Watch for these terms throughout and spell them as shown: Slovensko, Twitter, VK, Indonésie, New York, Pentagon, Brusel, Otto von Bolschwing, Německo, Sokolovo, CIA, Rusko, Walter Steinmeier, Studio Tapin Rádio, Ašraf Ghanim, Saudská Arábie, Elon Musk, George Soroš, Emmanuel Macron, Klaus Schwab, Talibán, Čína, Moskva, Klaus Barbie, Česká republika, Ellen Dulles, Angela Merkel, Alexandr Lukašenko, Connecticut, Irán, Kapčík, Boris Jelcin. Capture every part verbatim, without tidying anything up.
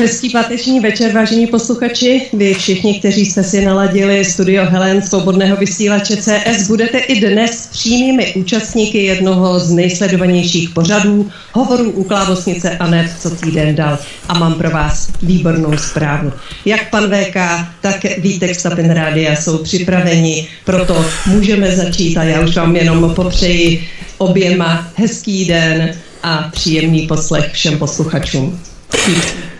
Hezký páteční večer, vážení posluchači. Vy všichni, kteří jste si naladili studio Helen Svobodného vysílače C S, budete i dnes přímými účastníky jednoho z nejsledovanějších pořadů, hovorů u klávesnice a net, co týden dal. A mám pro vás výbornou zprávu. Jak pan V K, tak Vítek z Tapin Rádia jsou připraveni, proto můžeme začít a já už vám jenom popřeji oběma hezký den a příjemný poslech všem posluchačům.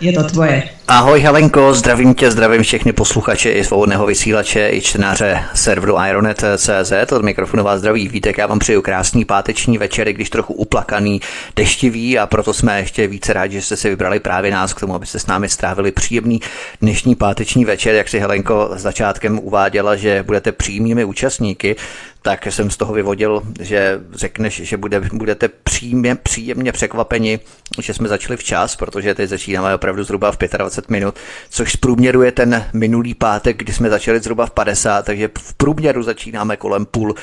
Je to tvoje. Ahoj Helenko, zdravím tě, zdravím všechny posluchače i svobodného vysílače i čtenáře serveru Aeronet tečka cé zet. Od mikrofonu vás zdraví Vítek, já vám přeju krásný páteční večer, i když trochu uplakaný, deštivý, a proto jsme ještě více rádi, že jste si vybrali právě nás k tomu, abyste s námi strávili příjemný dnešní páteční večer. Jak si Helenko začátkem uváděla, že budete přímými účastníky, tak jsem z toho vyvodil, že řekneš, že bude, budete příjemně, příjemně překvapeni, že jsme začali včas, protože teď začínáme opravdu zhruba v dvacet pět minut, což zprůměruje ten minulý pátek, kdy jsme začali zhruba v padesát, takže v průměru začínáme kolem půl,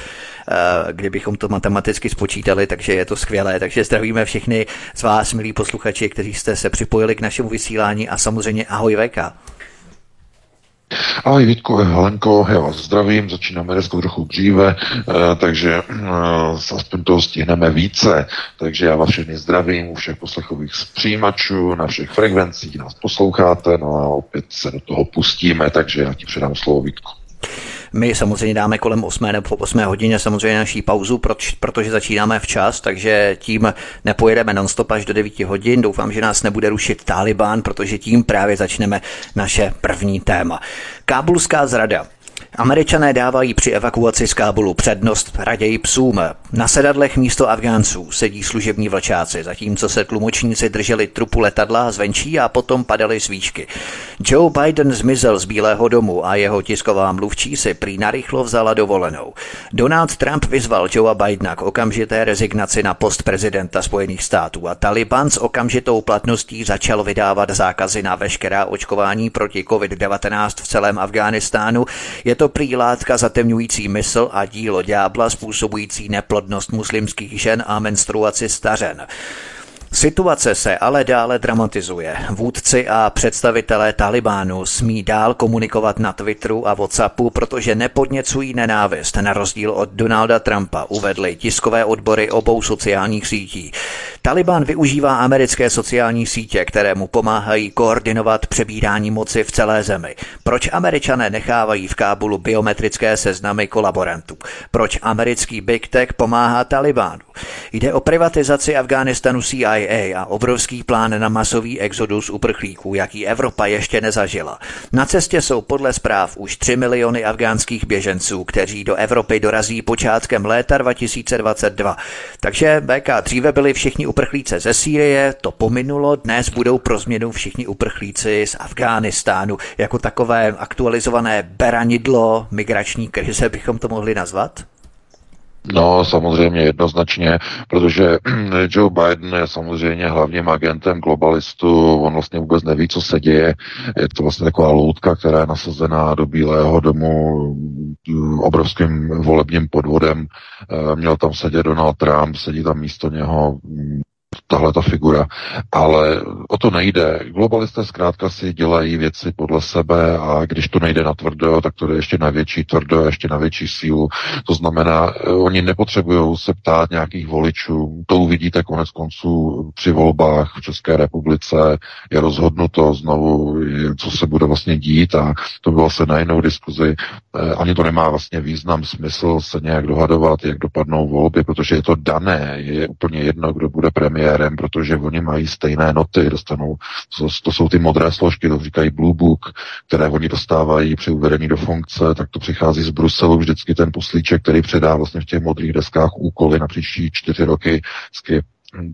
kdybychom to matematicky spočítali, takže je to skvělé. Takže zdravíme všechny z vás, milí posluchači, kteří jste se připojili k našemu vysílání, a samozřejmě ahoj V K. Ahoj Vítku, Helenko, já vás zdravím, začínáme dneska trochu dříve, takže aspoň toho stihneme více, takže já vás všechny zdravím u všech poslechových přijímačů, na všech frekvencích nás posloucháte, no a opět se do toho pustíme, takže já ti předám slovo Vítku. My samozřejmě dáme kolem osmé nebo po osmé hodině samozřejmě naší pauzu, proč, protože začínáme včas, takže tím nepojedeme non-stop až do devíti hodin. Doufám, že nás nebude rušit Talibán, protože tím právě začneme naše první téma. Kábulská zrada. Američané dávají při evakuaci z Kábulu přednost raději psům. Na sedadlech místo Afgánců sedí služební vlčáci, zatímco se tlumočníci drželi trupu letadla zvenčí a potom padaly z výšky. Joe Biden zmizel z Bílého domu a jeho tisková mluvčí si prý narychlo vzala dovolenou. Donald Trump vyzval Joea Bidena k okamžité rezignaci na post prezidenta Spojených států a Taliban s okamžitou platností začal vydávat zákazy na veškerá očkování proti covid devatenáct v celém Afghánistánu. Je to prý látka zatemňující mysl a dílo ďábla způsobující neplodnost muslimských žen a menstruaci stařen. Situace se ale dále dramatizuje. Vůdci a představitelé Talibánu smí dál komunikovat na Twitteru a WhatsAppu, protože nepodněcují nenávist, na rozdíl od Donalda Trumpa, uvedly tiskové odbory obou sociálních sítí. Talibán využívá americké sociální sítě, které mu pomáhají koordinovat přebírání moci v celé zemi. Proč Američané nechávají v Kábulu biometrické seznamy kolaborantů? Proč americký Big Tech pomáhá Talibánu? Jde o privatizaci Afghánistanu C I A a obrovský plán na masový exodus uprchlíků, jaký Evropa ještě nezažila. Na cestě jsou podle zpráv už tři miliony afghánských běženců, kteří do Evropy dorazí počátkem léta dva tisíce dvacet dva. Takže B K, dříve byli všichni uprchlíci ze Sýrie, to pominulo, dnes budou pro změnu všichni uprchlíci z Afghánistánu. Jako takové aktualizované beranidlo migrační krize bychom to mohli nazvat? No, samozřejmě jednoznačně, protože Joe Biden je samozřejmě hlavním agentem globalistů, on vlastně vůbec neví, co se děje, je to vlastně taková loutka, která je nasazená do Bílého domu obrovským volebním podvodem, měl tam sedět Donald Trump, sedí tam místo něho tahle ta figura, ale o to nejde. Globalisté zkrátka si dělají věci podle sebe a když to nejde na tvrdo, tak to jde ještě na větší tvrdo, ještě na větší sílu. To znamená, oni nepotřebují se ptát nějakých voličů. To uvidíte konec konců při volbách v České republice. Je rozhodnuto znovu, co se bude vlastně dít, a to bylo se na jinou diskuzi. Ani to nemá vlastně význam, smysl se nějak dohadovat, jak dopadnou volby, protože je to dané. Je úplně jedno, kdo bude premiér, protože oni mají stejné noty, dostanou, to, to jsou ty modré složky, to říkají Blue Book, které oni dostávají při uvedení do funkce, tak to přichází z Bruselu vždycky ten poslíček, který předá vlastně v těch modrých deskách úkoly na příští čtyři roky,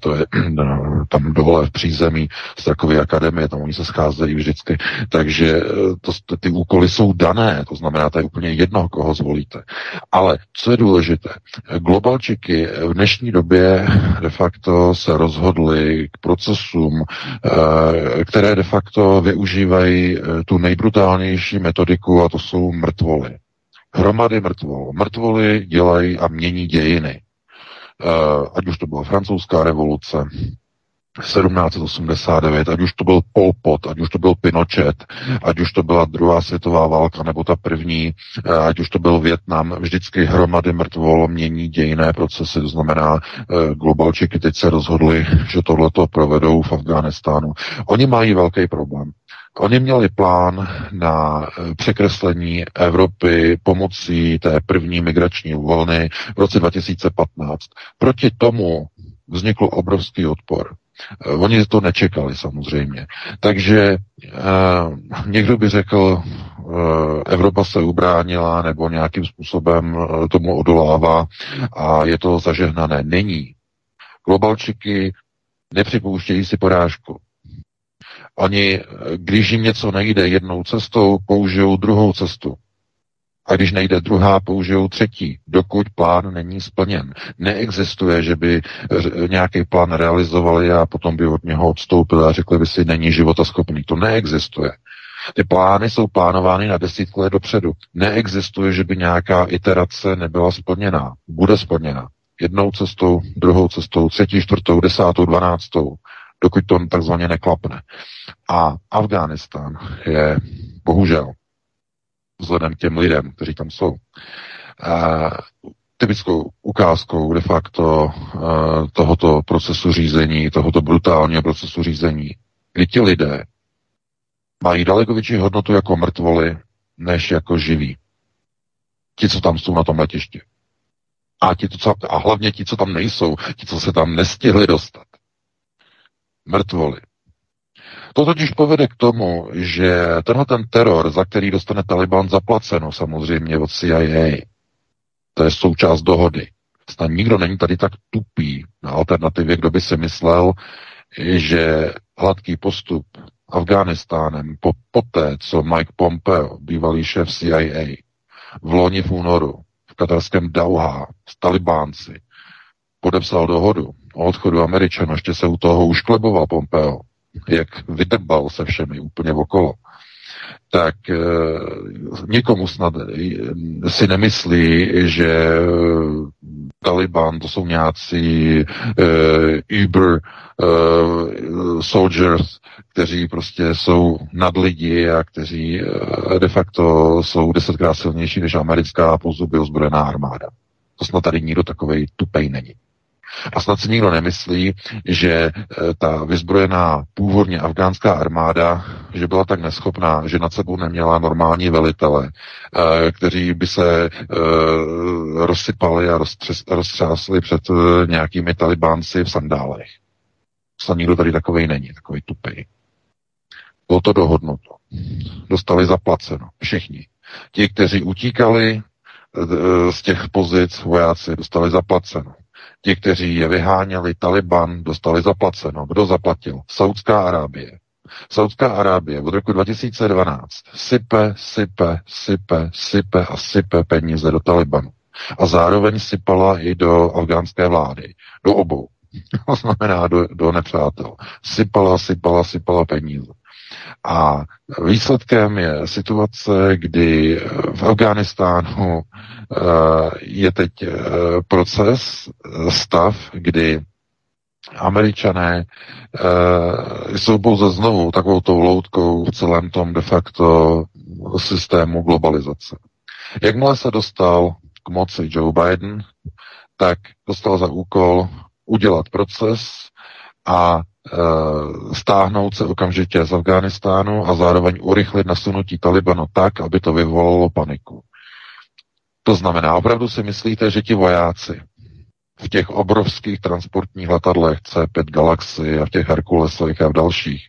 to je tam dole v přízemí z takové akademie, tam oni se scházejí vždycky, takže to, ty úkoly jsou dané, to znamená, to je úplně jedno, koho zvolíte. Ale co je důležité, globalčiky v dnešní době de facto se rozhodli k procesům, které de facto využívají tu nejbrutálnější metodiku, a to jsou mrtvoly. Hromady mrtvol. Mrtvoly dělají a mění dějiny. Ať už to byla francouzská revoluce sedmnáct osmdesát devět, ať už to byl Pol Pot, ať už to byl Pinochet, ať už to byla druhá světová válka nebo ta první, ať už to byl Vietnam, vždycky hromady mrtvol mění dějinné procesy, to znamená, globalčiky teď se rozhodli, že tohleto provedou v Afghánistánu. Oni mají velký problém. Oni měli plán na překreslení Evropy pomocí té první migrační vlny v roce dva tisíce patnáct. Proti tomu vznikl obrovský odpor. Oni to nečekali samozřejmě. Takže eh, někdo by řekl, eh, Evropa se ubránila nebo nějakým způsobem eh, tomu odolává a je to zažehnané. Není. Globalčiky nepřipouštějí si porážku. Ani když jim něco nejde jednou cestou, použijou druhou cestu. A když nejde druhá, použijou třetí, dokud plán není splněn. Neexistuje, že by nějaký plán realizovali a potom by od něho odstoupili a řekli by si, není životaschopný. To neexistuje. Ty plány jsou plánovány na desítky let dopředu. Neexistuje, že by nějaká iterace nebyla splněná. Bude splněna. Jednou cestou, druhou cestou, třetí, čtvrtou, desátou, dvanáctou. Dokud to takzvaně neklapne. A Afghánistán je bohužel vzhledem k těm lidem, kteří tam jsou, eh, typickou ukázkou de facto eh, tohoto procesu řízení, tohoto brutálního procesu řízení, kdy ti lidé mají daleko větší hodnotu jako mrtvoli, než jako živí. Ti, co tam jsou na tom letišti. A, ti, co, a hlavně ti, co tam nejsou, ti, co se tam nestihli dostat. Mrtvoli. To totiž povede k tomu, že tenhle ten teror, za který dostane Talibán zaplaceno samozřejmě od C I A, to je součást dohody. Snad nikdo není tady tak tupý na alternativě, kdo by si myslel, že hladký postup Afghánistánem po, poté, co Mike Pompeo, bývalý šéf C I A, v loni v únoru v katarském Dauhá s Talibánci podepsal dohodu o odchodu Američanů, ještě se u toho uškleboval Pompeo, jak vydrbal se všemi úplně okolo, tak e, nikomu snad si nemyslí, že Taliban to jsou nějací e, Uber e, soldiers, kteří prostě jsou nad lidi a kteří de facto jsou desetkrát silnější než americká pouzuby ozbrojená armáda. To snad tady nikdo takovej tupej není. A snad si nikdo nemyslí, že ta vyzbrojená původně afgánská armáda, že byla tak neschopná, že nad sebou neměla normální velitele, kteří by se rozsypali a roztřásli před nějakými talibánci v sandálech. Snad nikdo tady takovej není, takovej tupej. Bylo to dohodnuto. Dostali zaplaceno. Všichni. Ti, kteří utíkali z těch pozic, vojáci, dostali zaplaceno. Ti, kteří je vyháněli, Taliban, dostali zaplaceno. Kdo zaplatil? Saudská Arábie. Saudská Arábie od roku dva tisíce dvanáct sype, sype, sype, sype a sype peníze do Talibanu. A zároveň sypala i do afgánské vlády. Do obou. To znamená do, do nepřátel. Sypala, sypala, sypala peníze. A výsledkem je situace, kdy v Afghánistánu je teď proces, stav, kdy Američané jsou pouze znovu takovou tou loutkou v celém tom de facto systému globalizace. Jakmile se dostal k moci Joe Biden, tak dostal za úkol udělat proces a stáhnout se okamžitě z Afghánistánu a zároveň urychlit nasunutí Talibanu tak, aby to vyvolalo paniku. To znamená, opravdu si myslíte, že ti vojáci v těch obrovských transportních letadlech C pět Galaxy a v těch Herkulesech a v dalších,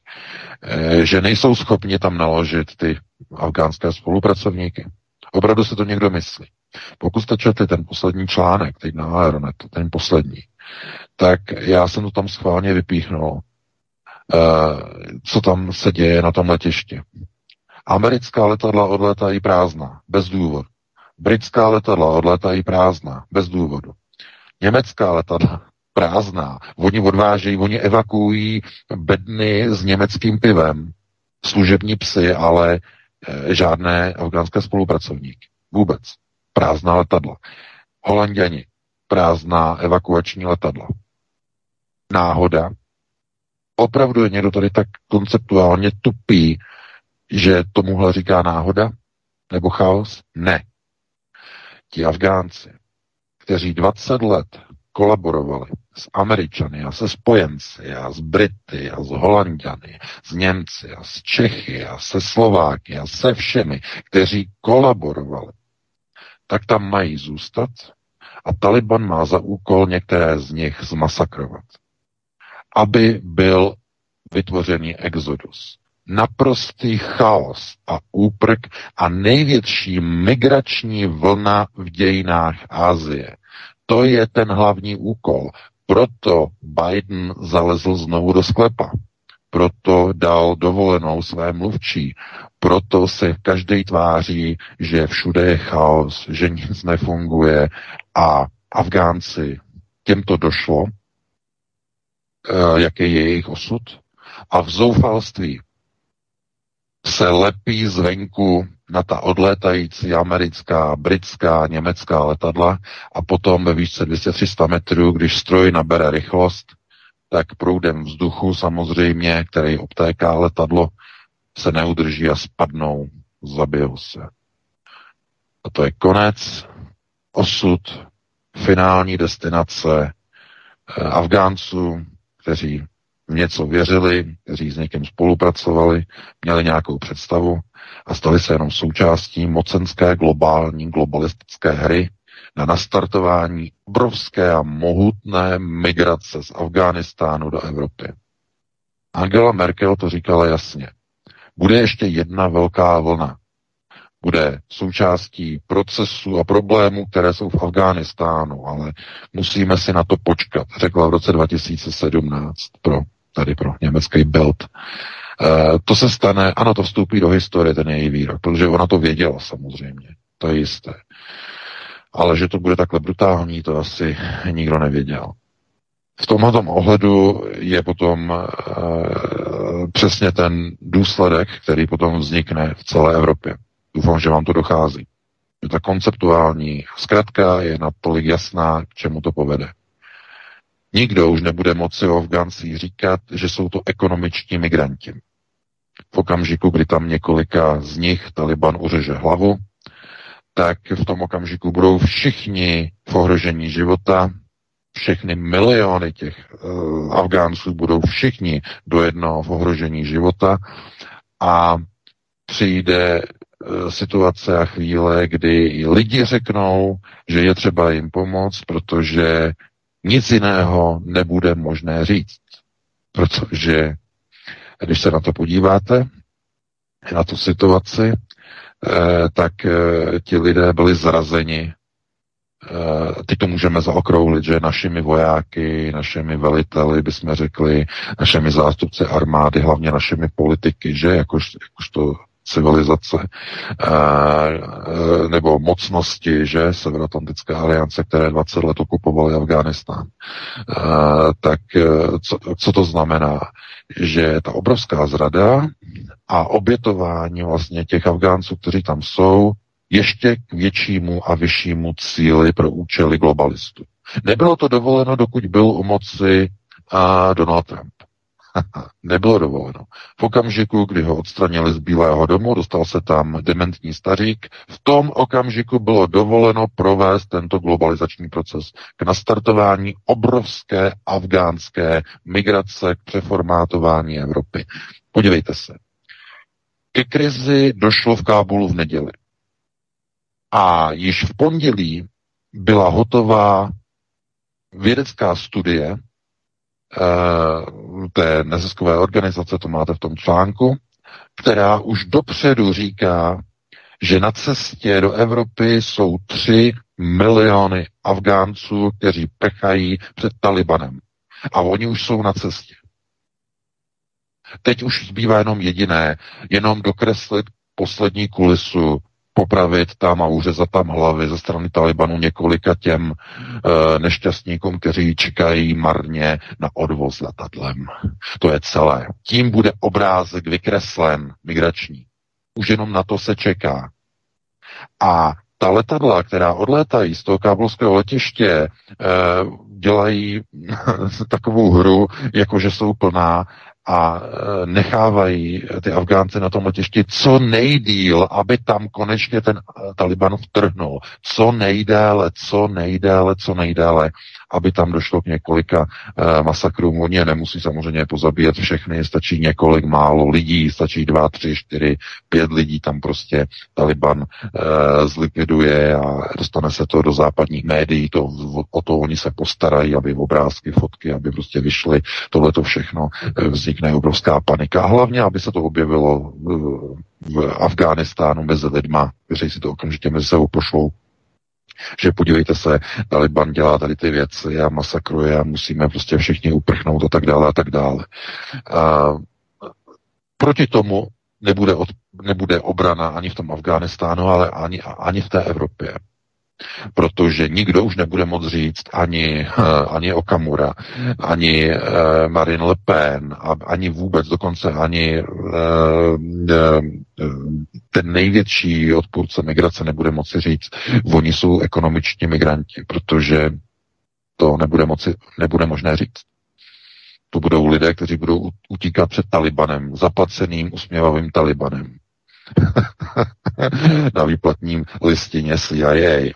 že nejsou schopni tam naložit ty afgánské spolupracovníky? Opravdu si to někdo myslí. Pokud jste četli ten poslední článek, teď na Aeronetu, ten poslední, tak já jsem to tam schválně vypíchnul, co tam se děje na tom letišti. Americká letadla odlétají prázdná, bez důvodu. Britská letadla odlétají prázdná, bez důvodu. Německá letadla prázdná. Oni odvážejí, oni evakuují bedny s německým pivem, služební psy, ale žádné afghánské spolupracovníky. Vůbec. Prázdná letadla. Holanděni. Prázdná evakuační letadla. Náhoda. Opravdu je někdo tady tak konceptuálně tupý, že tomuhle říká náhoda? Nebo chaos? Ne. Ti Afgánci, kteří dvacet let kolaborovali s Američany a se spojenci a s Brity a s Holanďany, s Němci a s Čechy a se Slováky a se všemi, kteří kolaborovali, tak tam mají zůstat a Taliban má za úkol některé z nich zmasakrovat, aby byl vytvořený exodus. Naprostý chaos a úprk a největší migrační vlna v dějinách Asie. To je ten hlavní úkol. Proto Biden zalezl znovu do sklepa. Proto dal dovolenou své mluvčí. Proto se každej tváří, že všude je chaos, že nic nefunguje a Afgánci, těm to došlo, jaký je jejich osud a v zoufalství se lepí zvenku na ta odlétající americká, britská, německá letadla a potom ve výšce dvě stě až tři sta metrů, když stroj nabere rychlost, tak proudem vzduchu samozřejmě, který obtéká letadlo, se neudrží a spadnou, zabijou se. A to je konec, osud, finální destinace Afgánců, kteří v něco věřili, kteří s někým spolupracovali, měli nějakou představu a stali se jenom součástí mocenské globální globalistické hry na nastartování obrovské a mohutné migrace z Afghánistánu do Evropy. Angela Merkel to říkala jasně. Bude ještě jedna velká vlna. Bude součástí procesů a problémů, které jsou v Afghánistánu, ale musíme si na to počkat, řekla v roce dva tisíce sedmnáct pro tady pro německý Bild. E, to se stane, ano, to vstoupí do historie, ten její výrok, protože ona to věděla samozřejmě, to je jisté. Ale že to bude takhle brutální, to asi nikdo nevěděl. V tomto ohledu je potom e, přesně ten důsledek, který potom vznikne v celé Evropě. Doufám, že vám to dochází. Ta konceptuální zkratka je natolik jasná, k čemu to povede. Nikdo už nebude moci o Afgáncích říkat, že jsou to ekonomičtí migranti. V okamžiku, kdy tam několika z nich Taliban uřeže hlavu, tak v tom okamžiku budou všichni v ohrožení života, všechny miliony těch uh, Afgánců budou všichni do jednoho v ohrožení života a přijde situace a chvíle, kdy lidi řeknou, že je třeba jim pomoct, protože nic jiného nebude možné říct. Protože když se na to podíváte, na tu situaci, tak ti lidé byli zrazeni. Teď to můžeme zaokrouhlit, že našimi vojáky, našimi veliteli, bychom řekli, našimi zástupci armády, hlavně našimi politiky, že jakož, jakož to civilizace nebo mocnosti, že Severoatlantická aliance, které dvacet let okupovaly Afghánistán. Tak co, co to znamená? Že ta obrovská zrada a obětování vlastně těch Afgánců, kteří tam jsou, ještě k většímu a vyššímu cíli pro účely globalistů. Nebylo to dovoleno, dokud byl u moci Donald Trump. Nebylo dovoleno. V okamžiku, kdy ho odstranili z Bílého domu, dostal se tam dementní stařík, v tom okamžiku bylo dovoleno provést tento globalizační proces k nastartování obrovské afgánské migrace, k přeformátování Evropy. Podívejte se. Ke krizi došlo v Kábulu v neděli. A již v pondělí byla hotová vědecká studie té neziskové organizace, to máte v tom článku, která už dopředu říká, že na cestě do Evropy jsou tři miliony Afgánců, kteří prchají před Talibanem. a oni už jsou na cestě. Teď už zbývá jenom jediné, jenom dokreslit poslední kulisu, popravit tam a uřezat tam hlavy ze strany Talibanu několika těm e, nešťastníkům, kteří čekají marně na odvoz letadlem. To je celé. Tím bude obrázek vykreslen migrační. Už jenom na to se čeká. A ta letadla, která odlétají z toho kábulského letiště, dělají takovou hru, jakože jsou plná a nechávají ty Afgánce na tom letišti co nejdýl, aby tam konečně ten Taliban vtrhnul. Co nejdéle, co nejdéle, co nejdéle, aby tam došlo k několika masakrům. Oni nemusí samozřejmě pozabíjet všechny, stačí několik málo lidí, stačí dva, tři, čtyři, pět lidí, tam prostě Taliban zlikviduje a dostane se to do západních médií, to, o to oni se postarají, aby obrázky, fotky, aby prostě vyšly, tohle to všechno vznikne. Vznikne obrovská panika. Hlavně, aby se to objevilo v, v Afghánistánu mezi lidma, kteří si to okamžitě mezi sebou pošlou. Že podívejte se, Taliban dělá tady ty věci a masakruje a musíme prostě všichni uprchnout a tak dále a tak dále. A proti tomu nebude, od, nebude obrana ani v tom Afghánistánu, ale ani, ani v té Evropě. Protože nikdo už nebude moc říct ani, ani Okamura, ani Marine Le Pen, ani vůbec, dokonce ani ten největší odpůrce migrace nebude moci říct, oni jsou ekonomiční migranti, protože to nebude, moci, nebude možné říct. To budou lidé, kteří budou utíkat před Talibanem, zaplaceným, usměvavým Talibanem. Na výplatním listině C I A.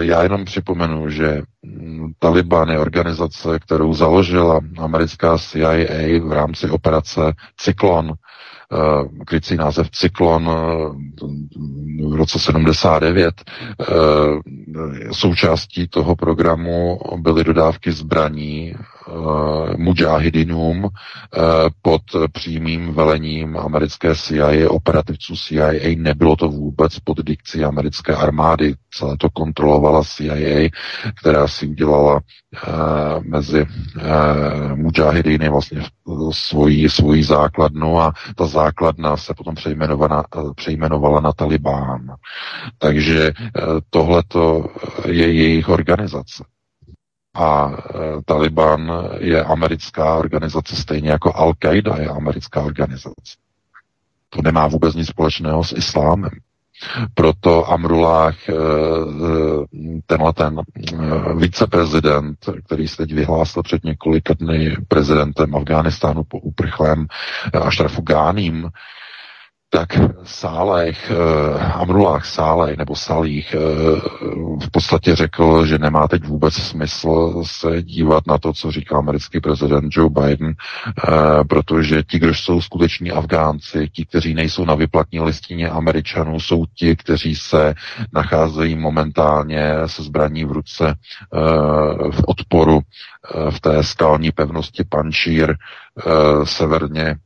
Já jenom připomenu, že Taliban je organizace, kterou založila americká C I A v rámci operace Cyklon, krycí název Cyklon v roce sedmdesát devět. Součástí toho programu byly dodávky zbraní mudžáhidinům pod přímým velením americké C I A, operativců C I A. Nebylo to vůbec pod dikcí americké armády. Celé to kontrolovala C I A, která si udělala mezi mudžáhidiny vlastně svoji, svoji základnu a ta základna se potom přejmenovala na Talibán. Takže tohleto je jejich organizace. A Taliban je americká organizace, stejně jako Al-Qaida je americká organizace. To nemá vůbec nic společného s islámem. Proto Amrullah, tenhle ten viceprezident, který se teď vyhlásil před několika dny prezidentem Afghánistánu po uprchlém Ašrafu Ghanim, tak Sálech, Amrullah Sálech nebo Salih v podstatě řekl, že nemá teď vůbec smysl se dívat na to, co říká americký prezident Joe Biden, protože ti, kdo jsou skuteční Afgánci, ti, kteří nejsou na výplatní listině Američanů, jsou ti, kteří se nacházejí momentálně se zbraní v ruce v odporu v té skalní pevnosti Panšír severně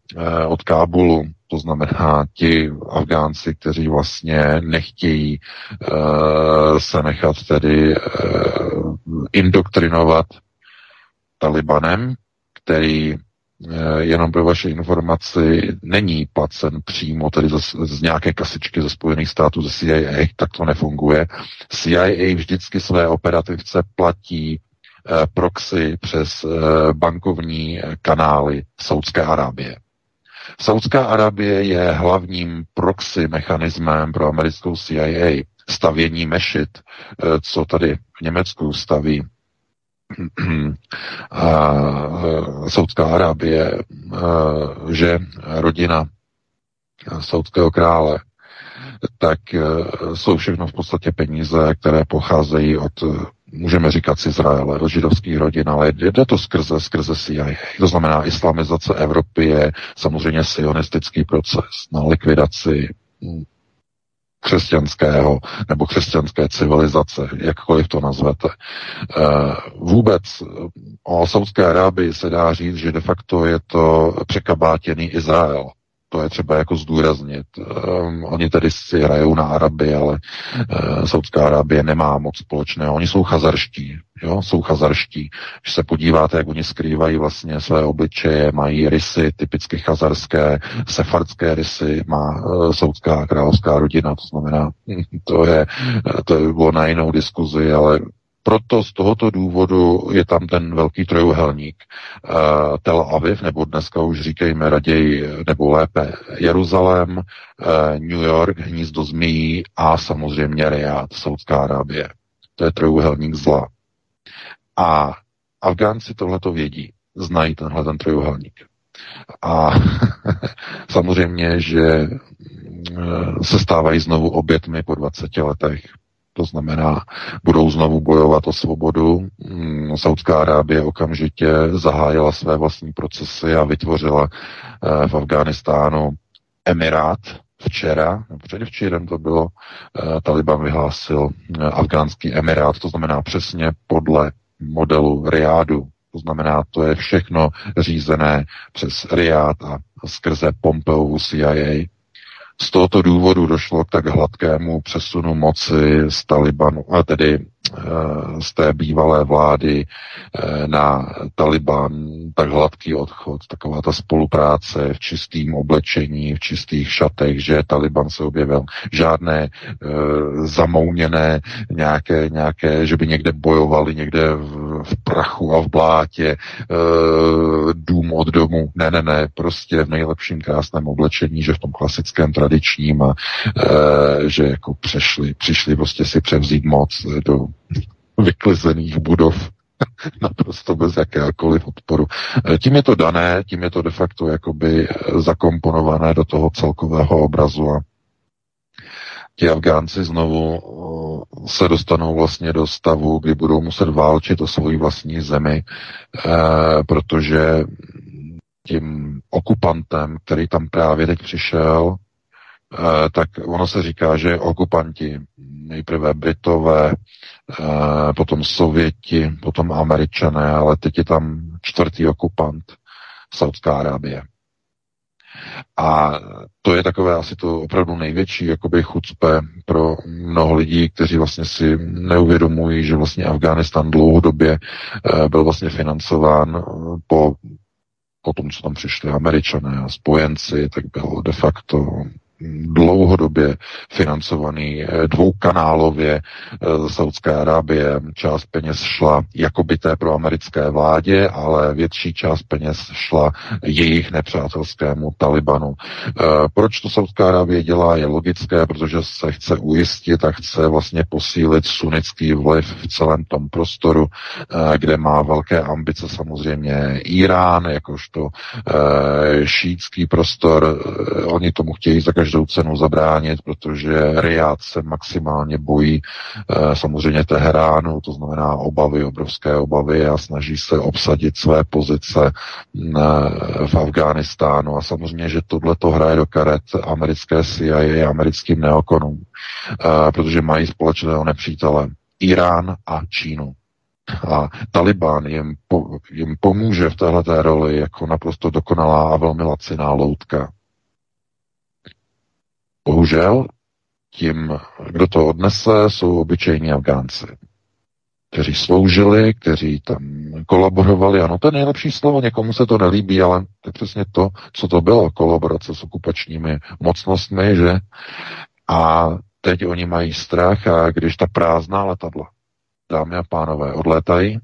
od Kábulu. To znamená ti Afgánci, kteří vlastně nechtějí uh, se nechat tedy uh, indoktrinovat Talibanem, který uh, jenom pro vaše informaci není placen přímo tedy z, z nějaké kasičky ze Spojených států, ze C I A, tak to nefunguje. C I A vždycky své operativce platí uh, proxy přes uh, bankovní kanály Saudské Arábie. Saudská Arábie je hlavním proxy mechanismem pro americkou C I A. Stavění mešit, co tady v Německu staví a Saudská Arábie, že rodina saudského krále, tak jsou všechno v podstatě peníze, které pocházejí od, můžeme říkat, z Izraele, od židovských rodin, ale jde to skrze, skrze C I A. To znamená, islamizace Evropy je samozřejmě sionistický proces na likvidaci křesťanského nebo křesťanské civilizace, jakkoliv to nazvete. Vůbec o Saudské Arábii se dá říct, že de facto je to překabátěný Izrael. To je třeba jako zdůraznit. Um, oni tedy si hrajou na Araby, ale uh, Saudská Arábie nemá moc společného. Oni jsou chazarští. jo, jsou chazarští. Když se podíváte, jak oni skrývají vlastně své obličeje, mají rysy typicky chazarské, sefardské rysy, má uh, saudská královská rodina, to znamená, to je, to by bylo na jinou diskuzi, ale proto z tohoto důvodu je tam ten velký trojuhelník uh, Tel Aviv, nebo dneska už říkejme raději, nebo lépe Jeruzalém, uh, New York, hnízdo zmíjí a samozřejmě Riád, Saudská Arábie. To je trojuhelník zla. A Afgánci tohleto vědí, znají tenhle ten trojuhelník. A samozřejmě, že uh, se stávají znovu obětmi po dvaceti letech. To znamená, budou znovu bojovat o svobodu. Saudská Arábie okamžitě zahájila své vlastní procesy a vytvořila v Afghánistánu emirát. Včera, předevčírem to bylo, Talibán vyhlásil afghánský emirát, to znamená přesně podle modelu Riádu. To znamená, to je všechno řízené přes Riád a skrze Pompeovu C I A. Z tohoto důvodu došlo k tak hladkému přesunu moci z Talibanu, a tedy z té bývalé vlády na Taliban, tak hladký odchod, taková ta spolupráce v čistém oblečení, v čistých šatech, že Taliban se objevil. Žádné uh, zamouněné nějaké, nějaké, že by někde bojovali, někde v, v prachu a v blátě, uh, dům od domu. Ne, ne, ne, prostě v nejlepším krásném oblečení, že v tom klasickém tradičním a uh, že jako přešli, přišli prostě si převzít moc do vyklizených budov naprosto bez jakéhokoliv odporu. Tím je to dané, tím je to de facto jakoby zakomponované do toho celkového obrazu a ti Afgánci znovu se dostanou vlastně do stavu, kdy budou muset válčit o svoji vlastní zemi, protože tím okupantem, který tam právě teď přišel, tak ono se říká, že okupanti, nejprve Britové, potom Sověti, potom Američané, ale teď je tam čtvrtý okupant, Saudská Arábie. A to je takové asi to opravdu největší jakoby chucpe pro mnoho lidí, kteří vlastně si neuvědomují, že vlastně Afghánistán dlouhodobě byl vlastně financován po, po tom, co tam přišli Američané a spojenci, tak byl de facto dlouhodobě financovaný dvoukanálově ze Saudské Arábie. Část peněz šla jakoby té proamerické vládě, ale větší část peněz šla jejich nepřátelskému Talibanu. Proč to Saudská Arábie dělá, je logické, protože se chce ujistit a chce vlastně posílit sunnický vliv v celém tom prostoru, kde má velké ambice samozřejmě Irán, jakožto šítský prostor. Oni tomu chtějí za každou cenu zabránit, protože Riád se maximálně bojí e, samozřejmě Teheránu, to znamená obavy, obrovské obavy a snaží se obsadit své pozice na, v Afghánistánu. A samozřejmě, že tohleto hraje do karet americké C I A, americkým neokonům, e, protože mají společného nepřítele Irán a Čínu. A Talibán jim, po, jim pomůže v téhleté roli jako naprosto dokonalá a velmi laciná loutka. Bohužel, tím, kdo to odnese, jsou obyčejní Afgánci, kteří sloužili, kteří tam kolaborovali. Ano, to je nejlepší slovo, někomu se to nelíbí, ale to je přesně to, co to bylo, kolaborace s okupačními mocnostmi, že? A teď oni mají strach a když ta prázdná letadla, dámy a pánové, odlétají,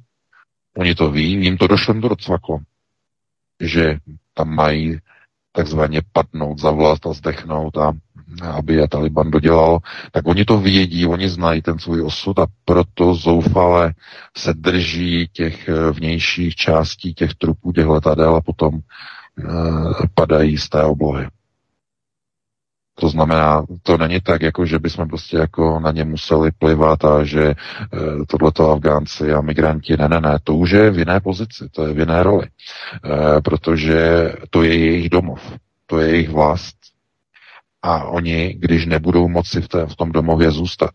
oni to ví, jim to došlo, jim to docvaklo, že tam mají takzvaně padnout za vlast a zdechnout a aby je Taliban dodělal, tak oni to vědí, oni znají ten svůj osud a proto zoufale se drží těch vnějších částí, těch trupů, těch letadel a potom uh, padají z té oblohy. To znamená, to není tak, jako že bychom prostě jako na ně museli plivat a že e, tohleto Afgánci a migranti, ne, ne, ne, to už je v jiné pozici, to je v jiné roli, e, protože to je jejich domov, to je jejich vlast a oni, když nebudou moci v, té, v tom domově zůstat,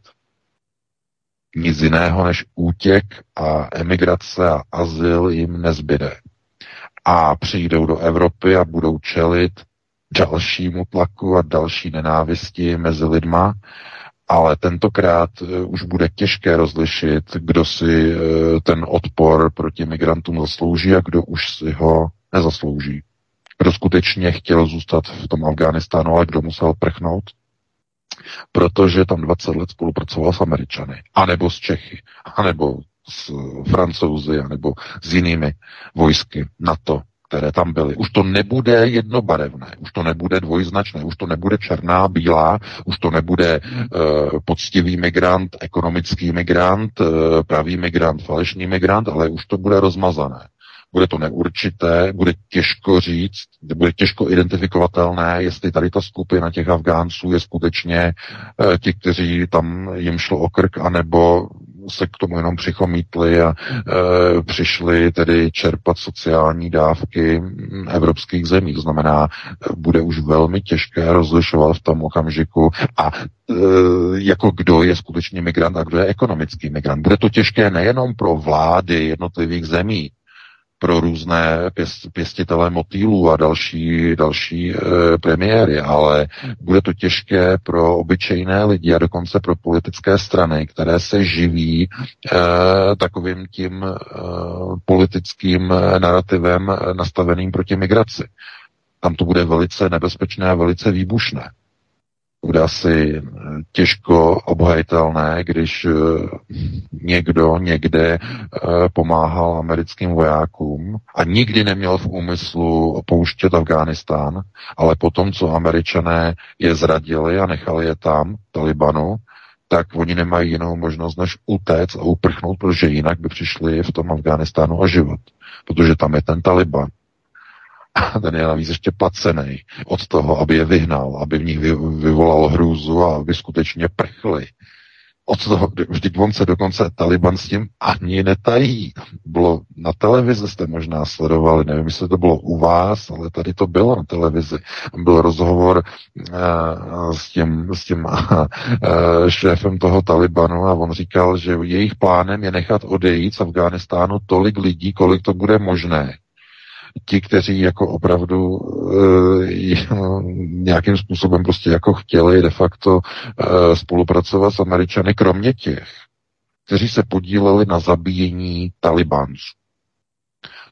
nic jiného než útěk a emigrace a azyl jim nezbyde a přijdou do Evropy a budou čelit dalšímu tlaku a další nenávisti mezi lidma Ale tentokrát už bude těžké rozlišit, kdo si ten odpor proti migrantům zaslouží a kdo už si ho nezaslouží. Kdo skutečně chtěl zůstat v tom Afghánistánu, ale kdo musel prchnout, protože tam dvacet let spolupracoval s Američany, anebo s Čechy, anebo s Francouzi, anebo s jinými vojsky NATO, které tam byly. Už to nebude jednobarevné, už to nebude dvojznačné, už to nebude černá, bílá, už to nebude uh, poctivý migrant, ekonomický migrant, uh, pravý migrant, falešný migrant, ale už to bude rozmazané. Bude to neurčité, bude těžko říct, bude těžko identifikovatelné, jestli tady ta skupina těch Afgánců je skutečně uh, ti, kteří tam jim šlo o krk, anebo se k tomu jenom přichomítli a e, přišli tedy čerpat sociální dávky evropských zemí. To znamená, bude už velmi těžké rozlišovat v tom okamžiku a e, jako kdo je skutečný migrant a kdo je ekonomický migrant. Bude to těžké nejenom pro vlády jednotlivých zemí, pro různé pěst, pěstitele motýlů a další, další e, premiéry, ale bude to těžké pro obyčejné lidi a dokonce pro politické strany, které se živí e, takovým tím e, politickým narrativem nastaveným proti migraci. Tam to bude velice nebezpečné a velice výbušné. Bude asi těžko obhajitelné, když někdo někde pomáhal americkým vojákům a nikdy neměl v úmyslu opouštět Afghánistán, ale potom, co Američané je zradili a nechali je tam, Talibanu, tak oni nemají jinou možnost, než utéct a uprchnout, protože jinak by přišli v tom Afghánistánu o život, protože tam je ten Taliban. A ten je navíc ještě placený od toho, aby je vyhnal, aby v nich vyvolal hrůzu a aby skutečně prchli. Od toho, vždyť on se dokonce Taliban s tím ani netají. Bylo na televizi, jste možná sledovali, nevím, jestli to bylo u vás, ale tady to bylo na televizi. Byl rozhovor uh, s tím, s tím uh, šéfem toho Talibanu a on říkal, že jejich plánem je nechat odejít z Afghánistánu tolik lidí, kolik to bude možné. Ti, kteří jako opravdu e, nějakým způsobem prostě jako chtěli de facto e, spolupracovat s Američany, kromě těch, kteří se podíleli na zabíjení Talibánců.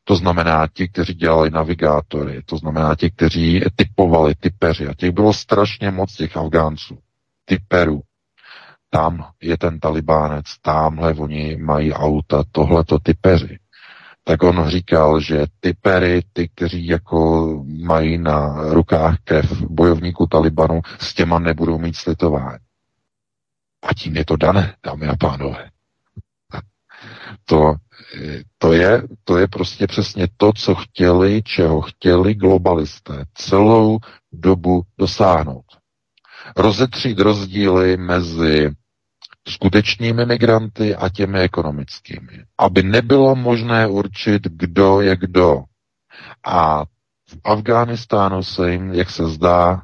To znamená ti, kteří dělali navigátory, to znamená ti, kteří typovali, typeři. A těch bylo strašně moc těch Afgánců, typerů. Tam je ten Talibánec, tamhle oni mají auta, tohleto typeři. Tak on říkal, že ty pery, ty, kteří jako mají na rukách krev bojovníků Talibanu, s těma nebudou mít slitování. A tím je to dané, dámy a pánové. To, to, je, to je prostě přesně to, co chtěli, čeho chtěli globalisté celou dobu dosáhnout. Rozetřít rozdíly mezi skutečnými migranty a těmi ekonomickými. Aby nebylo možné určit, kdo je kdo. A v Afghánistánu se jim, jak se zdá,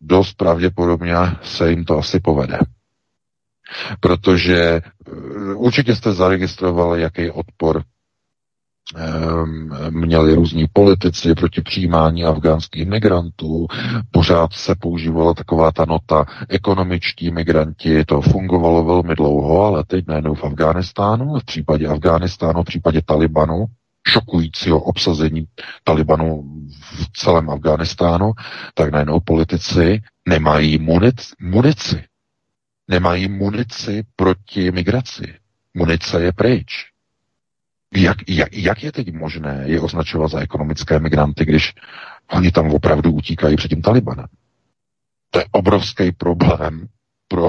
dost pravděpodobně se jim to asi povede. Protože určitě jste zaregistrovali, jaký odpor měli různí politici proti přijímání afgánských migrantů, pořád se používala taková ta nota ekonomičtí migranti, to fungovalo velmi dlouho, ale teď najednou v Afghánistánu, v případě Afghánistánu, v případě Talibanu, šokujícího obsazení Talibanu v celém Afghánistánu, tak najednou politici nemají munici, munici. Nemají munici proti migraci. Munice je pryč. Jak, jak, jak je teď možné je označovat za ekonomické migranty, když oni tam opravdu utíkají před tím Talibanem? To je obrovský problém pro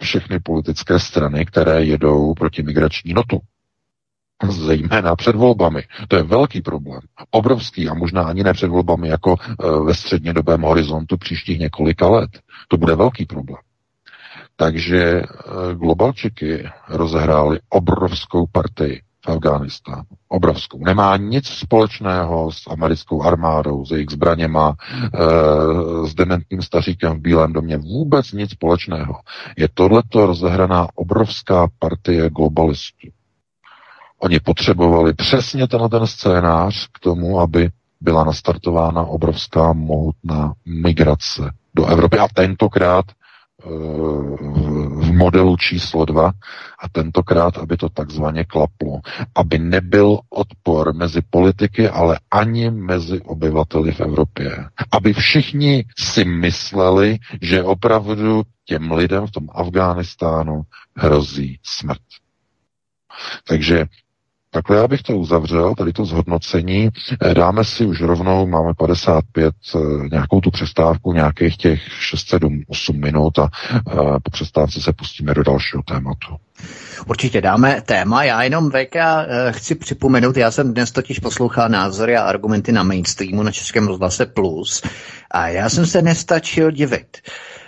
všechny politické strany, které jedou proti migrační notu. Zejména před volbami. To je velký problém. Obrovský a možná ani ne před volbami, jako ve střednědobém horizontu příštích několika let. To bude velký problém. Takže globalčiky rozehráli obrovskou partii v Afghánistánu. Obrovskou. Nemá nic společného s americkou armádou, s jejich zbraněma, e, s dementním staříkem v Bílém domě. Vůbec nic společného. Je tohleto rozehraná obrovská partie globalistů. Oni potřebovali přesně tenhle ten scénář k tomu, aby byla nastartována obrovská mohutná migrace do Evropy. A tentokrát z modelu číslo dva a tentokrát, aby to takzvaně klaplo. Aby nebyl odpor mezi politiky, ale ani mezi obyvateli v Evropě. Aby všichni si mysleli, že opravdu těm lidem v tom Afghánistánu hrozí smrt. Takže takhle já bych to uzavřel, tady to zhodnocení. Dáme si už rovnou, máme padesát pět, nějakou tu přestávku, nějakých těch šest, sedm, osm minut a po přestávce se pustíme do dalšího tématu. Určitě dáme téma. Já jenom V K chci připomenout, já jsem dnes totiž poslouchal názory a argumenty na mainstreamu na Českém rozhlase Plus a já jsem se nestačil divit.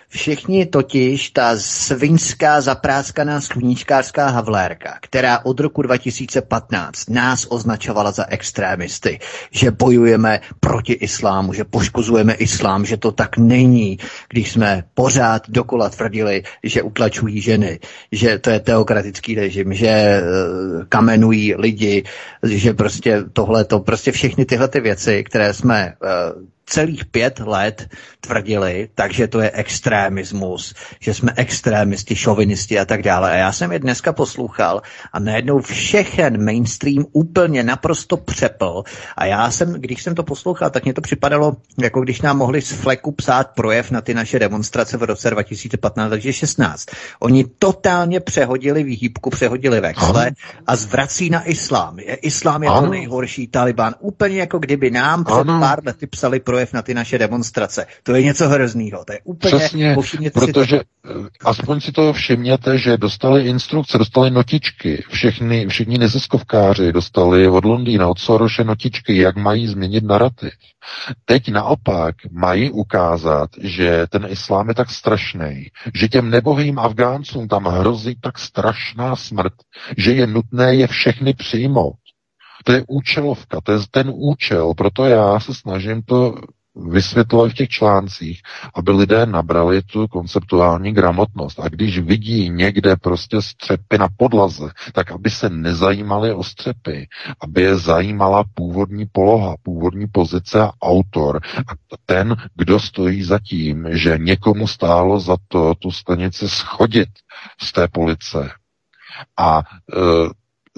Všichni totiž ta svinská, zapráskaná, sluníčkářská havlérka, která od roku dva tisíce patnáct nás označovala za extrémisty, že bojujeme proti islámu, že poškozujeme islám, že to tak není, když jsme pořád dokola tvrdili, že utlačují ženy, že to je teokratický režim, že uh, kamenují lidi, že prostě tohleto, prostě všechny tyhle ty věci, které jsme... Uh, celých pět let tvrdili, takže to je extrémismus, že jsme extrémisti, šovinisti a tak dále. A já jsem je dneska poslouchal a najednou všechen mainstream úplně naprosto přepl. A já jsem, když jsem to poslouchal, tak mě to připadalo, jako když nám mohli z fleku psát projev na ty naše demonstrace v roce dva tisíce patnáct, takže šestnáct. Oni totálně přehodili výhybku, přehodili veksle a zvrací na islám. Islám je to nejhorší, Talibán. Úplně jako kdyby nám před pár lety psali projev na ty naše demonstrace. To je něco hroznýho. To je úplně... Přesně, protože to... aspoň si toho všimněte, že dostali instrukce, dostali notičky. Všichni, všichni neziskovkáři dostali od Londýna, od Soroše notičky, jak mají změnit narativ. Teď naopak mají ukázat, že ten islám je tak strašný, že těm nebohým Afgáncům tam hrozí tak strašná smrt, že je nutné je všechny přijmout. To je účelovka, to je ten účel, proto já se snažím to vysvětlovat v těch článcích, aby lidé nabrali tu konceptuální gramotnost. A když vidí někde prostě střepy na podlaze, tak aby se nezajímali o střepy, aby je zajímala původní poloha, původní pozice a autor. A ten, kdo stojí za tím, že někomu stálo za to tu stanici schodit z té police a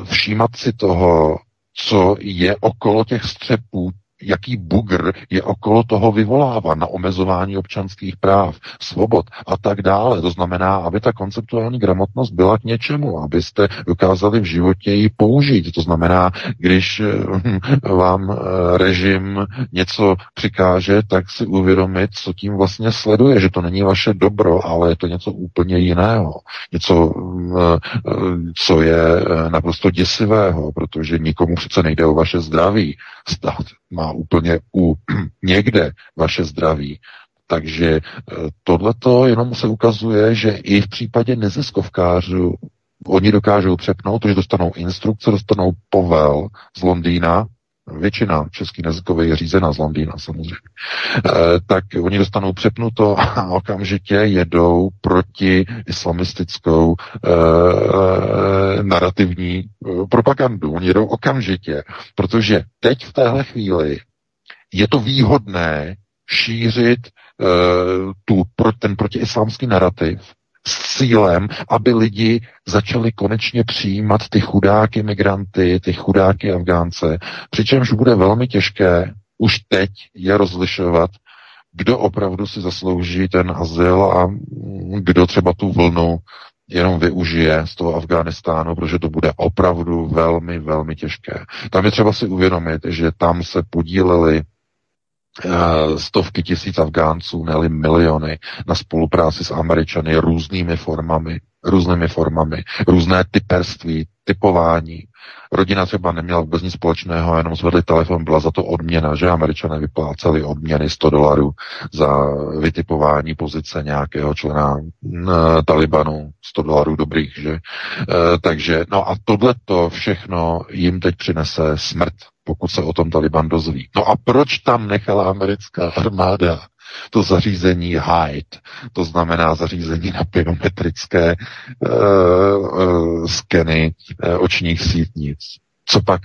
e, všímat si toho, co je okolo těch střepů, jaký bugr je okolo toho vyvoláván na omezování občanských práv, svobod a tak dále. To znamená, aby ta konceptuální gramotnost byla k něčemu, abyste dokázali v životě ji použít. To znamená, když vám režim něco přikáže, tak si uvědomit, co tím vlastně sleduje, že to není vaše dobro, ale je to něco úplně jiného. Něco, co je naprosto děsivého, protože nikomu přece nejde o vaše zdraví. Stát má úplně u někde vaše zdraví. Takže tohleto jenom se ukazuje, že i v případě neziskovkářů oni dokážou přepnout, protože dostanou instrukce, dostanou povel z Londýna, většina českých neziskových je řízená z Londýna samozřejmě, tak oni dostanou přepnuto a okamžitě jedou proti islamistickou eh, narrativní propagandu. Oni jedou okamžitě, protože teď v téhle chvíli je to výhodné šířit eh, tu, ten protiislámský narrativ s cílem, aby lidi začali konečně přijímat ty chudáky migranty, ty chudáky Afgánce, přičemž bude velmi těžké už teď je rozlišovat, kdo opravdu si zaslouží ten azyl a kdo třeba tu vlnu jenom využije z toho Afghánistánu, protože to bude opravdu velmi, velmi těžké. Tam je třeba si uvědomit, že tam se podíleli stovky tisíc Afgánců, ne-li miliony, na spolupráci s Američany různými formami, různými formami, různé typerství, typování. Rodina třeba neměla vůbec nic společného, jenom zvedli telefon, byla za to odměna, že Američané vypláceli odměny sto dolarů za vytipování pozice nějakého člena e, Talibanu, sto dolarů dobrých, že? E, takže, no a tohleto všechno jim teď přinese smrt, pokud se o tom Taliban dozví. No a proč tam nechala americká armáda to zařízení Hyde, to znamená zařízení na biometrické e, e, skeny e, očních sítnic? Co pak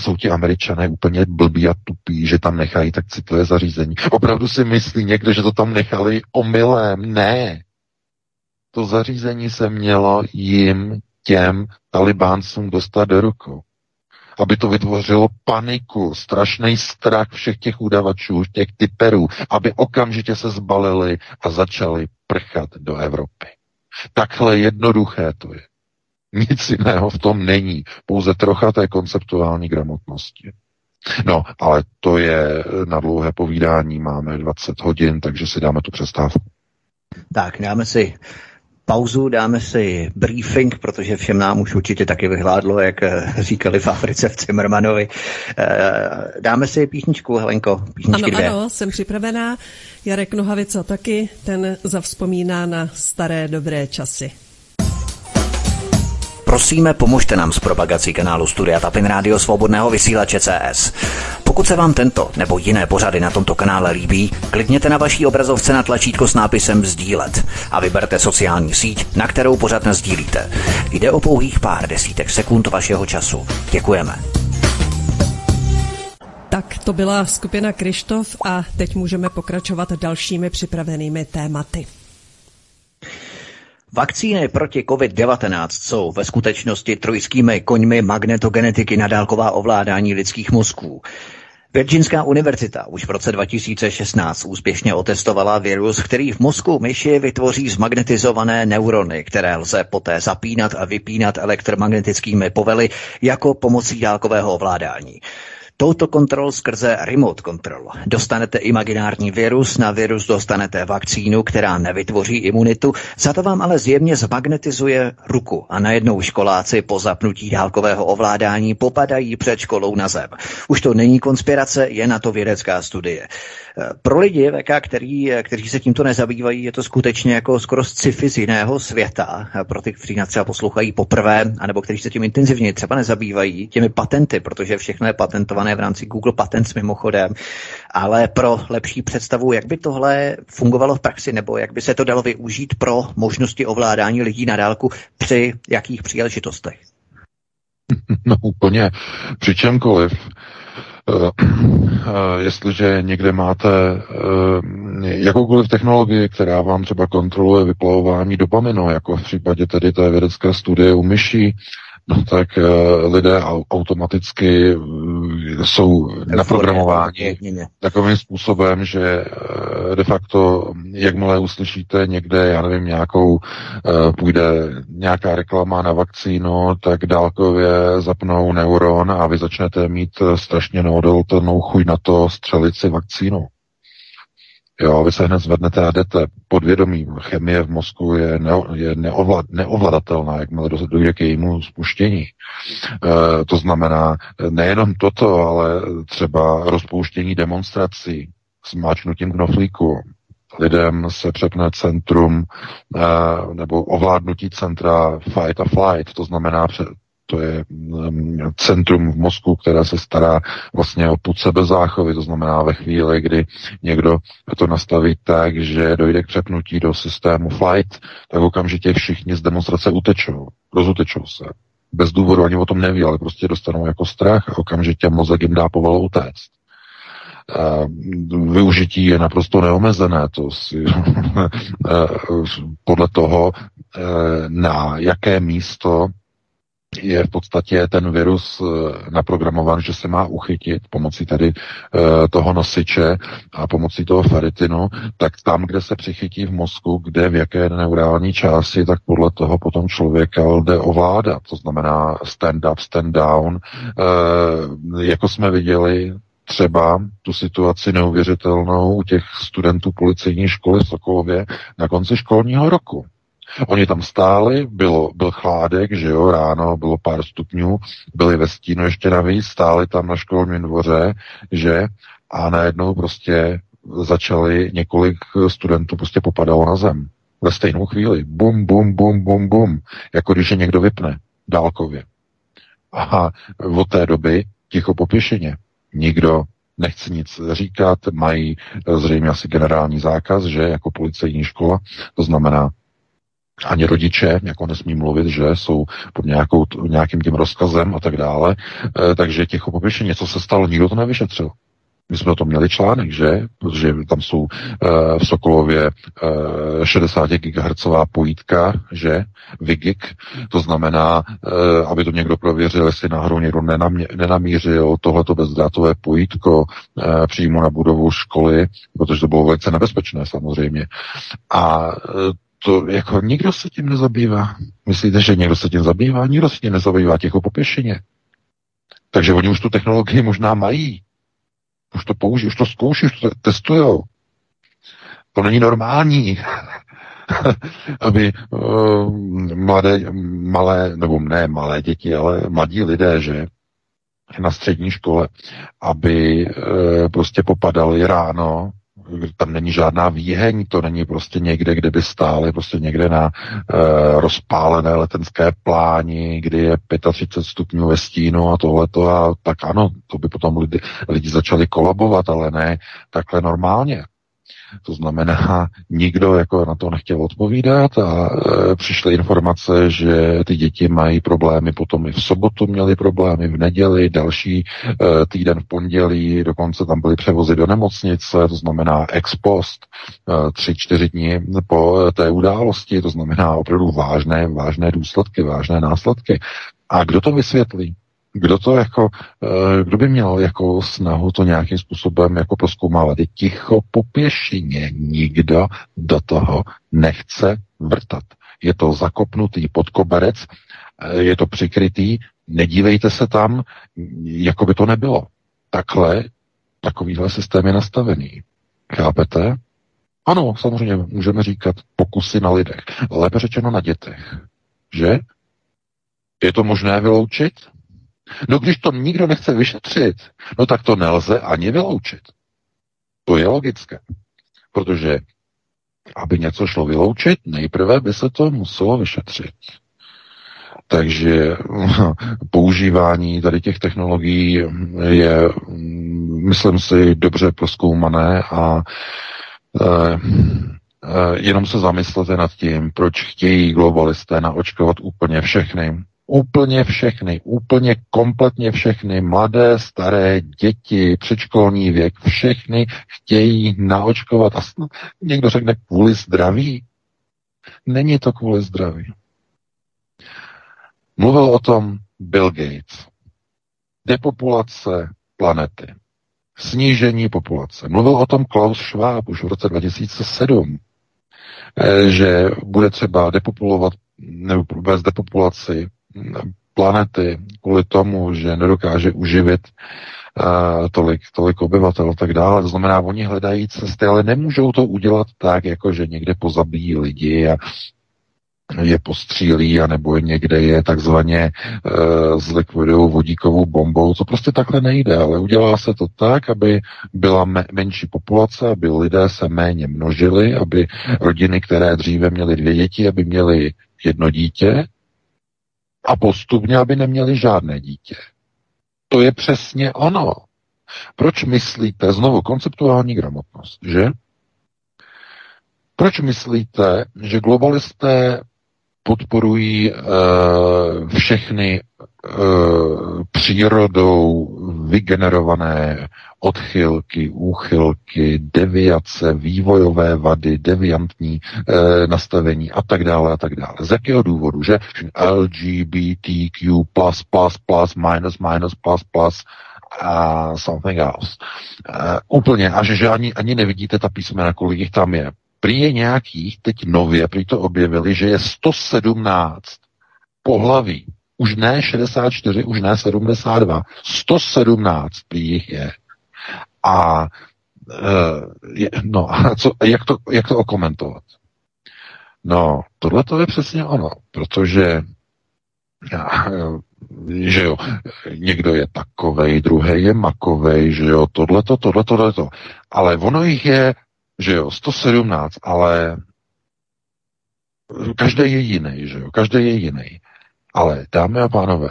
jsou ti Američané úplně blbí a tupí, že tam nechají tak citlivé zařízení? Opravdu si myslí někde, že to tam nechali omylem? Ne. to zařízení se mělo jim, těm talibáncům dostat do rukou. Aby to vytvořilo paniku, strašný strach všech těch udavačů, těch typerů, aby okamžitě se zbalili a začali prchat do Evropy. Takhle jednoduché to je. Nic jiného v tom není, pouze trocha té konceptuální gramotnosti. No, ale to je na dlouhé povídání, máme dvacet hodin, takže si dáme tu přestávku. Tak, dáme si pauzu, dáme si briefing, protože všem nám už určitě taky vyhládlo, jak říkali v Africe v Cimrmanovi. Dáme si píšničku, Helenko, píšničky dvě. Ano, ano, jsem připravená. Jarek Nohavica taky, ten zavzpomíná na staré dobré časy. Prosíme, pomožte nám s propagací kanálu Studia Tapin Rádio Svobodného vysílače C S. Pokud se vám tento nebo jiné pořady na tomto kanále líbí, klikněte na vaší obrazovce na tlačítko s nápisem sdílet a vyberte sociální síť, na kterou pořad nasdílíte. Jde o pouhých pár desítek sekund vašeho času. Děkujeme. Tak to byla skupina Krištof a teď můžeme pokračovat dalšími připravenými tématy. Vakcíny proti covid devatenáct jsou ve skutečnosti trojskými koňmi magnetogenetiky na dálková ovládání lidských mozků. Virginská univerzita už v roce dva tisíce šestnáct úspěšně otestovala virus, který v mozku myši vytvoří zmagnetizované neurony, které lze poté zapínat a vypínat elektromagnetickými povely jako pomocí dálkového ovládání. Touto kontrol skrze remote control dostanete imaginární virus, na virus dostanete vakcínu, která nevytvoří imunitu, za to vám ale zjevně zmagnetizuje ruku a najednou školáci po zapnutí dálkového ovládání popadají před školou na zem. Už to není konspirace, je na to vědecká studie. Pro lidi, který, kteří se tímto nezabývají, je to skutečně jako skoro sci-fi z jiného světa. Pro ty, kteří nás třeba poslouchají poprvé, anebo kteří se tím intenzivně třeba nezabývají, těmi patenty, protože všechno je patentované v rámci Google Patents mimochodem, ale pro lepší představu, jak by tohle fungovalo v praxi, nebo jak by se to dalo využít pro možnosti ovládání lidí na dálku, při jakých příležitostech? No úplně, při čemkoliv. Uh, uh, jestliže někde máte uh, jakoukoliv technologii, která vám třeba kontroluje vyplavování dopaminu, jako v případě tedy té vědecké studie u myší, no tak uh, lidé automaticky uh, jsou naprogramováni takovým způsobem, že uh, de facto, jakmile uslyšíte někde, já nevím, nějakou, uh, půjde nějaká reklama na vakcínu, tak dálkově zapnou neuron a vy začnete mít strašně neodolatelnou chuť na to střelit si vakcínu. Jo, vy se hned zvednete a jdete. Podvědomí chemie v mozku je, neo, je neovlad, neovladatelná, jakmile dojde k jejímu spuštění. E, to znamená nejenom toto, ale třeba rozpouštění demonstrací s máčnutím knoflíku. Lidem se přepne centrum e, nebo ovládnutí centra fight a flight, to znamená před to je centrum v mozku, které se stará vlastně o pud sebezáchovy, to znamená ve chvíli, kdy někdo to nastaví tak, že dojde k přepnutí do systému flight, tak okamžitě všichni z demonstrace utečou, rozutečou se. Bez důvodu, ani o tom neví, ale prostě dostanou jako strach a okamžitě mozek jim dá povol utéct. Využití je naprosto neomezené, to si, podle toho, na jaké místo je v podstatě ten virus naprogramovan, že se má uchytit pomocí tady toho nosiče a pomocí toho feritinu, tak tam, kde se přichytí v mozku, kde v jaké neurální části, tak podle toho potom člověka jde ovládat. To znamená stand up, stand down. Jako jsme viděli třeba tu situaci neuvěřitelnou u těch studentů policejní školy v Sokolově na konci školního roku. Oni tam stáli, bylo, byl chládek, že jo, ráno bylo pár stupňů, byli ve stínu ještě navíc, stáli tam na školním dvoře, že, a najednou prostě začali, několik studentů prostě popadalo na zem. Ve stejnou chvíli. Bum, bum, bum, bum, bum. Jako když je někdo vypne. Dálkově. A od té doby ticho po pěšině. Nikdo nechci nic říkat, mají zřejmě asi generální zákaz, že, jako policejní škola, to znamená ani rodiče, jako nesmí mluvit, že jsou pod nějakou, nějakým tím rozkazem a tak dále. E, takže ticho po pěšině, něco se stalo, nikdo to nevyšetřil. My jsme o tom měli článek, že? Protože tam jsou uh, v Sokolově uh, šedesát gigahertzová pojítka, že? Vigik. To znamená, uh, aby to někdo prověřil, jestli náhodou někdo nenamí- nenamířil tohleto bezdrátové pojítko uh, přímo na budovu školy, protože to bylo velice nebezpečné samozřejmě. A uh, to jako nikdo se tím nezabývá. Myslíte, že někdo se tím zabývá? Nikdo se tím nezabývá, těch po pěšině. Takže oni už tu technologii možná mají. Už to použijí, už to zkouší, už to testujou. To není normální, aby uh, mladé, malé, nebo ne malé děti, ale mladí lidé, že na střední škole, aby uh, prostě popadali ráno. Tam není žádná výheň, to není prostě někde, kde by stáli, prostě někde na e, rozpálené letenské pláni, kdy je třicet pět stupňů ve stínu a tohleto a tak ano, to by potom lidi, lidi začali kolabovat, ale ne takhle normálně. To znamená, nikdo jako na to nechtěl odpovídat a e, přišly informace, že ty děti mají problémy, potom i v sobotu měli problémy, v neděli, další e, týden v pondělí, dokonce tam byly převozy do nemocnice, to znamená ex post, e, tři, čtyři dní po e, té události, to znamená opravdu vážné, vážné důsledky, vážné následky. A kdo to vysvětlí? Kdo to jako, kdo by měl jako snahu to nějakým způsobem jako prozkoumávat? Je ticho po pěšině. Nikdo do toho nechce vrtat. Je to zakopnutý pod koberec, je to přikrytý, nedívejte se tam, jako by to nebylo. Takhle, takovýhle systém je nastavený. Chápete? Ano, samozřejmě můžeme říkat pokusy na lidech. Lépe řečeno na dětech. Že? Je to možné vyloučit? No když to nikdo nechce vyšetřit, no tak to nelze ani vyloučit. To je logické. Protože aby něco šlo vyloučit, nejprve by se to muselo vyšetřit. Takže používání tady těch technologií je, myslím si, dobře prozkoumané a eh, jenom se zamyslete nad tím, proč chtějí globalisté naočkovat úplně všechny. Úplně všechny, úplně kompletně všechny, mladé, staré, děti, předškolní věk, všechny chtějí naočkovat. A snad někdo řekne kvůli zdraví. Není to kvůli zdraví. Mluvil o tom Bill Gates. Depopulace planety. Snížení populace. Mluvil o tom Klaus Schwab už v roce dva tisíce sedm, že bude třeba depopulovat, nebo bez depopulaci planety kvůli tomu, že nedokáže uživit uh, tolik, tolik obyvatel a tak dále. To znamená, oni hledají cesty, ale nemůžou to udělat tak, jako že někde pozabíjí lidi a je postřílí, anebo někde je takzvaně uh, zlikvidují vodíkovou bombou. To prostě takhle nejde, ale udělá se to tak, aby byla me- menší populace, aby lidé se méně množili, aby rodiny, které dříve měly dvě děti, aby měly jedno dítě, a postupně, aby neměli žádné dítě. To je přesně ono. Proč myslíte, znovu konceptuální gramotnost, že? Proč myslíte, že globalisté podporují e, všechny e, přírodou vygenerované odchylky, úchylky, deviace, vývojové vady, deviantní e, nastavení a tak dále a tak dále. Z jakého důvodu, že L G B T Q plus plus plus, minus, minus, plus, plus a something else. E, úplně, a že, že ani, ani nevidíte ta písmena, kolik jich tam je. Prý je nějakých, teď nově, prý to objevili, že je sto sedmnáct pohlaví. Už ne šedesát čtyři, už ne sedmdesát dva. sto sedmnáct prý jich je. A, e, no, a co, jak, to, jak to okomentovat? No, tohle to je přesně ono, protože já, že jo, někdo je takovej, druhý je makovej, že jo, tohleto, tohleto, tohleto. Ale ono jich je, že jo, sto sedmnáct, ale každý je jiný, že jo, každý je jiný. Ale dámy a pánové,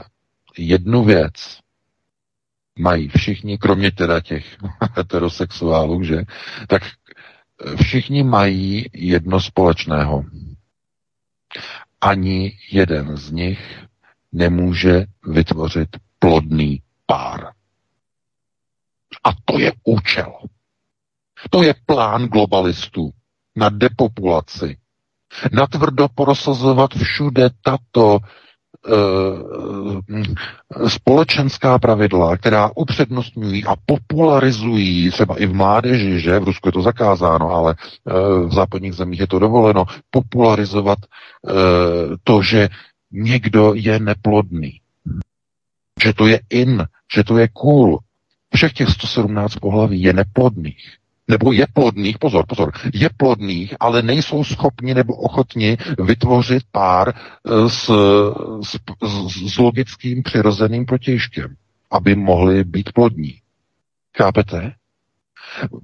jednu věc mají všichni, kromě teda těch heterosexuálů, že, tak všichni mají jedno společného. Ani jeden z nich nemůže vytvořit plodný pár. A to je účel. To je plán globalistů na depopulaci. Natvrdo prosazovat všude tato e, společenská pravidla, která upřednostňují a popularizují třeba i v mládeži, že v Rusku je to zakázáno, ale e, v západních zemích je to dovoleno, popularizovat e, to, že někdo je neplodný. Že to je in, že to je cool. Všech těch sto sedmnáct pohlaví je neplodných. Nebo je plodných, pozor, pozor, je plodných, ale nejsou schopni nebo ochotni vytvořit pár s, s, s logickým přirozeným protějškem, aby mohli být plodní. Chápete?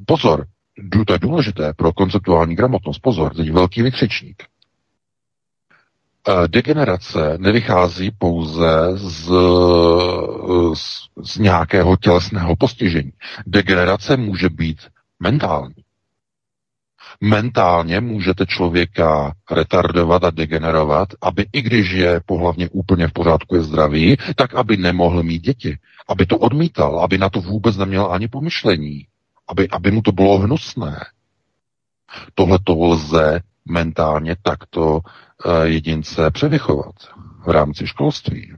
Pozor, to je důležité pro konceptuální gramotnost, pozor, teď velký vykřičník. Degenerace nevychází pouze z, z, z nějakého tělesného postižení. Degenerace může být mentální. Mentálně můžete člověka retardovat a degenerovat, aby i když je pohlavně úplně v pořádku, je zdravý, tak aby nemohl mít děti. Aby to odmítal, aby na to vůbec neměl ani pomyšlení. Aby, aby mu to bylo hnusné. Tohle to lze mentálně takto jedince převychovat v rámci školství.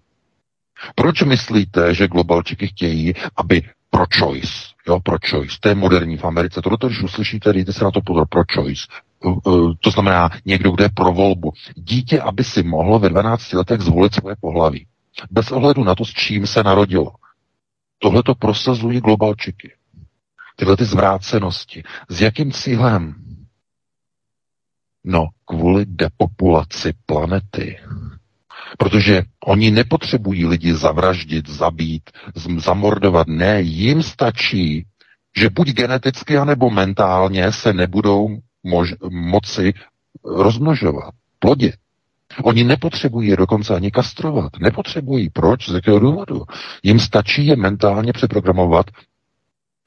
Proč myslíte, že globalčiky chtějí, aby pro-choice, jo, pro-choice, to je moderní v Americe, tohle, když uslyšíte, dejte se na to pozor, pro-choice, to znamená někdo, kdo je pro volbu. Dítě, aby si mohlo ve dvanácti letech zvolit svoje pohlaví. Bez ohledu na to, s čím se narodilo. Tohle to prosazují globalčiky. Tyhle ty zvrácenosti. S jakým cílem? No, kvůli depopulaci planety. Protože oni nepotřebují lidi zavraždit, zabít, zamordovat. Ne, jim stačí, že buď geneticky, anebo mentálně se nebudou mož- moci rozmnožovat, plodit. Oni nepotřebují je dokonce ani kastrovat. Nepotřebují. Proč? Z jakého důvodu? Jim stačí je mentálně přeprogramovat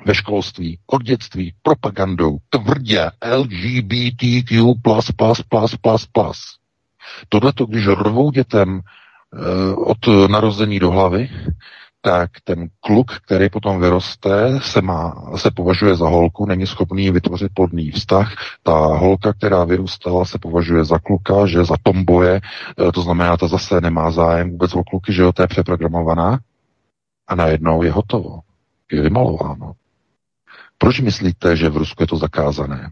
ve školství, od dětství, propagandou, tvrdě, el gé bé té kvé plus plus plus plus plus. Tohleto, když rvou dětem e, od narození do hlavy, tak ten kluk, který potom vyroste, se, má, se považuje za holku, není schopný vytvořit plodný vztah. Ta holka, která vyrůstala, se považuje za kluka, že za tomboje, e, to znamená, ta zase nemá zájem vůbec o kluky, že jo, to je přeprogramovaná a najednou je hotovo. Je vymalováno. Proč myslíte, že v Rusku je to zakázané?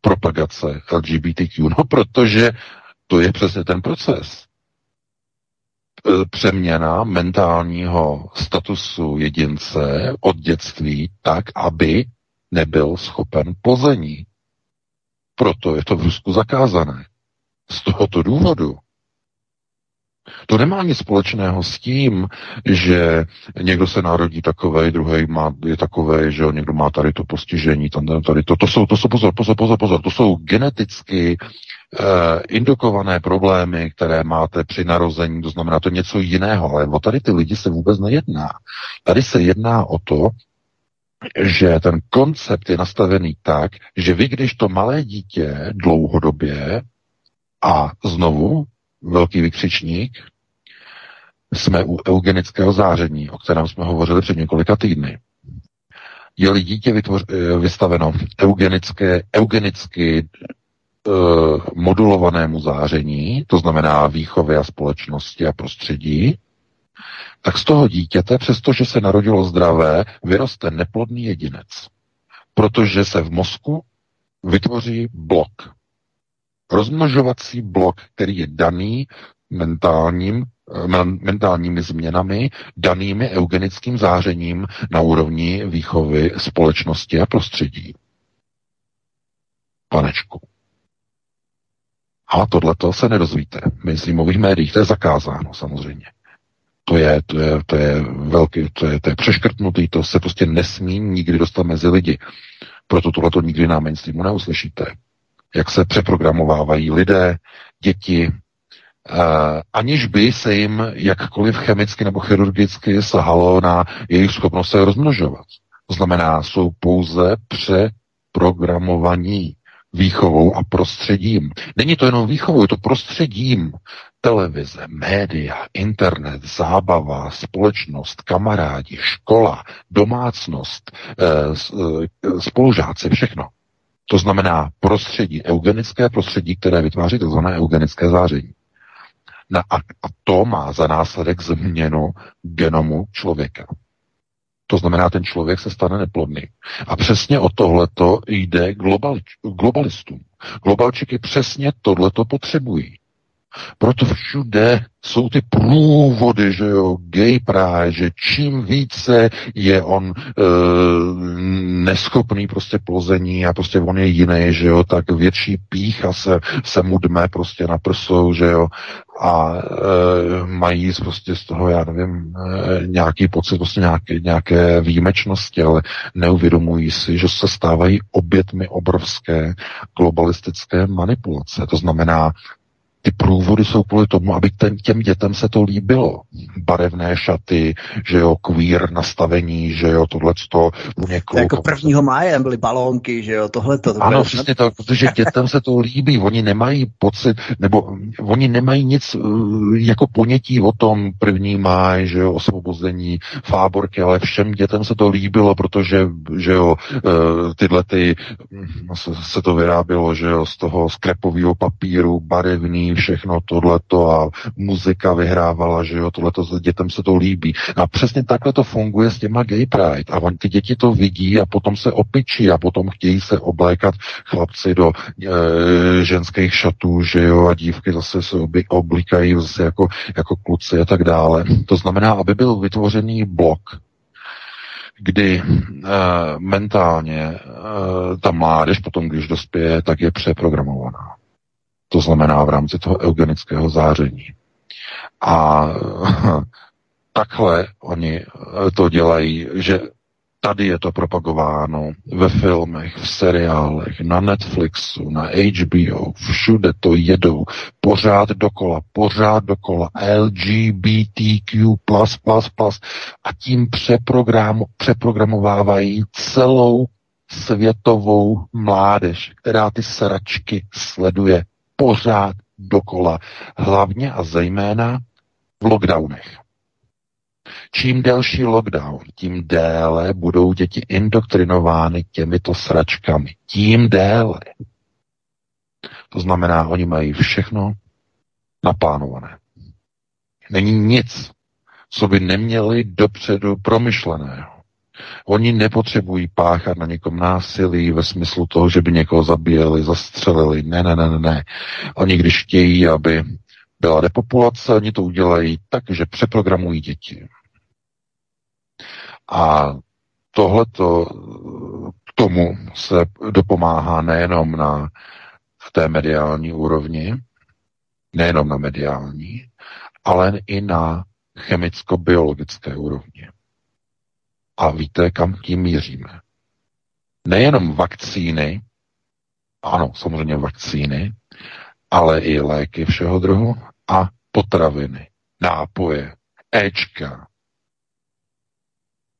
Propagace el gé bé té kvé? No, protože to je přesně ten proces. Přeměna mentálního statusu jedince od dětství tak, aby nebyl schopen plození. Proto je to v Rusku zakázané. Z tohoto důvodu. To nemá nic společného s tím, že někdo se narodí takovej, druhý má, je takovej, že někdo má tady to postižení, tam, tady to. To jsou, to jsou, pozor, pozor, pozor, pozor, to jsou geneticky eh, indukované problémy, které máte při narození, to znamená, to je něco jiného, ale o tady ty lidi se vůbec nejedná. Tady se jedná o to, že ten koncept je nastavený tak, že vy, když to malé dítě dlouhodobě a znovu velký vykřičník, jsme u eugenického záření, o kterém jsme hovořili před několika týdny. Je-li dítě vytvoř, vystaveno eugenické, eugenicky eh, modulovanému záření, to znamená výchově a společnosti a prostředí, tak z toho dítěte, přestože se narodilo zdravé, vyroste neplodný jedinec, protože se v mozku vytvoří blok. Rozmnožovací blok, který je daný mentálním, mentálními změnami, danými eugenickým zářením na úrovni výchovy společnosti a prostředí. Panečku. A tohleto se nedozvíte. Mainstreamových médiích, to je zakázáno samozřejmě. To je, to je, to je velký, to je, to je přeškrtnutý, to se prostě nesmí nikdy dostat mezi lidi. Proto tohleto nikdy na mainstreamu neuslyšíte. Jak se přeprogramovávají lidé, děti, eh, aniž by se jim jakkoliv chemicky nebo chirurgicky sahalo na jejich schopnost se rozmnožovat. To znamená, jsou pouze přeprogramovaní výchovou a prostředím. Není to jenom výchovou, je to prostředím. Televize, média, internet, zábava, společnost, kamarádi, škola, domácnost, spolužáci, všechno. To znamená prostředí, eugenické prostředí, které vytváří tzv. Eugenické záření. Na, a, a to má za následek změnu genomu člověka. To znamená, ten člověk se stane neplodný. A přesně o tohleto jde global, globalistům. Globalčiky přesně tohleto potřebují. Proto všude jsou ty průvody, že jo, gay pride, že čím více je on e, neschopný prostě plození a prostě on je jiný, že jo, tak větší pícha se, se mu dme prostě na prsou, že jo, a e, mají prostě z toho, já nevím, e, nějaký pocit, prostě nějaké, nějaké výjimečnosti, ale neuvědomují si, že se stávají obětmi obrovské globalistické manipulace. To znamená, ty průvody jsou kvůli tomu, aby ten, těm dětem se to líbilo. Barevné šaty, že jo, queer nastavení, že jo, tohleto. Někoho, jako prvního máje tam byly balónky, že jo, tohleto. Ano, bude... přesně tak, protože dětem se to líbí, oni nemají pocit, nebo oni nemají nic jako ponětí o tom první máj, že jo, osvobození, fáborky, ale všem dětem se to líbilo, protože, že jo, tyhle ty, se to vyrábělo, že jo, z toho skrepového papíru, barevný, všechno tohleto a muzika vyhrávala, že jo, tohleto, dětem se to líbí. A přesně takhle to funguje s těma gay pride. A on, ty děti to vidí a potom se opičí a potom chtějí se oblékat chlapci do e, ženských šatů, že jo, a dívky zase se oby, oblíkají zase jako, jako kluci a tak dále. To znamená, aby byl vytvořený blok, kdy e, mentálně e, ta mládež potom, když dospěje, tak je přeprogramovaná. To znamená v rámci toho eugenického záření. A takhle oni to dělají, že tady je to propagováno ve filmech, v seriálech, na Netflixu, na H B O, všude to jedou, pořád dokola, pořád dokola, L G B T Q plus plus plus, a tím přeprogram, přeprogramovávají celou světovou mládež, která ty sračky sleduje pořád dokola, hlavně a zejména v lockdownech. Čím delší lockdown, tím déle budou děti indoktrinovány těmito sračkami. Tím déle. To znamená, oni mají všechno naplánované. Není nic, co by neměli dopředu promyšleného. Oni nepotřebují páchat na někom násilí ve smyslu toho, že by někoho zabíjeli, zastřelili. Ne, ne, ne, ne. Oni když chtějí, aby byla depopulace, oni to udělají tak, že přeprogramují děti. A tohleto k tomu se dopomáhá nejenom na té mediální úrovni, nejenom na mediální, ale i na chemicko-biologické úrovni. A víte, kam tím míříme. Nejenom vakcíny, ano, samozřejmě vakcíny, ale i léky všeho druhu a potraviny, nápoje, éčka,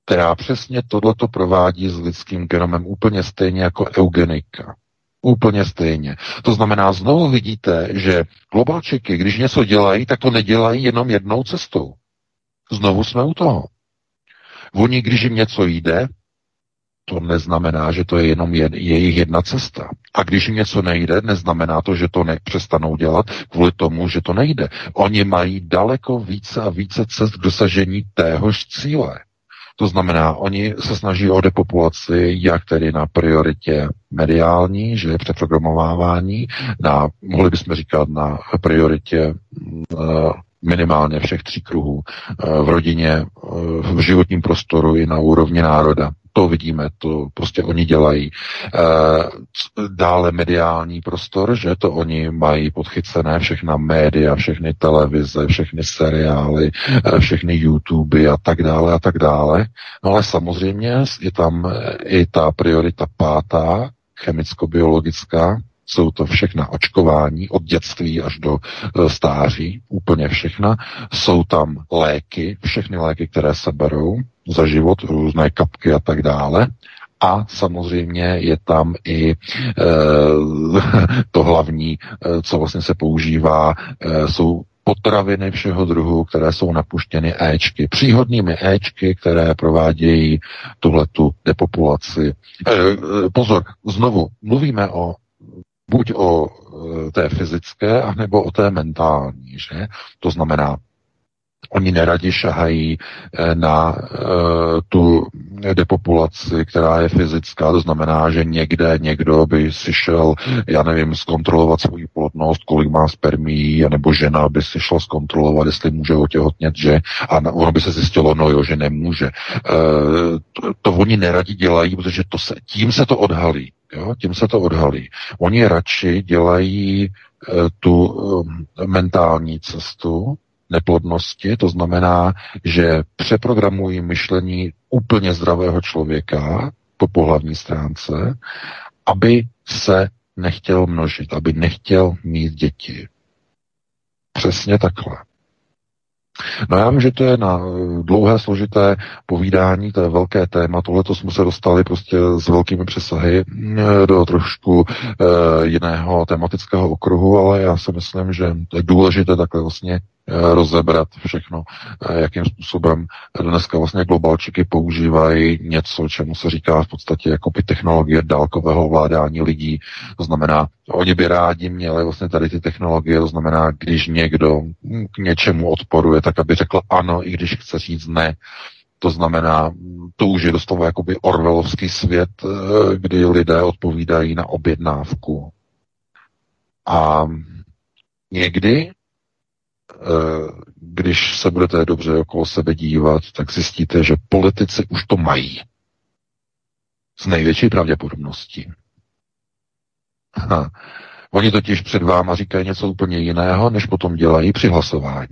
která přesně tohleto provádí s lidským genomem úplně stejně jako eugenika. Úplně stejně. To znamená, znovu vidíte, že globalčiky, když něco dělají, tak to nedělají jenom jednou cestou. Znovu jsme u toho. Oni, když jim něco jde, to neznamená, že to je jenom jed, jejich jedna cesta. A když jim něco nejde, neznamená to, že to nepřestanou dělat kvůli tomu, že to nejde. Oni mají daleko více a více cest k dosažení téhož cíle. To znamená, oni se snaží o depopulaci, jak tedy na prioritě mediální, že je přeprogramovávání, na, mohli bychom říkat, na prioritě uh, minimálně všech tří kruhů v rodině, v životním prostoru i na úrovni národa. To vidíme, to prostě oni dělají. Dále mediální prostor, že to oni mají podchycené všechna média, všechny televize, všechny seriály, všechny YouTube a tak dále a tak dále. No ale samozřejmě je tam i ta priorita pátá, chemicko-biologická. Jsou to všechna očkování, od dětství až do stáří, úplně všechna. Jsou tam léky, všechny léky, které se berou za život, různé kapky a tak dále. a samozřejmě je tam i e, to hlavní, co vlastně se používá, e, jsou potraviny všeho druhu, které jsou napuštěny éčky, příhodnými éčky, které provádějí tuhletu depopulaci. E, pozor, znovu, mluvíme o buď o té fyzické, anebo o té mentální, že? To znamená, oni neradi šahají na e, tu depopulaci, která je fyzická, to znamená, že někde někdo by si šel, já nevím, zkontrolovat svou plodnost, kolik má spermií, nebo žena by si šla zkontrolovat, jestli může otěhotnět, že? A ono by se zjistilo, no jo, že nemůže. E, to, to oni neradi dělají, protože to se, tím se to odhalí. Jo? Tím se to odhalí. Oni radši dělají e, tu e, mentální cestu, neplodnosti, to znamená, že přeprogramují myšlení úplně zdravého člověka po pohlavní stránce, aby se nechtěl množit, aby nechtěl mít děti. Přesně takhle. No já vím, že to je na dlouhé složité povídání, to je velké téma, tohleto jsme se dostali prostě s velkými přesahy do trošku eh, jiného tematického okruhu, ale já si myslím, že to je důležité takhle vlastně eh, rozebrat všechno, eh, jakým způsobem dneska vlastně globalčiky používají něco, čemu se říká v podstatě jako by technologie dálkového ovládání lidí, to znamená, oni by rádi měli vlastně tady ty technologie, to znamená, když někdo k něčemu odporuje, tak aby řekl ano, i když chce říct ne. To znamená, to už je doslova jakoby orwellovský svět, kdy lidé odpovídají na objednávku. A někdy, když se budete dobře okolo sebe dívat, tak zjistíte, že politici už to mají. S největší pravděpodobností. Ha. Oni totiž před váma říkají něco úplně jiného, než potom dělají při hlasování.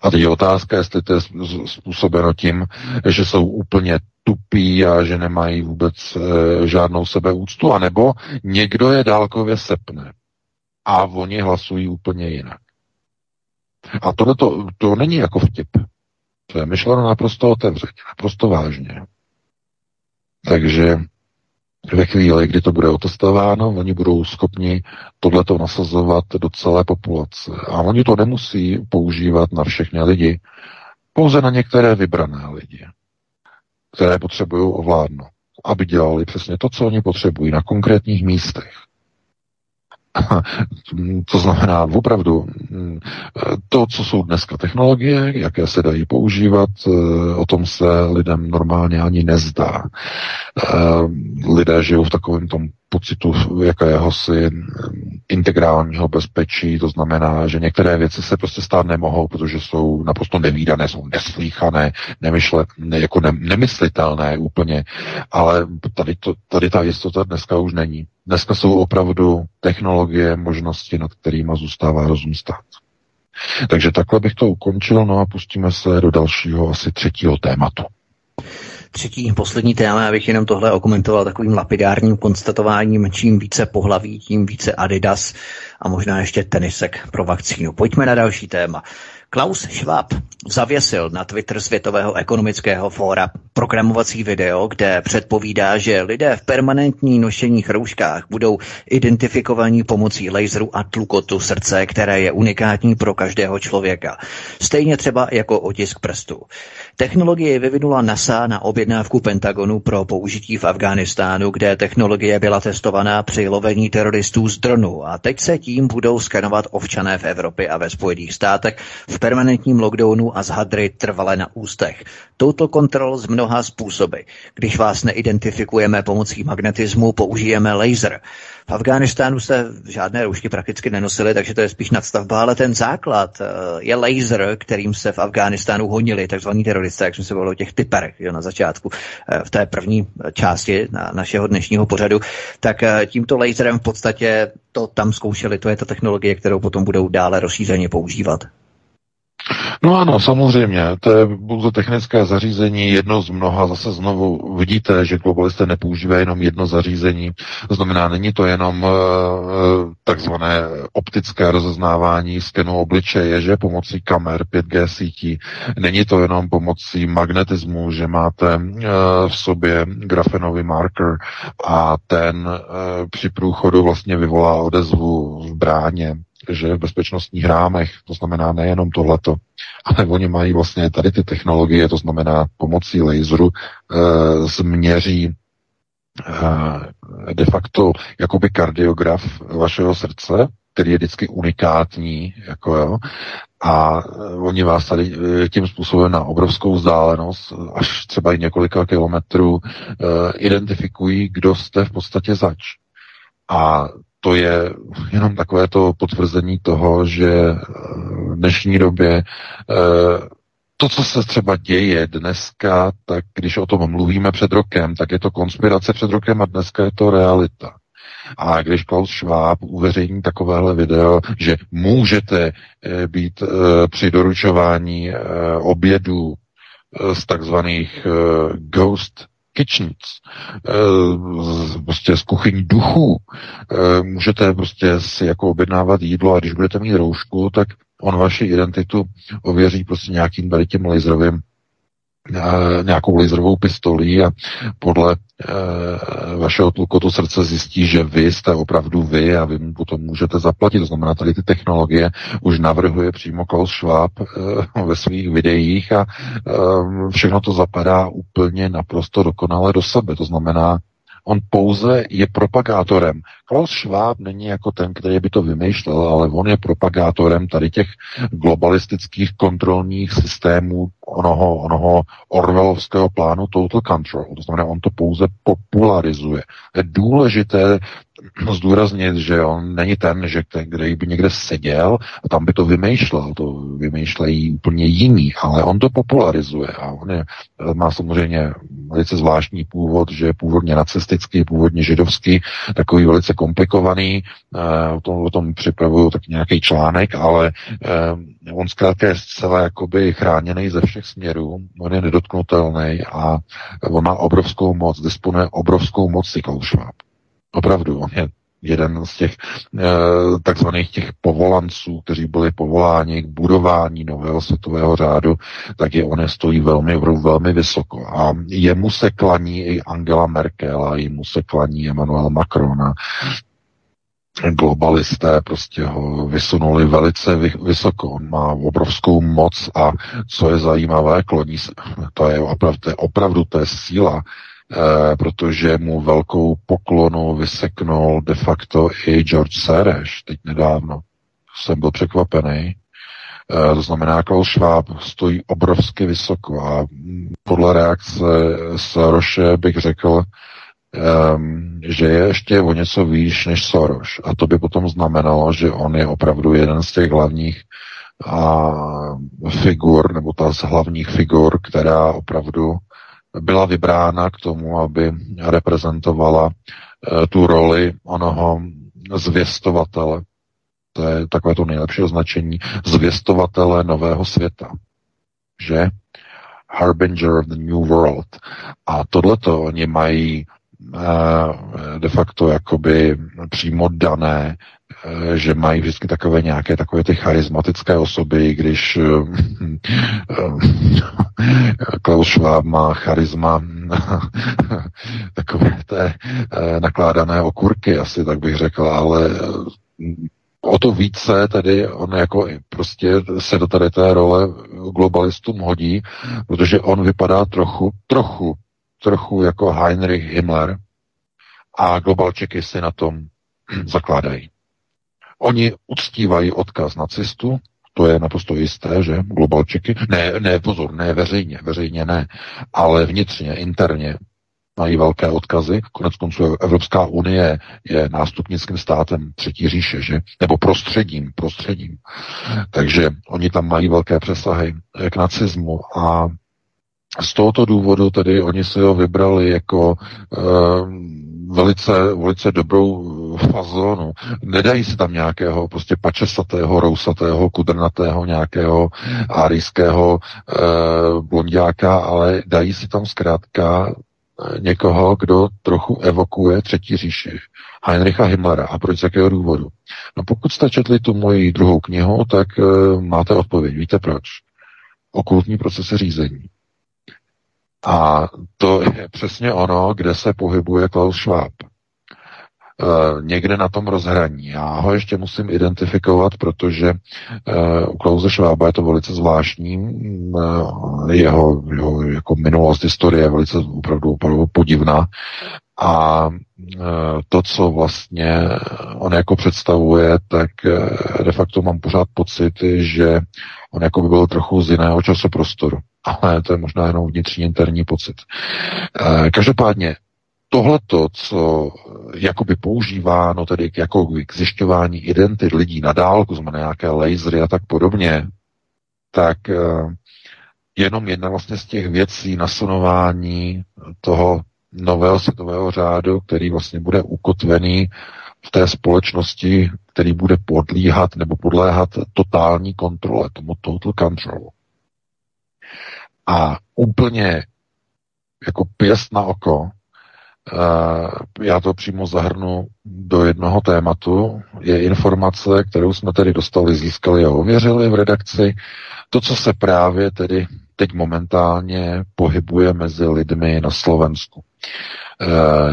A teď je otázka, jestli to je způsobeno tím, že jsou úplně tupí a že nemají vůbec e, žádnou sebeúctu, anebo někdo je dálkově sepne a oni hlasují úplně jinak. A tohleto, to není jako vtip. To je myšleno naprosto otevřeně, naprosto vážně. Takže ve chvíli, kdy to bude otestováno, oni budou schopni tohleto nasazovat do celé populace. A oni to nemusí používat na všechny lidi, pouze na některé vybrané lidi, které potřebují ovládnout, aby dělali přesně to, co oni potřebují na konkrétních místech. To znamená opravdu to, co jsou dneska technologie, jaké se dají používat, o tom se lidem normálně ani nezdá. Lidé žijou v takovém tom pocitu jakéhosi integrálního bezpečí, to znamená, že některé věci se prostě stát nemohou, protože jsou naprosto nevídané, jsou neslýchané, nemyšle, ne, jako ne, nemyslitelné úplně, ale tady, to, tady ta jistota dneska už není. Dneska jsou opravdu technologie, možnosti, nad kterými zůstává rozum stát. Takže takhle bych to ukončil, no a pustíme se do dalšího, asi třetího tématu. Třetí, poslední téma, já bych jenom tohle okomentoval takovým lapidárním konstatováním, čím více pohlaví, tím více Adidas a možná ještě tenisek pro vakcínu. Pojďme na další téma. Klaus Schwab zavěsil na Twitter Světového ekonomického fóra programovací video, kde předpovídá, že lidé v permanentní nošených rouškách budou identifikovaní pomocí laseru a tlukotu srdce, které je unikátní pro každého člověka. Stejně třeba jako otisk prstů. Technologie vyvinula NASA na objednávku Pentagonu pro použití v Afghánistánu, kde technologie byla testovaná při lovení teroristů z dronu a teď se tím budou skenovat občané v Evropě a ve Spojených státech v permanentním lockdownu a z hadry trvale na ústech. Touto kontrol z mnoha způsoby. Když vás neidentifikujeme pomocí magnetismu, použijeme laser. V Afghánistánu se žádné roušky prakticky nenosily, takže to je spíš nadstavba, ale ten základ je laser, kterým se v Afghánistánu honili takzvaní teroristé, jak jsme se volili o těch typerech jo, na začátku, v té první části na našeho dnešního pořadu, tak tímto laserem v podstatě to tam zkoušeli, to je ta technologie, kterou potom budou dále rozšířeně používat. No ano, samozřejmě, to je pouze technické zařízení, jedno z mnoha, zase znovu vidíte, že globalisté nepoužívají jenom jedno zařízení, znamená, není to jenom e, takzvané optické rozeznávání skenu obličeje, že pomocí kamer pět gé sítí, není to jenom pomocí magnetismu, že máte e, v sobě grafenový marker a ten e, při průchodu vlastně vyvolá odezvu v bráně, že v bezpečnostních rámech, to znamená nejenom tohleto, ale oni mají vlastně tady ty technologie, to znamená pomocí laseru e, změří e, de facto jakoby kardiograf vašeho srdce, který je vždycky unikátní, jako jo, a oni vás tady tím způsobem na obrovskou vzdálenost, až třeba i několika kilometrů, e, identifikují, kdo jste v podstatě zač. A to je jenom takové to potvrzení toho, že v dnešní době to, co se třeba děje dneska, tak když o tom mluvíme před rokem, tak je to konspirace před rokem a dneska je to realita. A když Klaus Schwab uveřejní takovéhle video, že můžete být při doručování obědů z takzvaných ghost kitchens, prostě z kuchyň duchů. Můžete prostě si jako objednávat jídlo a když budete mít roušku, tak on vaši identitu ověří prostě nějakým tady tím laserovým, nějakou laserovou pistolí a podle vašeho tlukotu srdce zjistí, že vy jste opravdu vy a vy potom můžete zaplatit. To znamená, tady ty technologie už navrhuje přímo Klaus Schwab ve svých videích a všechno to zapadá úplně naprosto dokonale do sebe. To znamená, on pouze je propagátorem. Klaus Schwab není jako ten, který by to vymýšlel, ale on je propagátorem tady těch globalistických kontrolních systémů onoho, onoho orwellovského plánu Total Control. To znamená, on to pouze popularizuje. Je důležité zdůraznit, že on není ten, že ten, který by někde seděl a tam by to vymýšlel, to vymýšlejí úplně jiní, ale on to popularizuje a on je, má samozřejmě velice zvláštní původ, že je původně nacistický, původně židovský, takový velice komplikovaný, eh, o tom, o tom připravuju tak nějaký článek, ale eh, on zkrátka je zcela jakoby chráněný ze všech směrů, on je nedotknutelný a on má obrovskou moc, disponuje obrovskou mocí Klaus Schwab. Opravdu, on je jeden z těch e, takzvaných těch povolanců, kteří byli povoláni k budování nového světového řádu, tak je on je stojí velmi, velmi vysoko. A jemu se klaní i Angela Merkel a jemu se klaní Emmanuel Macron a globalisté prostě ho vysunuli velice vy, vysoko. On má obrovskou moc a co je zajímavé, kloní se, to je opravdu, to je, opravdu, to je síla, Eh, protože mu velkou poklonu vyseknul de facto i George Soroš, teď nedávno. Jsem byl překvapený. Eh, to znamená, Klaus Schwab stojí obrovsky vysoko a podle reakce Soroše bych řekl, Um, že je ještě o něco výš než Soroš. A to by potom znamenalo, že on je opravdu jeden z těch hlavních a, figur, nebo ta z hlavních figur, která opravdu byla vybrána k tomu, aby reprezentovala e, tu roli onoho zvěstovatele. To je takové to nejlepší označení. Zvěstovatele nového světa. Že? Harbinger of the New World. A tohleto oni mají de facto jakoby přímo dané, že mají vždycky takové nějaké takové ty charismatické osoby, když Klaus Schwab má charisma takové té nakládané okurky, asi tak bych řekl, ale o to více tady on jako prostě se do tady té role globalistům hodí, protože on vypadá trochu, trochu trochu jako Heinrich Himmler a globalčeky si na tom zakládají. Oni uctívají odkaz nacistů, to je naprosto jisté, že globalčeky, ne, ne, pozor, ne veřejně, veřejně ne, ale vnitřně, interně mají velké odkazy. Konec konců Evropská unie je nástupnickým státem třetí říše, že? Nebo prostředím, prostředím. Takže oni tam mají velké přesahy k nacismu a z tohoto důvodu tedy oni si ho vybrali jako e, velice, velice dobrou fazonu. Nedají si tam nějakého prostě pačesatého, rousatého, kudrnatého, nějakého árijského eh, blondiáka, ale dají si tam zkrátka někoho, kdo trochu evokuje třetí říši. Heinricha Himmlera. A proč z jakého důvodu? No pokud jste četli tu moji druhou knihu, tak e, máte odpověď. Víte proč? Okultní procesy řízení. A to je přesně ono, kde se pohybuje Klaus Schwab. E, někde na tom rozhraní. Já ho ještě musím identifikovat, protože e, u Klause Schwaba je to velice zvláštní. E, jeho, jeho jako minulost, historie je velice opravdu, opravdu podivná. A to, co vlastně on jako představuje, tak de facto mám pořád pocit, že on jako by byl trochu z jiného časoprostoru. Ale to je možná jenom vnitřní interní pocit. Každopádně tohleto, co jakoby používáno tedy jako k zjišťování identit lidí na dálku, znamená nějaké lasery a tak podobně, tak jenom jedna vlastně z těch věcí nasunování toho nového světového řádu, který vlastně bude ukotvený v té společnosti, který bude podlíhat nebo podléhat totální kontrole, tomu total control. A úplně jako pěst na oko, já to přímo zahrnu do jednoho tématu, je informace, kterou jsme tedy dostali, získali a ověřili v redakci, to, co se právě tedy teď momentálně pohybuje mezi lidmi na Slovensku.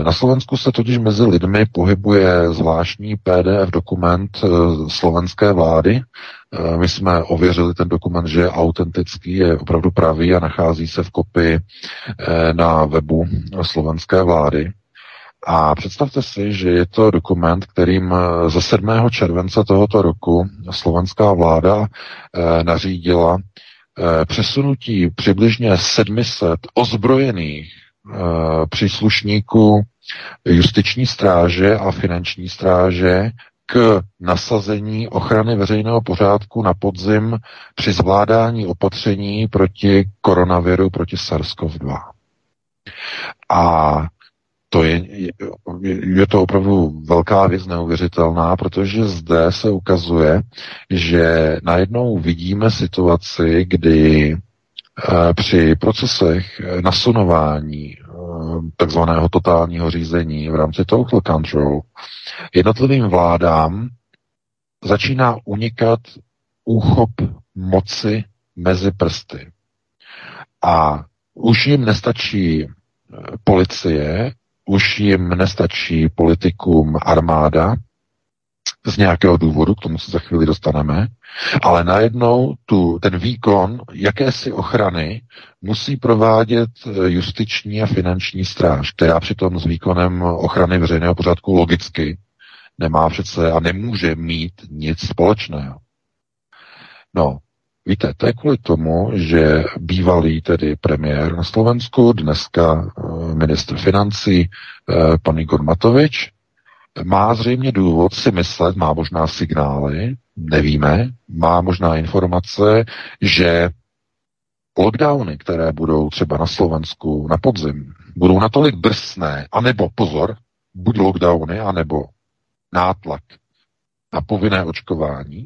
Na Slovensku se totiž mezi lidmi pohybuje zvláštní P D F dokument slovenské vlády. My jsme ověřili ten dokument, že je autentický, je opravdu pravý a nachází se v kopii na webu slovenské vlády. A představte si, že je to dokument, kterým ze sedmého července tohoto roku slovenská vláda nařídila přesunutí přibližně sedm set ozbrojených příslušníků justiční stráže a finanční stráže k nasazení ochrany veřejného pořádku na podzim při zvládání opatření proti koronaviru, proti SARS-C o V dva. A to je, je to opravdu velká věc neuvěřitelná, protože zde se ukazuje, že najednou vidíme situaci, kdy při procesech nasunování takzvaného totálního řízení v rámci total control jednotlivým vládám začíná unikat úchop moci mezi prsty. A už jim nestačí policie, už jim nestačí politikům armáda, z nějakého důvodu, k tomu se za chvíli dostaneme, ale najednou tu, ten výkon jakési ochrany musí provádět justiční a finanční stráž, která přitom s výkonem ochrany veřejného pořádku logicky nemá přece a nemůže mít nic společného. No, víte, to je kvůli tomu, že bývalý tedy premiér na Slovensku, dneska ministr financí, pan Igor Matovič, má zřejmě důvod si myslet, má možná signály, nevíme, má možná informace, že lockdowny, které budou třeba na Slovensku na podzim, budou natolik drsné, anebo pozor, buď lockdowny, anebo nátlak na povinné očkování,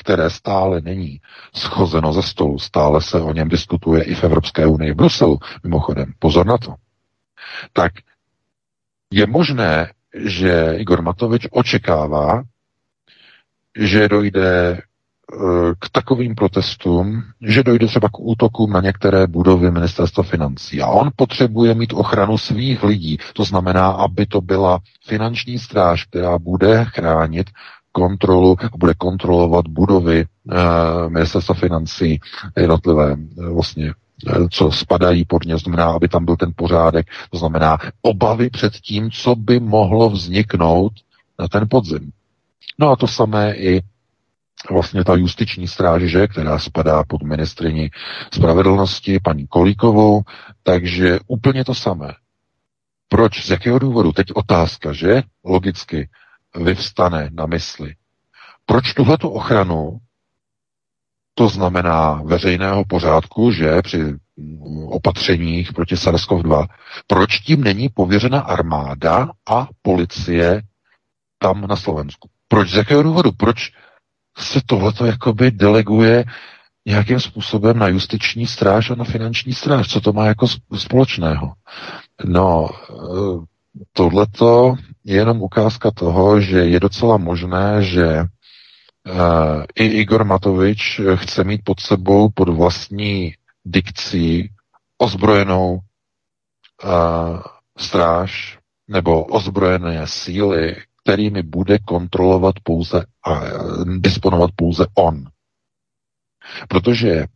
které stále není schozeno ze stolu, stále se o něm diskutuje i v Evropské unii v Bruselu, mimochodem, pozor na to, tak je možné, že Igor Matovič očekává, že dojde k takovým protestům, že dojde třeba k útokům na některé budovy ministerstva financí. A on potřebuje mít ochranu svých lidí. To znamená, aby to byla finanční stráž, která bude chránit kontrolu, bude kontrolovat budovy eh, ministerstva financí jednotlivé eh, vlastně co spadají pod ně, znamená, aby tam byl ten pořádek, to znamená obavy před tím, co by mohlo vzniknout na ten podzim. No a to samé i vlastně ta justiční stráže, která spadá pod ministryni spravedlnosti, paní Kolíkovou, takže úplně to samé. Proč? Z jakého důvodu? Teď otázka, že? Logicky vyvstane na mysli. Proč tuhletu ochranu, to znamená veřejného pořádku, že při opatřeních proti SARS-C o V dva, proč tím není pověřena armáda a policie tam na Slovensku. Proč? Z jakého důvodu? Proč se tohleto jakoby deleguje nějakým způsobem na justiční stráž a na finanční stráž? Co to má jako společného? No, tohleto je jenom ukázka toho, že je docela možné, že i Igor Matovič chce mít pod sebou, pod vlastní dikcí, ozbrojenou stráž nebo ozbrojené síly, kterými bude kontrolovat pouze a disponovat pouze on. Protože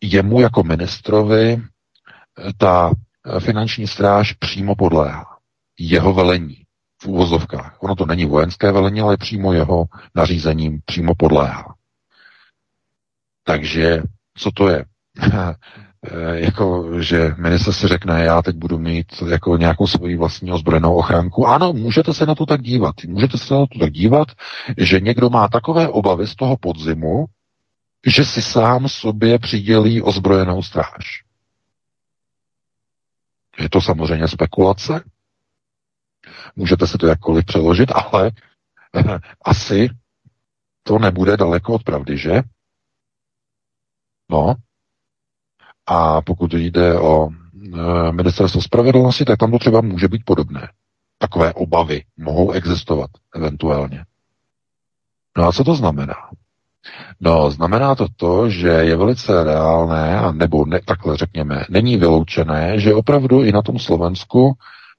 jemu jako ministrovi ta finanční stráž přímo podléhá jeho velení v uvozovkách. Ono to není vojenské velení, ale přímo jeho nařízením přímo podléhá. Takže co to je? Jako, že minister si řekne, já teď budu mít jako nějakou svoji vlastní ozbrojenou ochránku. Ano, můžete se na to tak dívat. Můžete se na to tak dívat, že někdo má takové obavy z toho podzimu, že si sám sobě přidělí ozbrojenou stráž. Je to samozřejmě spekulace. Můžete si to jakkoliv přeložit, ale asi to nebude daleko od pravdy, že? No. A pokud jde o e, ministerstvo spravedlnosti, tak tam to třeba může být podobné. Takové obavy mohou existovat eventuálně. No a co to znamená? No, znamená to to, že je velice reálné, a nebo ne, takhle řekněme, není vyloučené, že opravdu i na tom Slovensku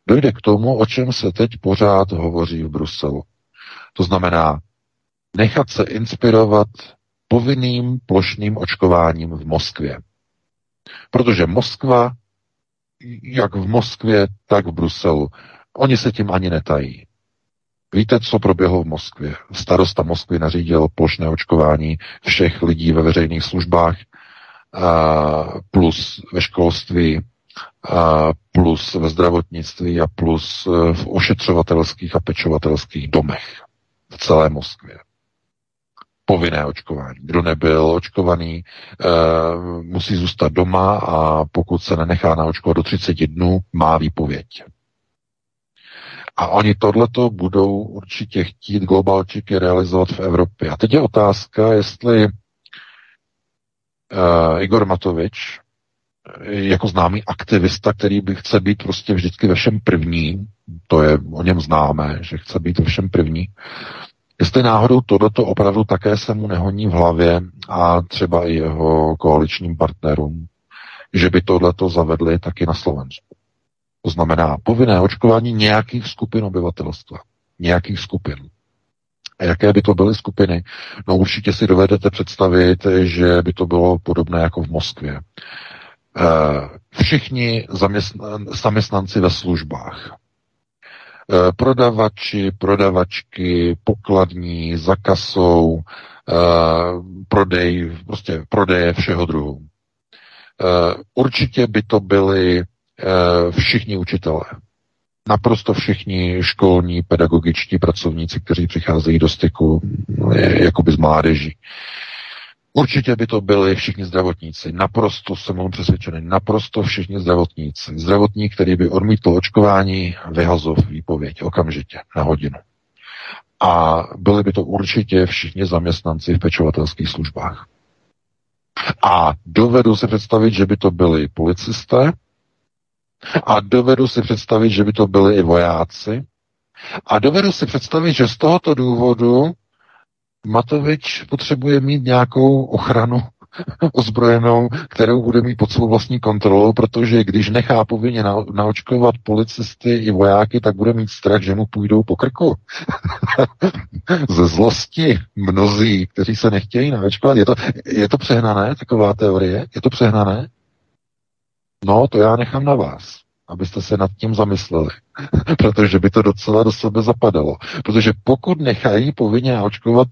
dojde k tomu, o čem se teď pořád hovoří v Bruselu. To znamená nechat se inspirovat povinným plošným očkováním v Moskvě. Protože Moskva, jak v Moskvě, tak v Bruselu, oni se tím ani netají. Víte, co proběhlo v Moskvě? Starosta Moskvy nařídil plošné očkování všech lidí ve veřejných službách, plus ve školství, plus ve zdravotnictví a plus v ošetřovatelských a pečovatelských domech v celé Moskvě. Povinné očkování. Kdo nebyl očkovaný, e, musí zůstat doma a pokud se nenechá naočkovat do třicet dnů, má výpověď. A oni tohleto budou určitě chtít globálčiky realizovat v Evropě. A teď je otázka, jestli e, Igor Matovič, jako známý aktivista, který by chce být prostě vždycky ve všem první, to je o něm známé, že chce být ve všem první, jestli náhodou tohleto opravdu také se mu nehoní v hlavě a třeba i jeho koaličním partnerům, že by tohleto zavedli taky na Slovensku. To znamená povinné očkování nějakých skupin obyvatelstva. Nějakých skupin. A jaké by to byly skupiny? No určitě si dovedete představit, že by to bylo podobné jako v Moskvě. Všichni zaměstnanci ve službách. Prodavači, prodavačky, pokladní, za kasou, prodej, prostě prodeje všeho druhu. Určitě by to byli všichni učitelé. Naprosto všichni školní, pedagogičtí pracovníci, kteří přicházejí do styku jakoby s mládeží. Určitě by to byli všichni zdravotníci. Naprosto jsem byl přesvědčený. Naprosto všichni zdravotníci. Zdravotník, který by odmítl očkování, vyhazov výpověď okamžitě na hodinu. A byli by to určitě všichni zaměstnanci v pečovatelských službách. A dovedu si představit, že by to byli policisté. A dovedu si představit, že by to byli i vojáci. A dovedu si představit, že z tohoto důvodu Matovič potřebuje mít nějakou ochranu ozbrojenou, kterou bude mít pod svou vlastní kontrolou, protože když nechá povinně na, naočkovat policisty i vojáky, tak bude mít strach, že mu půjdou po krku. Ze zlosti mnozí, kteří se nechtějí naočkovat. Je to, je to přehnané, taková teorie? Je to přehnané? No, to já nechám na vás, abyste se nad tím zamysleli, protože by to docela do sebe zapadalo. Protože pokud nechají povinně naočkovat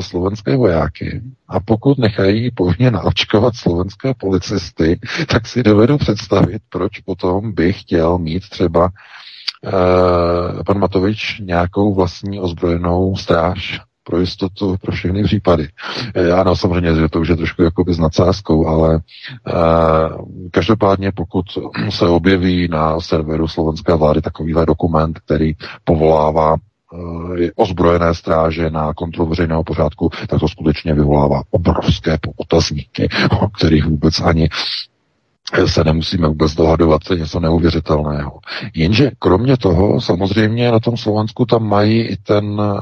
slovenské vojáky a pokud nechají povinně naočkovat slovenské policisty, tak si dovedu představit, proč potom by chtěl mít třeba eh, pan Matovič nějakou vlastní ozbrojenou stráž pro jistotu pro všechny případy. E, ano, samozřejmě, že to už je trošku jakoby s nadsázkou, ale e, každopádně, pokud se objeví na serveru slovenské vlády takovýhle dokument, který povolává ozbrojené stráže, na kontrolu veřejného pořádku, tak to skutečně vyvolává obrovské otazníky, o kterých vůbec ani se nemusíme vůbec dohadovat, to je něco neuvěřitelného. Jenže kromě toho, samozřejmě na tom Slovensku tam mají i ten uh,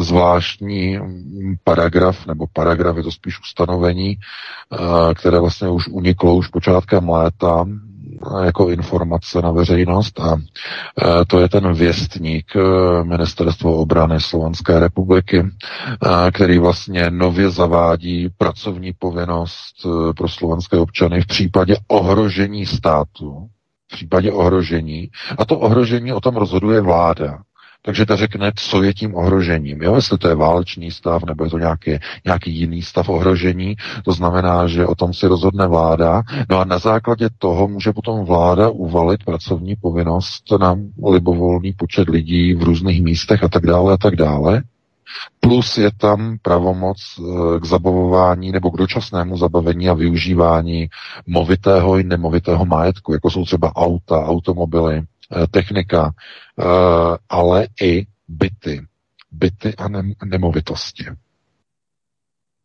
zvláštní paragraf, nebo paragraf, je to spíš ustanovení, uh, které vlastně už uniklo už počátkem léta, jako informace na veřejnost, a to je ten věstník Ministerstva obrany Slovenské republiky, který vlastně nově zavádí pracovní povinnost pro slovenské občany v případě ohrožení státu. V případě ohrožení. A to ohrožení o tom rozhoduje vláda. Takže ta řekne, co je tím ohrožením. Jo? Jestli to je válečný stav, nebo je to nějaký, nějaký jiný stav ohrožení, to znamená, že o tom si rozhodne vláda. No a na základě toho může potom vláda uvalit pracovní povinnost na libovolný počet lidí v různých místech a tak dále a tak dále. Plus je tam pravomoc k zabavování nebo k dočasnému zabavení a využívání movitého i nemovitého majetku, jako jsou třeba auta, automobily, technika, ale i byty. Byty a nemovitosti.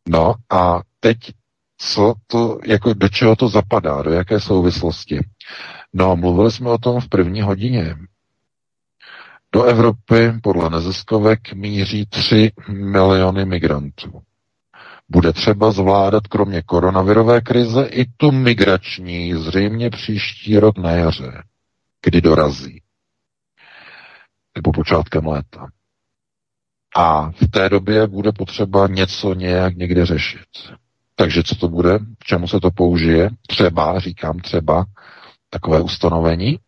No a teď co to, jako do čeho to zapadá, do jaké souvislosti? No, mluvili jsme o tom v první hodině. Do Evropy podle neziskovek míří tři miliony migrantů. Bude třeba zvládat kromě koronavirové krize i tu migrační, zřejmě příští rok na jaře, kdy dorazí, nebo počátkem léta. A v té době bude potřeba něco nějak někde řešit. Takže co to bude, k čemu se to použije? Třeba, říkám třeba, takové ustanovení.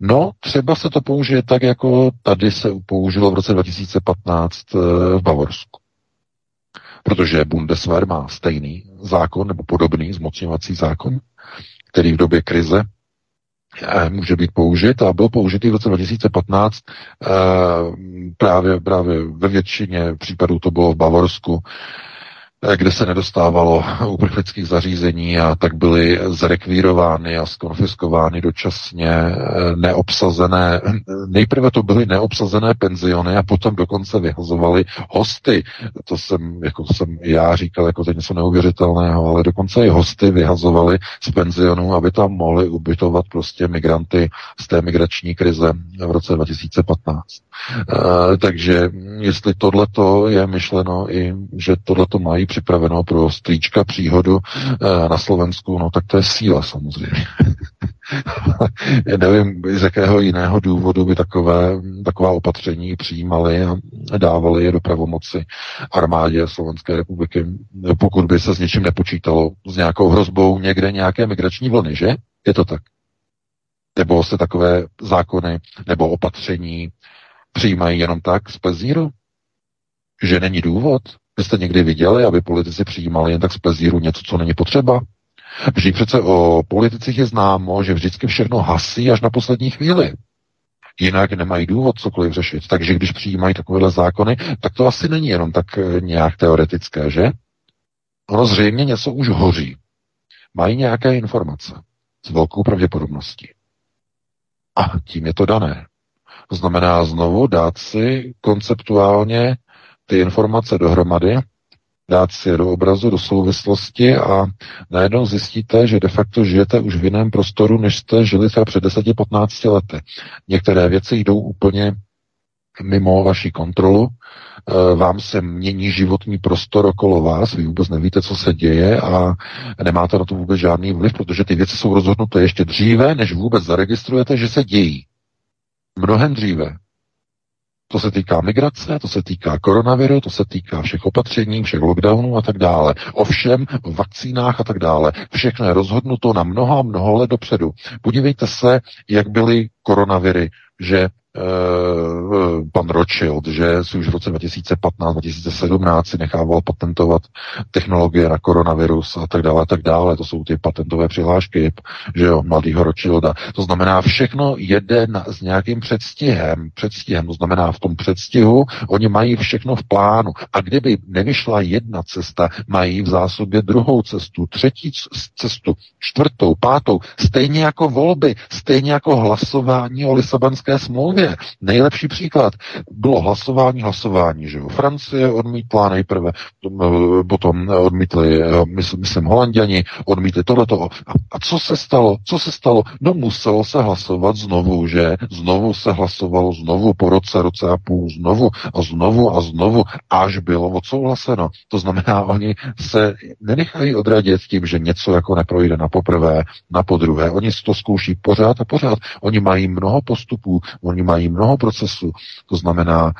No, třeba se to použije tak, jako tady se použilo v roce dva tisíce patnáct v Bavorsku. Protože Bundeswehr má stejný zákon, nebo podobný zmocňovací zákon, který v době krize může být použit, a byl použitý v roce dva tisíce patnáct eh, právě, právě ve většině případů to bylo v Bavorsku, eh, kde se nedostávalo uprchlických zařízení, a tak byly zrekvírovány a skonfiskovány dočasně eh, neobsazené, nejprve to byly neobsazené penziony a potom dokonce vyhazovali hosty. To jsem, jako jsem já říkal, jako to je něco neuvěřitelného, ale dokonce i hosty vyhazovali z penzionů, aby tam mohli ubytovat prostě migranty z té migrační krize v roce dva tisíce patnáct. E, takže jestli tohleto je myšleno i, že tohleto mají připraveno pro strýčka příhodu e, na Slovensku, no tak to je síla samozřejmě. Nevím, z jakého jiného důvodu by takové, taková opatření přijímali a dávali je do pravomoci armádě Slovenské republiky, pokud by se s něčím nepočítalo, s nějakou hrozbou někde nějaké migrační vlny, že? Je to tak. Nebo se takové zákony nebo opatření přijímají jenom tak z plezíru? Že není důvod? Vy jste někdy viděli, aby politici přijímali jen tak z plezíru něco, co není potřeba? Vždyť přece o politicích je známo, že vždycky všechno hasí až na poslední chvíli. Jinak nemají důvod cokoliv řešit. Takže když přijímají takovéhle zákony, tak to asi není jenom tak nějak teoretické, že? Ono zřejmě něco už hoří. Mají nějaké informace s velkou pravděpodobností. A tím je to dané. To znamená znovu dát si konceptuálně ty informace dohromady, dát si je do obrazu, do souvislosti, a najednou zjistíte, že de facto žijete už v jiném prostoru, než jste žili třeba před deseti patnácti lety. Některé věci jdou úplně mimo vaši kontrolu, vám se mění životní prostor okolo vás, vy vůbec nevíte, co se děje, a nemáte na to vůbec žádný vliv, protože ty věci jsou rozhodnuté ještě dříve, než vůbec zaregistrujete, že se dějí. Mnohem dříve. To se týká migrace, to se týká koronaviru, to se týká všech opatření, všech lockdownů a tak dále. Ovšem, v vakcínách a tak dále. Všechno je rozhodnuto na mnoho a mnoho let dopředu. Podívejte se, jak byly koronaviry, že Uh, pan Rothschild, že si už v roce dva tisíce patnáct dva tisíce sedmnáct si nechával patentovat technologie na koronavirus a tak dále, a tak dále. To jsou ty patentové přihlášky, že jo, mladýho Rothschilda. To znamená, všechno jede na, s nějakým předstihem. Předstihem, to znamená, v tom předstihu oni mají všechno v plánu. A kdyby nevyšla jedna cesta, mají v zásobě druhou cestu, třetí cestu, čtvrtou, pátou, stejně jako volby, stejně jako hlasování o Lisabonské smlouvě. Francie, nejlepší příklad, bylo hlasování, hlasování, že jo. Francie odmítla nejprve, potom odmítli, myslím, Holanděni, odmítli tohleto. A co se stalo? Co se stalo? No muselo se hlasovat znovu, že? Znovu se hlasovalo, znovu po roce, roce a půl, znovu a znovu a znovu, až bylo odsouhlaseno. To znamená, oni se nenechají odradit tím, že něco jako neprojde na poprvé, na podruhé. Oni to zkouší pořád a pořád. Oni mají mnoho postupů, oni mají mnoho procesů. To znamená,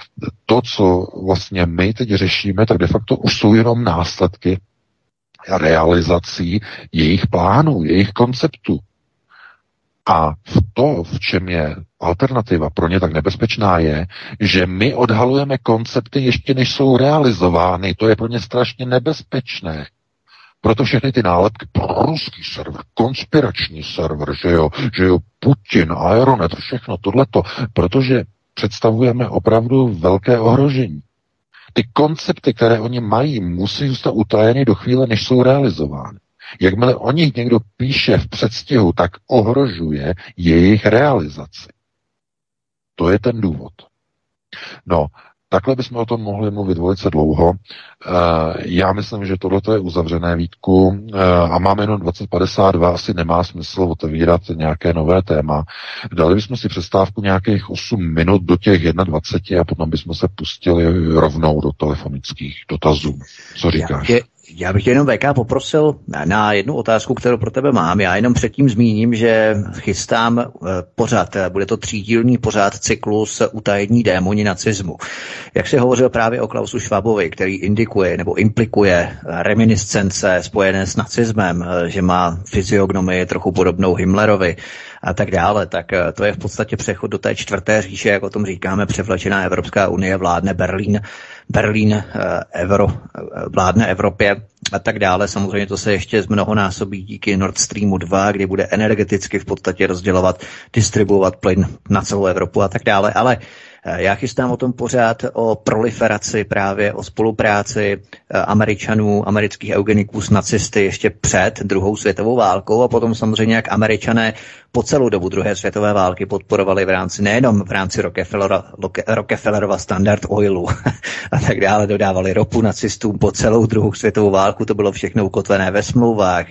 to, co vlastně my teď řešíme, tak de facto už jsou jenom následky realizací jejich plánů, jejich konceptů. A v to, v čem je alternativa pro ně tak nebezpečná, je, že my odhalujeme koncepty ještě než jsou realizovány. To je pro ně strašně nebezpečné. Proto všechny ty nálepky, proruský server, konspirační server, že jo, že jo, Putin, Aeronet, všechno tohleto, protože představujeme opravdu velké ohrožení. Ty koncepty, které oni mají, musí zůstat utajeny do chvíle, než jsou realizovány. Jakmile o nich někdo píše v předstihu, tak ohrožuje jejich realizaci. To je ten důvod. No, takhle bychom o tom mohli mluvit velice dlouho. Já myslím, že tohleto je uzavřené, Vítku, a máme jenom dvacet padesát dva, asi nemá smysl otevírat nějaké nové téma. Dali bychom si přestávku nějakých osm minut do těch dvacet jedna a potom bychom se pustili rovnou do telefonických dotazů. Co říkáš? Já, já bych jenom V K poprosil na jednu otázku, kterou pro tebe mám. Já jenom předtím zmíním, že chystám pořad, bude to třídílný pořad cyklus Utajení démoni nacismu. Jak se hovořil právě o Klausu Schwabovi, který indikuje nebo implikuje reminiscence spojené s nacismem, že má fyziognomii trochu podobnou Himmlerovi a tak dále, tak to je v podstatě přechod do té čtvrté říše, jak o tom říkáme, převlečená Evropská unie, vládne Berlín, Berlín Evro, vládne Evropě a tak dále. Samozřejmě to se ještě zmnohonásobí díky Nord Streamu dva, kdy bude energeticky v podstatě rozdělovat, distribuovat plyn na celou Evropu a tak dále, ale já chystám o tom pořád o proliferaci právě, o spolupráci Američanů, amerických eugeniků s nacisty ještě před druhou světovou válkou a potom samozřejmě, jak Američané po celou dobu druhé světové války podporovali v rámci, nejenom v rámci Rockefellera, Rockefellerova Standard Oilu a tak dále, dodávali ropu nacistům po celou druhou světovou válku, to bylo všechno ukotvené ve smlouvách.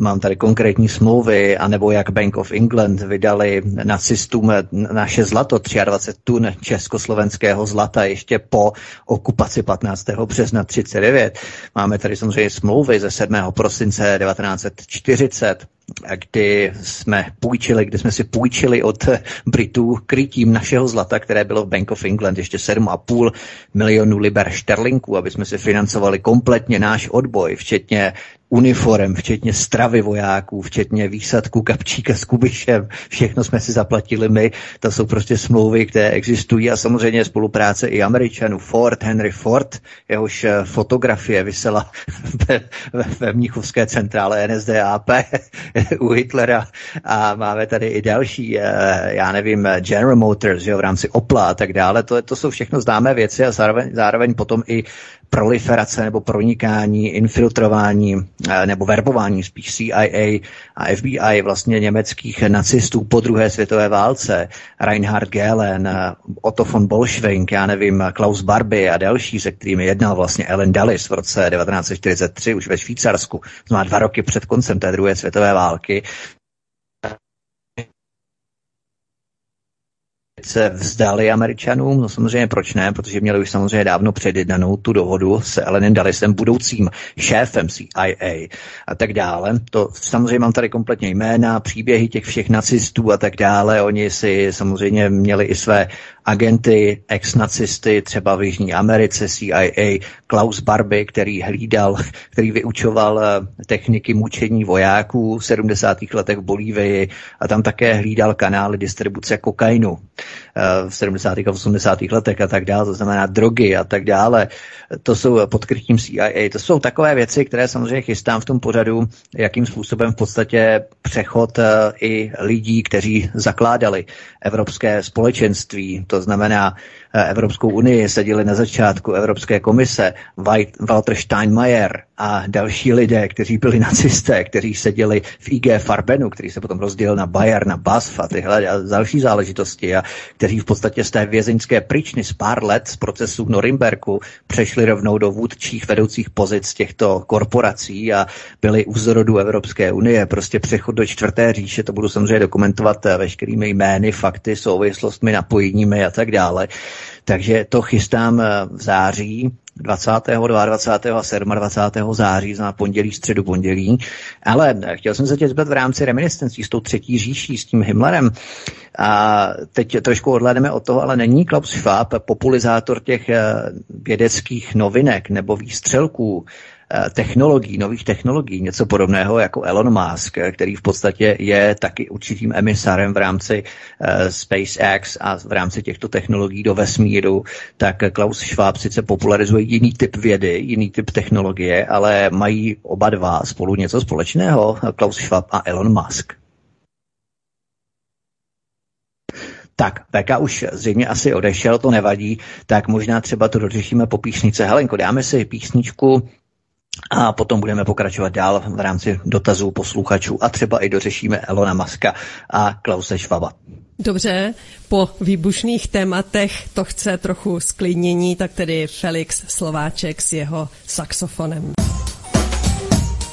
Mám tady konkrétní smlouvy, anebo jak Bank of England vydali nacistům naše zlato, dvacet tři tun československého zlata ještě po okupaci patnáctého března třicet devět. Máme tady samozřejmě smlouvy ze sedmého prosince devatenáct set čtyřicet, kdy jsme půjčili, kdy jsme si půjčili od Britů krytím našeho zlata, které bylo v Bank of England, ještě sedm a půl milionu liber šterlinků, aby jsme si financovali kompletně náš odboj, včetně uniform, včetně stravy vojáků, včetně výsadku kapčíka s kubišem, všechno jsme si zaplatili my, to jsou prostě smlouvy, které existují a samozřejmě spolupráce i Američanů. Ford, Henry Ford, jehož fotografie visela ve, ve, ve mnichovské centrále N S D A P u Hitlera a máme tady i další, já nevím, General Motors, jo, v rámci Opla a tak dále, to, to jsou všechno známé věci a zároveň, zároveň potom i proliferace nebo pronikání, infiltrování nebo verbování spíš C I A a F B I vlastně německých nacistů po druhé světové válce, Reinhard Gehlen, Otto von Bolschwing, já nevím, Klaus Barbie a další, se kterými jednal vlastně Ellen Dulles v roce devatenáct set čtyřicet tři už ve Švýcarsku, znamená dva roky před koncem té druhé světové války. Se vzdali Američanům, no samozřejmě proč ne, protože měli už samozřejmě dávno předjednanou tu dohodu s Elenem Dulesem, budoucím šéfem C I A a tak dále. To samozřejmě mám tady kompletně jména, příběhy těch všech nacistů a tak dále. Oni si samozřejmě měli i své agenty, ex-nacisty, třeba v Jižní Americe, C I A, Klaus Barbie, který hlídal, který vyučoval techniky mučení vojáků v sedmdesátých letech v Bolívii a tam také hlídal kanály distribuce kokainu v sedmdesátých a osmdesátých letech a tak dále, to znamená drogy a tak dále. To jsou pod krytím C I A. To jsou takové věci, které samozřejmě chystám v tom pořadu, jakým způsobem v podstatě přechod i lidí, kteří zakládali Evropské společenství, to znamená Evropskou unii, seděli na začátku Evropské komise Walter Steinmeier a další lidé, kteří byli nacisté, kteří seděli v I G Farbenu, který se potom rozdělil na Bayer, na B A S F a tyhle a další záležitosti, a kteří v podstatě z té vězeňské pryčny z pár let z procesu v Norimberku přešli rovnou do vůdčích vedoucích pozic těchto korporací a byli u zrodu Evropské unie. Prostě přechod do čtvrté říše, to budu samozřejmě dokumentovat veškerými jmény, fakty, souvislostmi, napojeními a tak dále. Takže to chystám v září, dvacátého, dvacátého druhého a dvacátého sedmého září, znamená pondělí, středu, pondělí. Ale chtěl jsem se tě zeptat v rámci reminiscencí s tou třetí říší, s tím Himmlerem. A teď trošku odhlédneme od toho, ale není Klaus Schwab populizátor těch vědeckých novinek nebo výstřelků, technologií, nových technologií, něco podobného jako Elon Musk, který v podstatě je taky určitým emisárem v rámci uh, SpaceX a v rámci těchto technologií do vesmíru, tak Klaus Schwab sice popularizuje jiný typ vědy, jiný typ technologie, ale mají oba dva spolu něco společného, Klaus Schwab a Elon Musk. Tak, V K už zřejmě asi odešel, to nevadí, tak možná třeba to dořešíme po písničce. Helenko, dáme si písničku a potom budeme pokračovat dál v rámci dotazů posluchačů a třeba i dořešíme Elona Muska a Klause Schwaba. Dobře, po výbušných tématech to chce trochu sklidnění, tak tedy Felix Slováček s jeho saxofonem.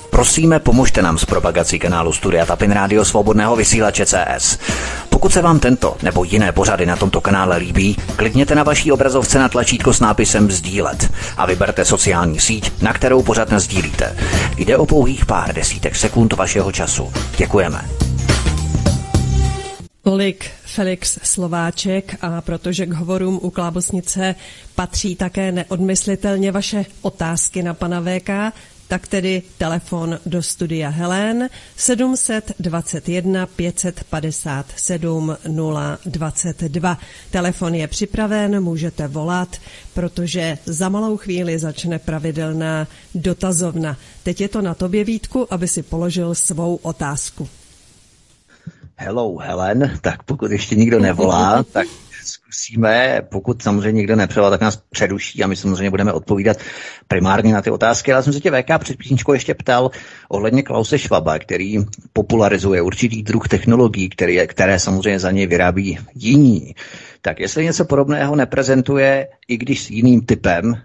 Prosíme, pomožte nám s propagací kanálu Studia Tapin Rádio Svobodného vysílače C S. Pokud se vám tento nebo jiné pořady na tomto kanále líbí, klikněte na vaší obrazovce na tlačítko s nápisem sdílet a vyberte sociální síť, na kterou pořad nasdílíte. Jde o pouhých pár desítek sekund vašeho času. Děkujeme. Tolik Felix Slováček, a protože k hovorům u Klábosnice patří také neodmyslitelně vaše otázky na pana V K, tak tedy telefon do studia Helen sedm set dvacet jedna pět set padesát sedm nula dvacet dva. Telefon je připraven, můžete volat, protože za malou chvíli začne pravidelná dotazovna. Teď je to na tobě, Vítku, aby si položil svou otázku. Hello, Helen, tak pokud ještě nikdo nevolá, tak zkusíme, pokud samozřejmě někdo nepřevolá, tak nás přeruší a my samozřejmě budeme odpovídat primárně na ty otázky. Ale jsem se tě, V K, před písničkou ještě ptal ohledně Klause Schwaba, který popularizuje určitý druh technologií, které, které samozřejmě za něj vyrábí jiní. Tak jestli něco podobného neprezentuje, i když s jiným typem uh,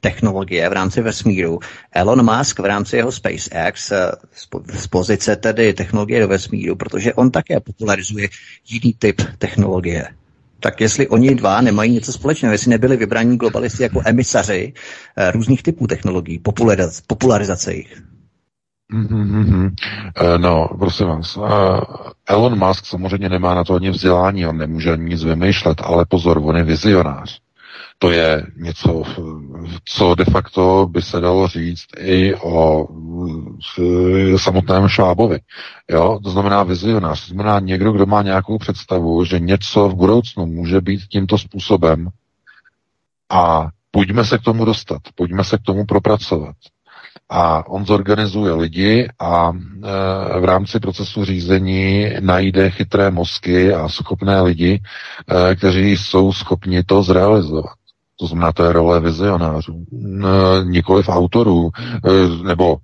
technologie v rámci vesmíru, Elon Musk v rámci jeho SpaceX uh, z, po, z pozice tedy technologie do vesmíru, protože on také popularizuje jiný typ technologie. Tak jestli oni dva nemají něco společného, jestli nebyli vybraní globalisti jako emisaři uh, různých typů technologií, popularizace, popularizace jich. Mm-hmm. No, prosím vás, Elon Musk samozřejmě nemá na to ani vzdělání, on nemůže ani nic vymýšlet, ale pozor, on je vizionář. To je něco, co de facto by se dalo říct i o samotném Schwabovi. Jo? To znamená vizionář, to znamená někdo, kdo má nějakou představu, že něco v budoucnu může být tímto způsobem, a pojďme se k tomu dostat, pojďme se k tomu propracovat. A on zorganizuje lidi a e, v rámci procesu řízení najde chytré mozky a schopné lidi, e, kteří jsou schopni to zrealizovat. To znamená, to je role vizionářů, e, nikoliv autorů, e, nebo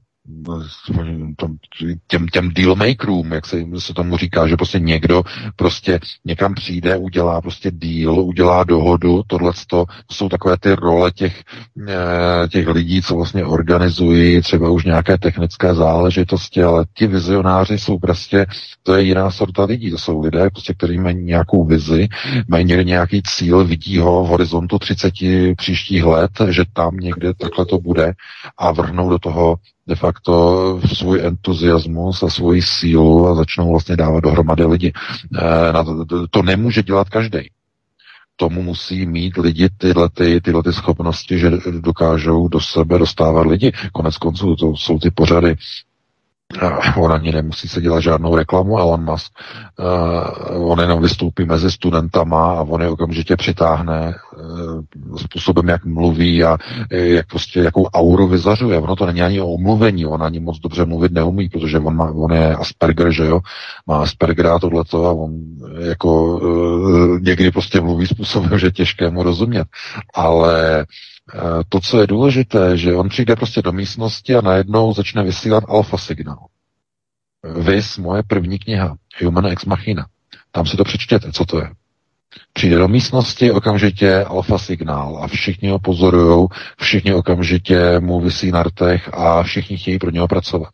těm, těm dealmakerům, jak se, se tomu říká, že prostě někdo prostě někam přijde, udělá prostě deal, udělá dohodu, tohleto jsou takové ty role těch, těch lidí, co vlastně organizují třeba už nějaké technické záležitosti, ale ti vizionáři jsou prostě, to je jiná sorta lidí, to jsou lidé, prostě, kteří mají nějakou vizi, mají někde nějaký cíl, vidí ho v horizontu třiceti příštích let, že tam někde takhle to bude, a vrhnou do toho de facto svůj entuziasmus a svoji sílu a začnou vlastně dávat dohromady lidi. To nemůže dělat každý. Tomu musí mít lidi tyhle, ty, tyhle ty schopnosti, že dokážou do sebe dostávat lidi. Konec konců to jsou ty pořady. On ani nemusí se dělat žádnou reklamu, Elon Musk. On jenom vystoupí mezi studentama a on je okamžitě přitáhne způsobem, jak mluví a jak prostě, jakou auru vyzařuje. Ono to není ani o omluvení, on ani moc dobře mluvit neumí, protože on, má, on je Asperger, že jo, má Aspergera tohleto a on jako někdy prostě mluví způsobem, že je těžké mu rozumět. Ale to, co je důležité, že on přijde prostě do místnosti a najednou začne vysílat alfa signál. Viz moje první kniha, Human Ex Machina. Tam si to přečtěte, co to je. Přijde do místnosti, okamžitě alfa signál a všichni ho pozorujou, všichni okamžitě mu visí na rtech a všichni chtějí pro něho pracovat.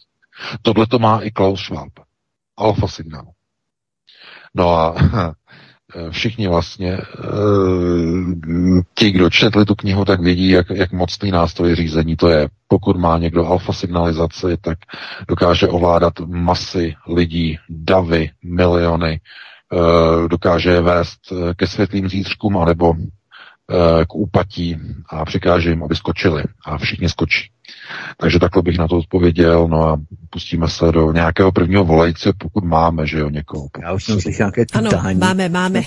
Tohle to má i Klaus Schwab. Alfa signál. No a všichni vlastně, ti, kdo četli tu knihu, tak vidí, jak, jak mocný nástroj řízení to je. Pokud má někdo alfa signalizaci, tak dokáže ovládat masy lidí, davy, miliony, dokáže vést ke světlým zítřkům anebo k úpatí a přikáže jim, aby skočili. A všichni skočí. Takže takhle bych na to odpověděl, no a pustíme se do nějakého prvního volajíce, pokud máme, že jo, někoho. Já už jsem slyšel nějaké tání. Ano, máme, máme.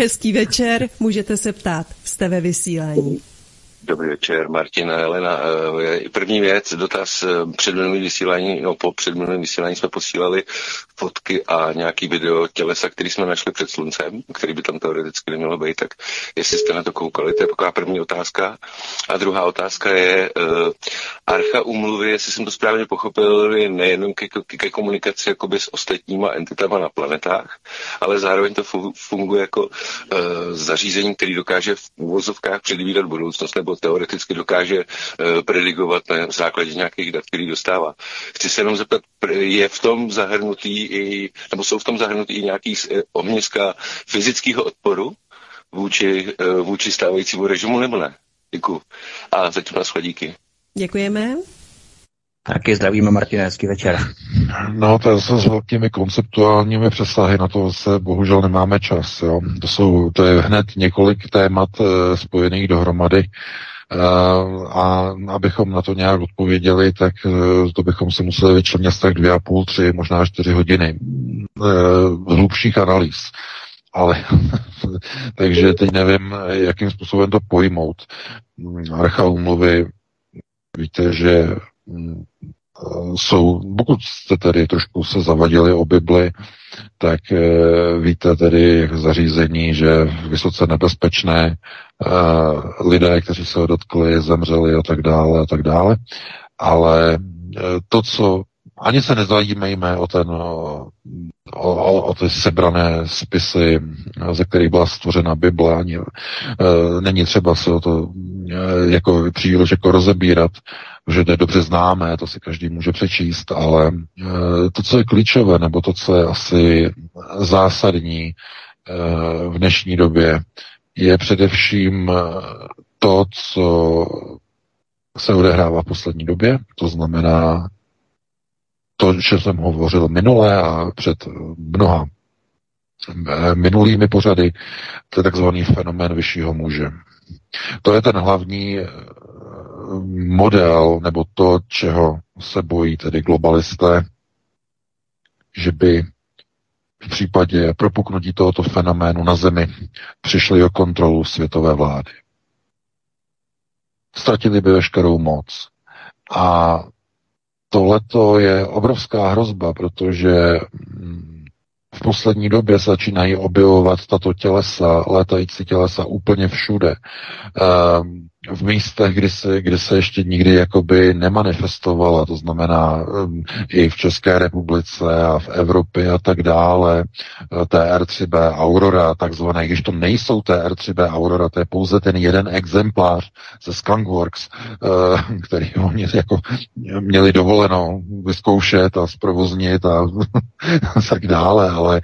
Hezký večer, můžete se ptát, jste ve vysílání. Dobrý večer, Martina, Helena. První věc, dotaz před minulým vysílání, no po před minulým vysílání jsme posílali fotky a nějaký video tělesa, který jsme našli před sluncem, který by tam teoreticky nemělo být, tak jestli jste na to koukali, to je taková první otázka. A druhá otázka je, uh, archa úmluvy, jestli jsem to správně pochopil, je nejenom ke, ke komunikaci jakoby s ostatníma entitama na planetách, ale zároveň to fu- funguje jako uh, zařízení, který dokáže v úvozovkách předvídat budoucnost, nebo teoreticky dokáže uh, predikovat na základě nějakých dat, který dostává. Chci se jenom zeptat, je v tom zahrnutý i, nebo jsou v tom zahrnutý i nějaký ohniska fyzického odporu vůči, uh, vůči stávajícímu režimu, nebo ne? Děkuju. A zatím na shodíky. Děkujeme. Taky zdravíme, Martina, hezký večer. No, to jsou s velkými konceptuálními přesahy, na to se bohužel nemáme čas. Jo. To jsou, to je hned několik témat e, spojených dohromady e, a abychom na to nějak odpověděli, tak e, to bychom se museli vyčlenit tak dvě a půl, tři, možná čtyři hodiny e, hlubších analýz. Ale takže teď nevím, jakým způsobem to pojmout. Archa úmluvy, víte, že jsou, pokud jste tedy trošku se zavadili o Bibli, tak víte tedy zařízení, že vysoce nebezpečné lidé, kteří se ho dotkli, zemřeli a tak dále a tak dále. Ale to, co ani se nezajímejme o ten, o, o, o ty sebrané spisy, ze kterých byla stvořena Bible, ani e, není třeba se o to e, jako příliš jako rozebírat, že to je dobře známé, to si každý může přečíst, ale e, to, co je klíčové, nebo to, co je asi zásadní e, v dnešní době, je především to, co se odehrává v poslední době, to znamená to, o čem jsem hovořil minule a před mnoha minulými pořady, to je takzvaný fenomén vyššího muže. To je ten hlavní model, nebo to, čeho se bojí tedy globalisté, že by v případě propuknutí tohoto fenoménu na Zemi přišli o kontrolu světové vlády. Ztratili by veškerou moc. A tohleto je obrovská hrozba, protože v poslední době začínají objevovat tato tělesa, létající tělesa úplně všude. V místech, kdy se, kdy se ještě nikdy jakoby nemanifestovala, to znamená i v České republice a v Evropě a tak dále, T R tři B Aurora, takzvané, když to nejsou T R tři B Aurora, to je pouze ten jeden exemplář ze Skunkworks, který oni jako měli dovoleno vyzkoušet a zprovoznit a, a tak dále, ale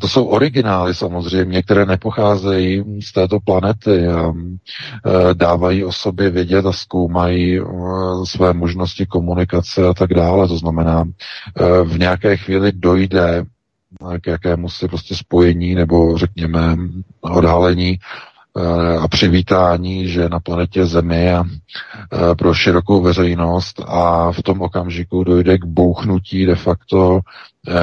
to jsou originály samozřejmě, které nepocházejí z této planety a dávají o sobě vědět a zkoumají své možnosti komunikace a tak dále. To znamená, v nějaké chvíli dojde k jakému si prostě spojení nebo řekněme odhalení a přivítání, že na planetě Zemi a pro širokou veřejnost a v tom okamžiku dojde k bouchnutí de facto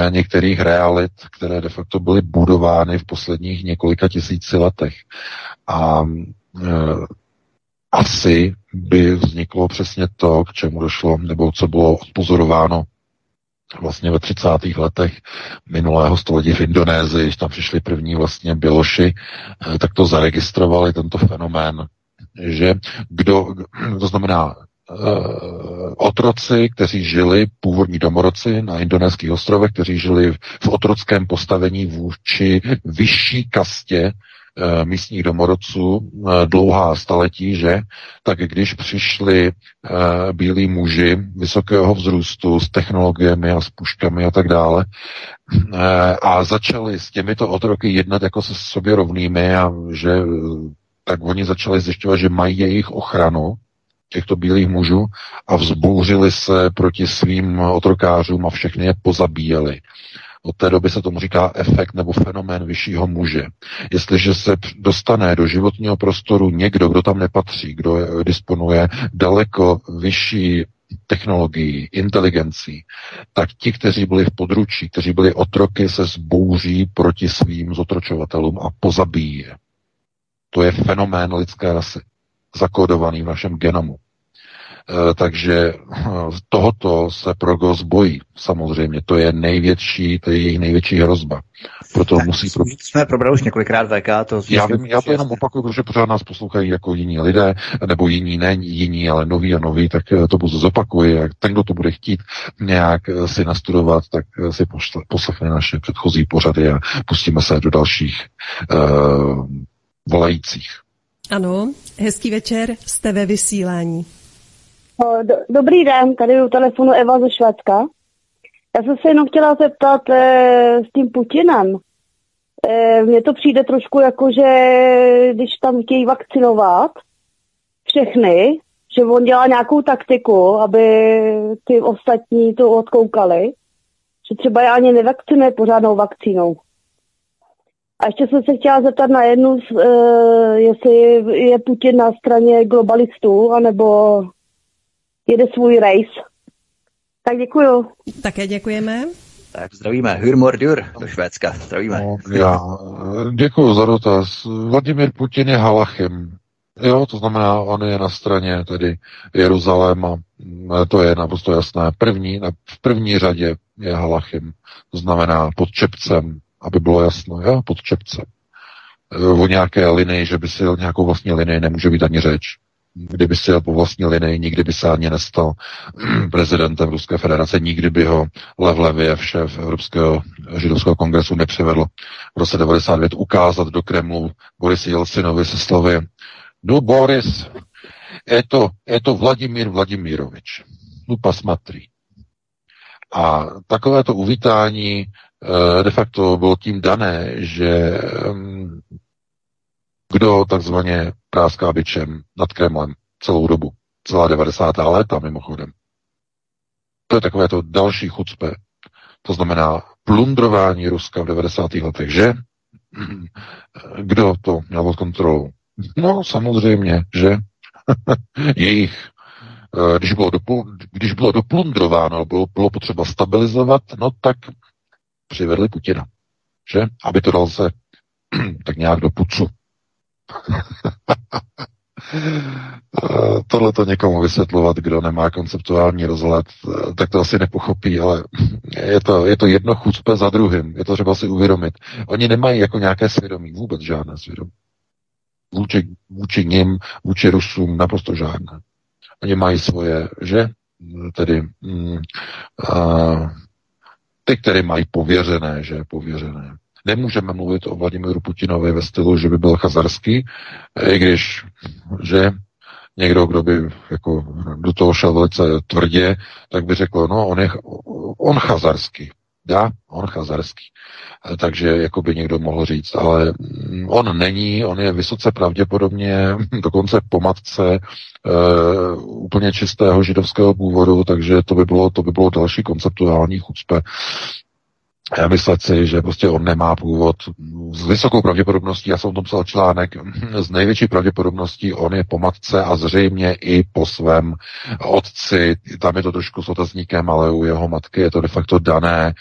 některých realit, které de facto byly budovány v posledních několika tisíci letech. A asi by vzniklo přesně to, k čemu došlo, nebo co bylo odpozorováno vlastně ve třicátých letech minulého století v Indonésii, když tam přišli první vlastně běloši, tak to zaregistrovali, tento fenomén, že kdo, to znamená otroci, kteří žili, původní domorodci na indonéských ostrovech, kteří žili v otrockém postavení vůči vyšší kastě místních domorodců dlouhá staletí, že? Tak když přišli bílí muži vysokého vzrůstu s technologiemi a s puškami a tak dále a začali s těmito otroky jednat jako se sobě rovnými a že tak oni začali zjišťovat, že mají jejich ochranu těchto bílých mužů a vzbouřili se proti svým otrokářům a všechny je pozabíjeli. Od té doby se tomu říká efekt nebo fenomén vyššího muže. Jestliže se dostane do životního prostoru někdo, kdo tam nepatří, kdo disponuje daleko vyšší technologií, inteligencí, tak ti, kteří byli v područí, kteří byli otroky, se zbouří proti svým zotročovatelům a pozabíjí je. To je fenomén lidské rasy, zakódovaný v našem genomu. Takže tohoto se Progos bojí, samozřejmě. To je největší, to je jejich největší hrozba. Proto tak musí... Pro... Jsme probrali už několikrát V K. To já, vím, já to jenom opakuju, protože pořád nás poslouchají jako jiní lidé, nebo jiní ne, jiní, ale noví a noví, tak to budu zopakuji. A ten, kdo to bude chtít nějak si nastudovat, tak si poslechne naše předchozí pořady a pustíme se do dalších uh, volajících. Ano, hezký večer, jste ve vysílání. Dobrý den, tady u telefonu Eva ze Švédska. Já jsem se jenom chtěla zeptat e, s tím Putinem. E, mně to přijde trošku jako, že když tam chtějí vakcinovat všechny, že on dělá nějakou taktiku, aby ty ostatní to odkoukali, že třeba já ani nevakcinuje pořádnou vakcínou. A ještě jsem se chtěla zeptat na jednu, e, jestli je Putin na straně globalistů, anebo... jede svůj rejs. Tak děkuju. Také děkujeme. Tak zdravíme. Hür mordur do Švédska. Zdravíme. No, já děkuju za dotaz. Vladimír Putin je halachim. Jo, to znamená, on je na straně tedy Jeruzaléma. To je naprosto jasné. První, v první řadě je halachim. To znamená pod čepcem, aby bylo jasno. Jo, pod čepcem. O nějaké linii, že by si nějakou vlastní linii nemůže být ani řeč. Kdyby si jel po vlastní linii, nikdy by se ani nestal prezidentem Ruské federace, nikdy by ho Lev Leviev, šéf Evropského židovského kongresu, nepřivedl v roce devadesát devět ukázat do Kremlu Boris Jelcinovi se slovy: "No Boris, je to, je to Vladimír Vladimirovič, no pasmatry." A takovéto uvítání de facto bylo tím dané, že kdo takzvaně práská bičem nad Kremlem celou dobu, celá devadesátá léta mimochodem. To je takové to další chucpe, to znamená plundrování Ruska v devadesátých letech, že? Kdo to měl pod kontrolou? No samozřejmě, že? Jejich, když bylo, dopl- když bylo doplundrováno, bylo, bylo potřeba stabilizovat, no tak přivedli Putina, že? Aby to dal se tak nějak do pucu. Tohle to někomu vysvětlovat, kdo nemá konceptuální rozhled, tak to asi nepochopí, ale je to, je to jedno chucpe za druhým, je to třeba si uvědomit. Oni nemají jako nějaké svědomí, vůbec žádné svědomí. Vůči, vůči nim, vůči Rusům naprosto žádné. Oni mají svoje, že? Tedy mm, a, ty, které mají pověřené, že pověřené. Nemůžeme mluvit o Vladimíru Putinovi ve stylu, že by byl chazarský, i když, že někdo, kdo by jako do toho šel velice tvrdě, tak by řekl, no, on je on chazarský. Já? On chazarský. Takže jako by někdo mohl říct, ale on není, on je vysoce pravděpodobně dokonce po matce e, úplně čistého židovského původu, takže to by bylo, to by bylo další konceptuální chucpe. Já myslet si, že prostě on nemá původ. S vysokou pravděpodobností, já jsem o tom psal článek, s největší pravděpodobností on je po matce a zřejmě i po svém otci. Tam je to trošku s otazníkem, ale u jeho matky je to de facto dané.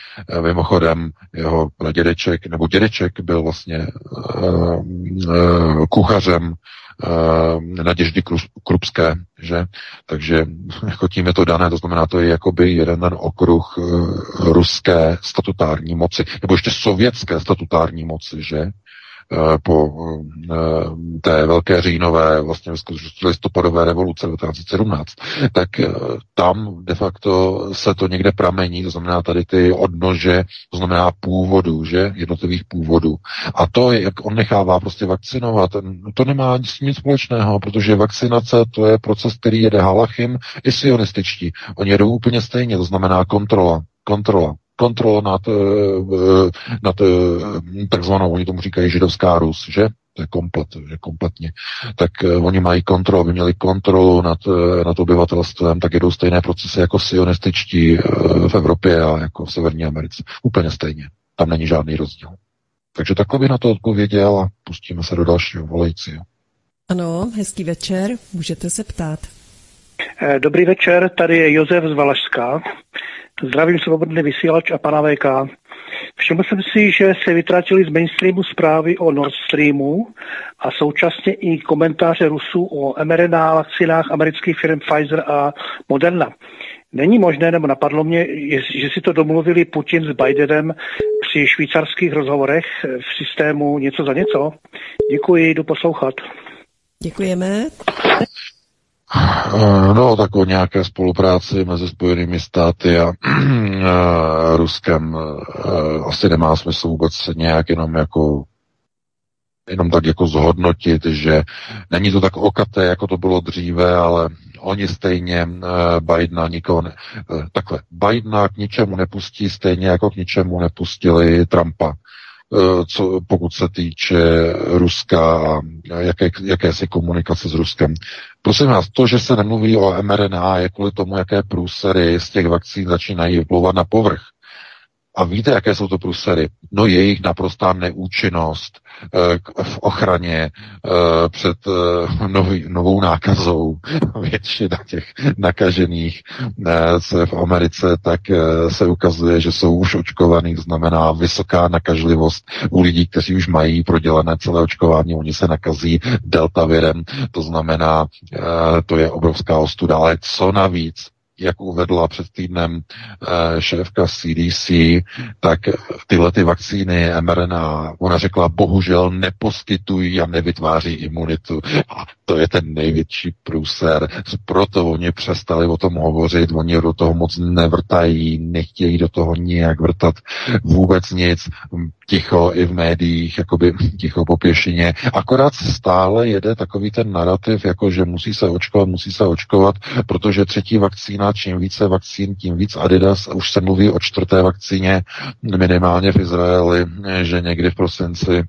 Mimochodem, jeho dědeček, nebo dědeček byl vlastně uh, uh, kuchařem eh, Naděždy Krupské, že? Takže jako tím je to dané, to znamená, to je jakoby jeden ten okruh eh, ruské statutární moci, nebo ještě sovětské statutární moci, že? Eh, po eh, té velké říjnové, vlastně listopadové revoluce devatenáct sedmnáct, tak eh, tam de facto se to někde pramení, to znamená tady ty odnože, to znamená původu, že? Jednotlivých původů. A to, jak on nechává prostě vakcinovat, to nemá nic, nic společného, protože vakcinace to je proces, který jede halachim i sionističtí. Oni jedou úplně stejně, to znamená kontrola, kontrola. Kontrola nad, nad takzvanou, oni tomu říkají židovská Rus, že? To je komplet, že kompletně. Tak oni mají kontrolu, aby měli kontrolu nad, nad obyvatelstvem, tak jedou stejné procesy jako sionističtí v Evropě a jako v Severní Americe. Úplně stejně. Tam není žádný rozdíl. Takže takhle bych na to odpověděl a pustíme se do dalšího volajícího. Ano, hezký večer, můžete se ptát. Dobrý večer, tady je Josef z Valašská. Zdravím Svobodný vysílač a pana V K. Všiml jsem si, že se vytratili z mainstreamu zprávy o Nord Streamu a současně i komentáře Rusů o em er en á vakcinách amerických firm Pfizer a Moderna. Není možné, nebo napadlo mě, že si to domluvili Putin s Bidenem při švýcarských rozhovorech v systému něco za něco? Děkuji, jdu poslouchat. Děkujeme. No, tak o nějaké spolupráci mezi Spojenými státy a Ruskem asi nemá smysl vůbec nějak jenom jako jenom tak jako zhodnotit, že není to tak okaté, jako to bylo dříve, ale oni stejně Bidena nikoho ne... Takhle, Bidena k ničemu nepustí, stejně jako k ničemu nepustili Trumpa. Co, pokud se týče Ruska a jaké, jakési komunikace s Ruskem. Prosím vás, to, že se nemluví o em er en á, je kvůli tomu, jaké průsery z těch vakcín začínají vyplouvat na povrch. A víte, jaké jsou to průsery? No jejich naprostá neúčinnost v ochraně před nový, novou nákazou. Většina těch nakažených se v Americe, tak se ukazuje, že jsou už očkovaný, to znamená vysoká nakažlivost u lidí, kteří už mají prodělané celé očkování, oni se nakazí deltavirem, to znamená, to je obrovská ostuda, ale co navíc, jak uvedla před týdnem šéfka C D C, tak tyhle ty vakcíny em er en á, ona řekla, bohužel neposkytují a nevytváří imunitu. A to je ten největší průser. Proto oni přestali o tom hovořit, oni do toho moc nevrtají, nechtějí do toho nijak vrtat vůbec nic. Ticho i v médiích, jakoby ticho po pěšině. Akorát stále jede takový ten narrativ, jako že musí se očkovat, musí se očkovat, protože třetí vakcína, čím více vakcín, tím víc Adidas. Už se mluví o čtvrté vakcíně minimálně v Izraeli, že někdy v prosinci,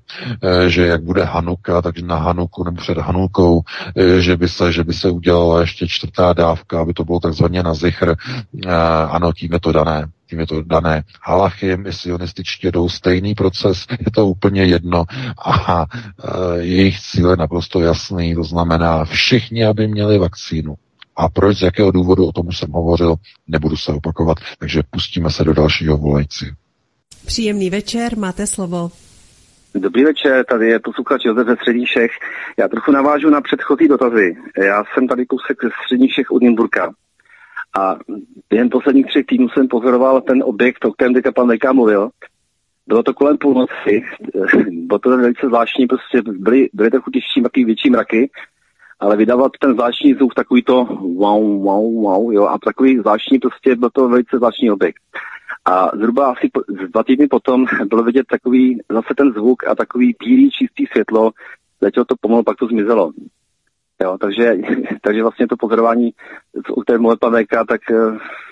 že jak bude Hanuka, takže na Hanuku nebo před Hanukou, že by se, že by se udělala ještě čtvrtá dávka, aby to bylo takzvaně na zichr. Ano, tím je to dané. Tím je to dané. Halachim i sionističtě jdou stejný proces, je to úplně jedno a e, jejich cíl je naprosto jasný, to znamená všichni, aby měli vakcínu. A proč, z jakého důvodu, o tom už jsem hovořil, nebudu se opakovat, takže pustíme se do dalšího volající. Příjemný večer, máte slovo. Dobrý večer, tady je posluchač Josef ze Středních Čech. Já trochu navážu na předchozí dotazy. Já jsem tady kousek ze Středních Čech od Nymburka. A během posledních třech týdnů jsem pozoroval ten objekt, o kterém teďka pan Lejka mluvil. Bylo to kolem půlnoci, bylo to velice zvláštní, prostě byly, byly trochu těžší, takový větší mraky, ale vydával ten zvláštní zvuk, takový to wow, wow, wow, jo, a takový zvláštní, prostě byl to velice zvláštní objekt. A zhruba asi po, dva týdny potom bylo vidět takový, zase ten zvuk a takový bílý, čistý světlo, letělo to pomalu, pak to zmizelo. Jo, takže, takže vlastně to pozorování, o kterém mluví pan Veka, tak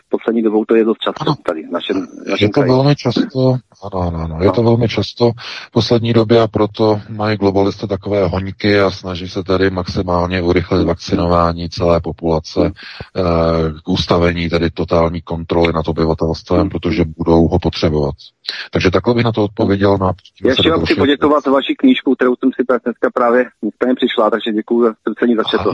v poslední dobou to je dost často tady v našem, našem je to kraji. Velmi často, ano, ano, ano, je no. to velmi často v poslední době a proto mají globalisté takové hoňky a snaží se tady maximálně urychlit vakcinování celé populace k ustavení tady totální kontroly nad obyvatelstvem, protože budou ho potřebovat. Takže takhle bych na to odpověděl. No já ještě vám chci poděkovat za vaši knížku, kterou jsem si dneska právě nicméně přišla, takže děkuji, že jsem se ní začetl.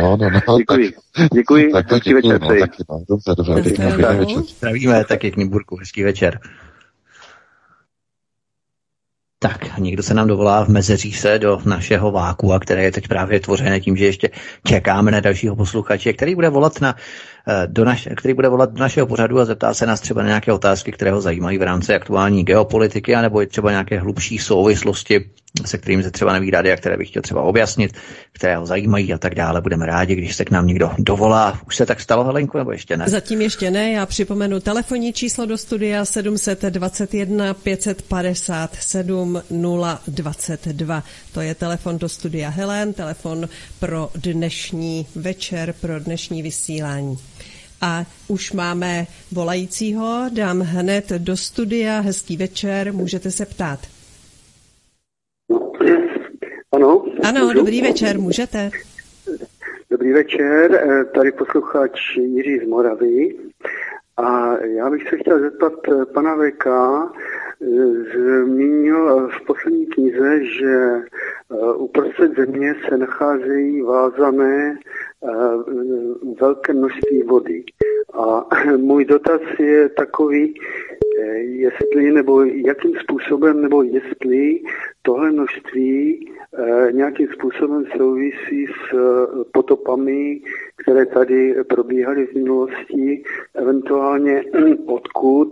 No, no, no, děkuji. Tak, děkuji. Tak, tak, hezký děkuji, večer. No, taky, no, dobře, dobře, dobře, děkuji, děkuji, děkuji. Večer. Zdravíme taky k Nymburku. Hezký večer. Tak, někdo se nám dovolá v Mezeříse do našeho vákua, které je teď právě tvořené tím, že ještě čekáme na dalšího posluchače, který bude volat na, do, naš, který bude volat do našeho pořadu a zeptá se nás třeba na nějaké otázky, které ho zajímají v rámci aktuální geopolitiky, anebo je třeba nějaké hlubší souvislosti, se kterým se třeba neví rádi a které bych chtěl třeba objasnit, které ho zajímají a tak dále. Budeme rádi, když se k nám někdo dovolá. Už se tak stalo, Helenku, nebo ještě ne? Zatím ještě ne. Já připomenu telefonní číslo do studia sedm set dvacet jedna pět padesát sedm nula dvacet dva. To je telefon do studia Helen, telefon pro dnešní večer, pro dnešní vysílání. A už máme volajícího, dám hned do studia. Hezký večer, můžete se ptát. Ano, ano, můžu? Dobrý večer, můžete. Dobrý večer, tady posluchač Jiří z Moravy. A já bych se chtěl zeptat pana V K, zmínil v poslední knize, že uprostřed země se nacházejí vázané velké množství vody. A můj dotaz je takový, jestli nebo jakým způsobem, nebo jestli tohle množství nějakým způsobem souvisí s potopami, které tady probíhaly v minulosti, eventuálně odkud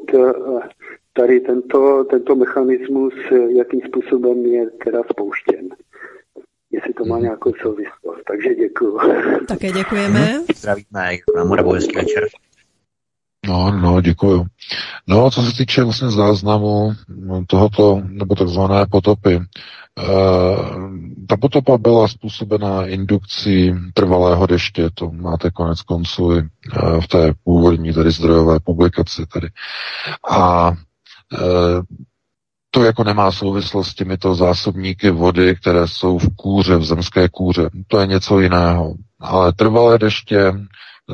tady tento, tento mechanismus, jakým způsobem je teda spouštěn. Jestli to má nějakou souvislost. Takže děkuju. Také děkujeme. Zdravíme, Moravu, hezký večer. No, no, děkuju. No, co se týče vlastně záznamu tohoto, nebo takzvané potopy, e, ta potopa byla způsobená indukcí trvalého deště, to máte konec konců e, v té původní, tedy zdrojové publikaci, tedy. A e, to jako nemá souvislost s těmito zásobníky vody, které jsou v kůře, v zemské kůře. To je něco jiného. Ale trvalé deště,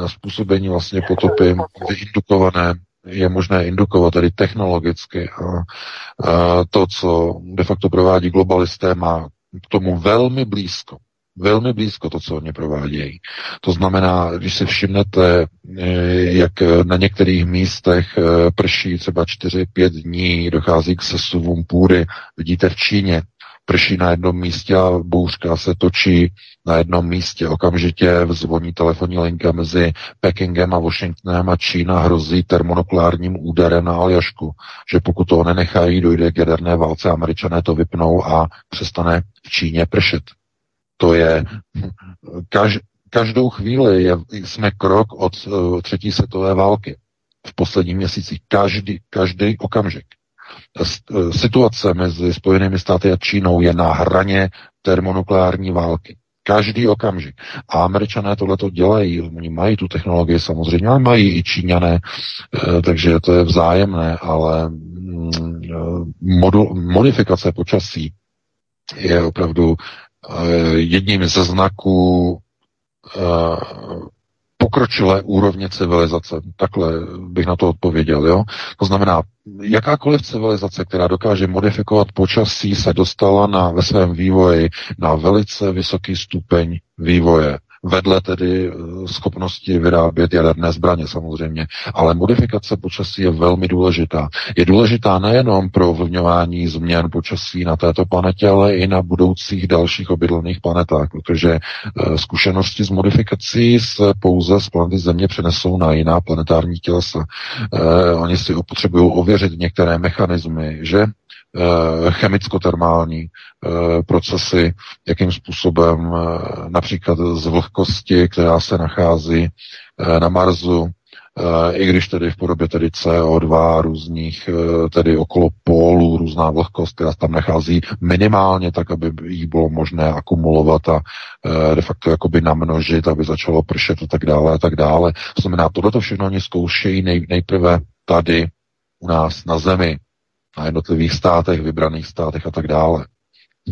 způsobení vlastně potopy indukované, je možné indukovat tedy technologicky. A, a to, co de facto provádí globalisté, má k tomu velmi blízko. Velmi blízko to, co oni provádějí. To znamená, když si všimnete, jak na některých místech prší třeba čtyři pět dní, dochází k sesuvům půdy. Vidíte v Číně, prší na jednom místě a bouřka se točí na jednom místě. Okamžitě vzvoní telefonní linka mezi Pekingem a Washingtonem a Čína hrozí termonukleárním úderem na Aljašku, že pokud toho nenechají, dojde k jaderné válce, Američané to vypnou a přestane v Číně pršet. To je, kaž, každou chvíli je, jsme krok od uh, třetí světové války v posledním měsíci. Každý, každý okamžik. S, uh, situace mezi Spojenými státy a Čínou je na hraně termonukleární války. Každý okamžik. A Američané tohleto dělají, oni mají tu technologii samozřejmě, ale mají i Číňané, uh, takže to je vzájemné, ale uh, modu, modifikace počasí je opravdu jedním ze znaků uh, pokročilé úrovně civilizace. Takhle bych na to odpověděl. Jo? To znamená, jakákoliv civilizace, která dokáže modifikovat počasí, se dostala na, ve svém vývoji na velice vysoký stupeň vývoje. Vedle tedy schopnosti vyrábět jaderné zbraně samozřejmě. Ale modifikace počasí je velmi důležitá. Je důležitá nejenom pro ovlivňování změn počasí na této planetě, ale i na budoucích dalších obydlených planetách, protože zkušenosti s modifikací se pouze z planety Země přenesou na jiná planetární tělesa. Oni si potřebují ověřit některé mechanismy, že? Chemicko-termální procesy, jakým způsobem například z vlhkosti, která se nachází na Marsu, i když tedy v podobě tedy C O dva různých, tedy okolo pólů, různá vlhkost, která tam nachází minimálně tak, aby jí bylo možné akumulovat a de facto jakoby namnožit, aby začalo pršet a tak dále a tak dále. To znamená, tohleto všechno oni zkoušejí nej, nejprve tady u nás na Zemi, na jednotlivých státech, vybraných státech a tak dále.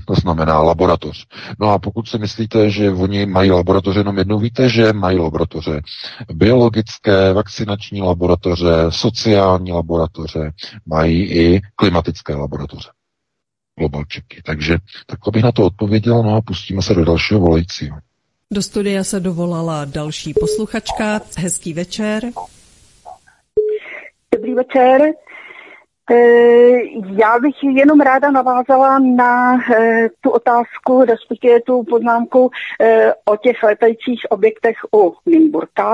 To znamená laboratoř. No a pokud si myslíte, že oni mají laboratoře, jenom jednou víte, že mají laboratoře. Biologické, vakcinační laboratoře, sociální laboratoře, mají i klimatické laboratoře. Globalčiky. Takže takhle bych na to odpověděl, no a pustíme se do dalšího volajícího. Do studia se dovolala další posluchačka. Hezký večer. Dobrý večer. Já bych jenom ráda navázala na tu otázku, respektive tu poznámku o těch letajících objektech u Nymburka.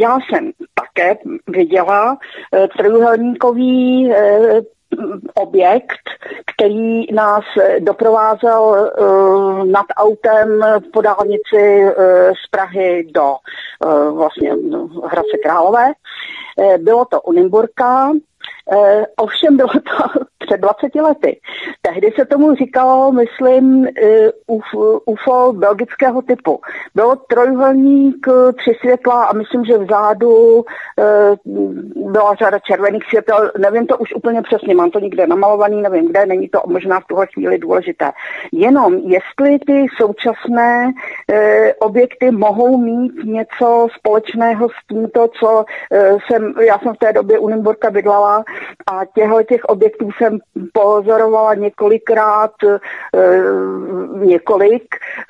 Já jsem také viděla trojúhelníkový objekt, který nás doprovázel uh, nad autem po dálnici uh, z Prahy do uh, vlastně no, Hradce Králové. Uh, bylo to u Nymburka, uh, ovšem bylo to před dvaceti lety. Tehdy se tomu říkalo, myslím, uh, U F O belgického typu. Bylo trojúhelník, tři světla a myslím, že vzadu uh, byla řada červených světel. Nevím to už úplně přesně, mám to nikde namalovaný, nevím kde, není to možná v tuhle chvíli důležité. Jenom jestli ty současné e, objekty mohou mít něco společného s tímto, co e, jsem, já jsem v té době u Nymburka bydlala a těchto těch objektů jsem pozorovala několikrát, e, několik,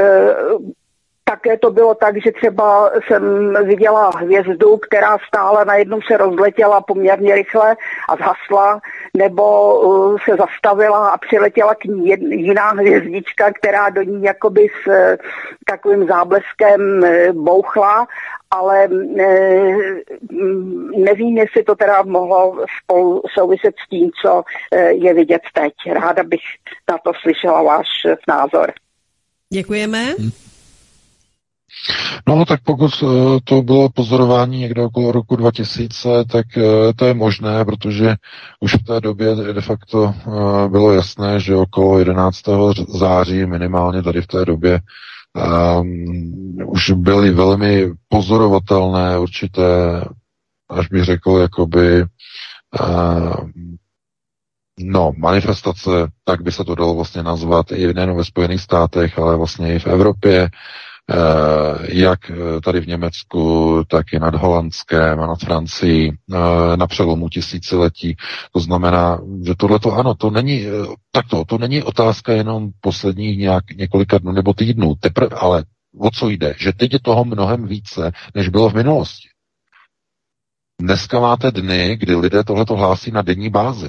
e, Také to bylo tak, že třeba jsem viděla hvězdu, která stála, najednou se rozletěla poměrně rychle a zhasla, nebo uh, se zastavila a přiletěla k ní jedna, jiná hvězdička, která do ní jakoby s uh, takovým zábleskem uh, bouchla, ale uh, nevím, jestli to teda mohlo spolu souviset s tím, co uh, je vidět teď. Ráda bych na to slyšela váš uh, názor. Děkujeme. Hm. No tak pokud to bylo pozorování někde okolo roku dva tisíce, tak to je možné, protože už v té době de facto bylo jasné, že okolo jedenáctého září minimálně tady v té době um, už byly velmi pozorovatelné určité, až bych řekl, jakoby um, No, manifestace, tak by se to dalo vlastně nazvat i nejen ve Spojených státech, ale vlastně i v Evropě, jak tady v Německu, tak i nad Holandskem a nad Francií na přelomu tisíciletí. To znamená, že tohleto ano, to není, takto, to není otázka jenom posledních nějak, několika dnů nebo týdnů, teprve, ale o co jde, že teď je toho mnohem více, než bylo v minulosti. Dneska máte dny, kdy lidé tohleto hlásí na denní bázi.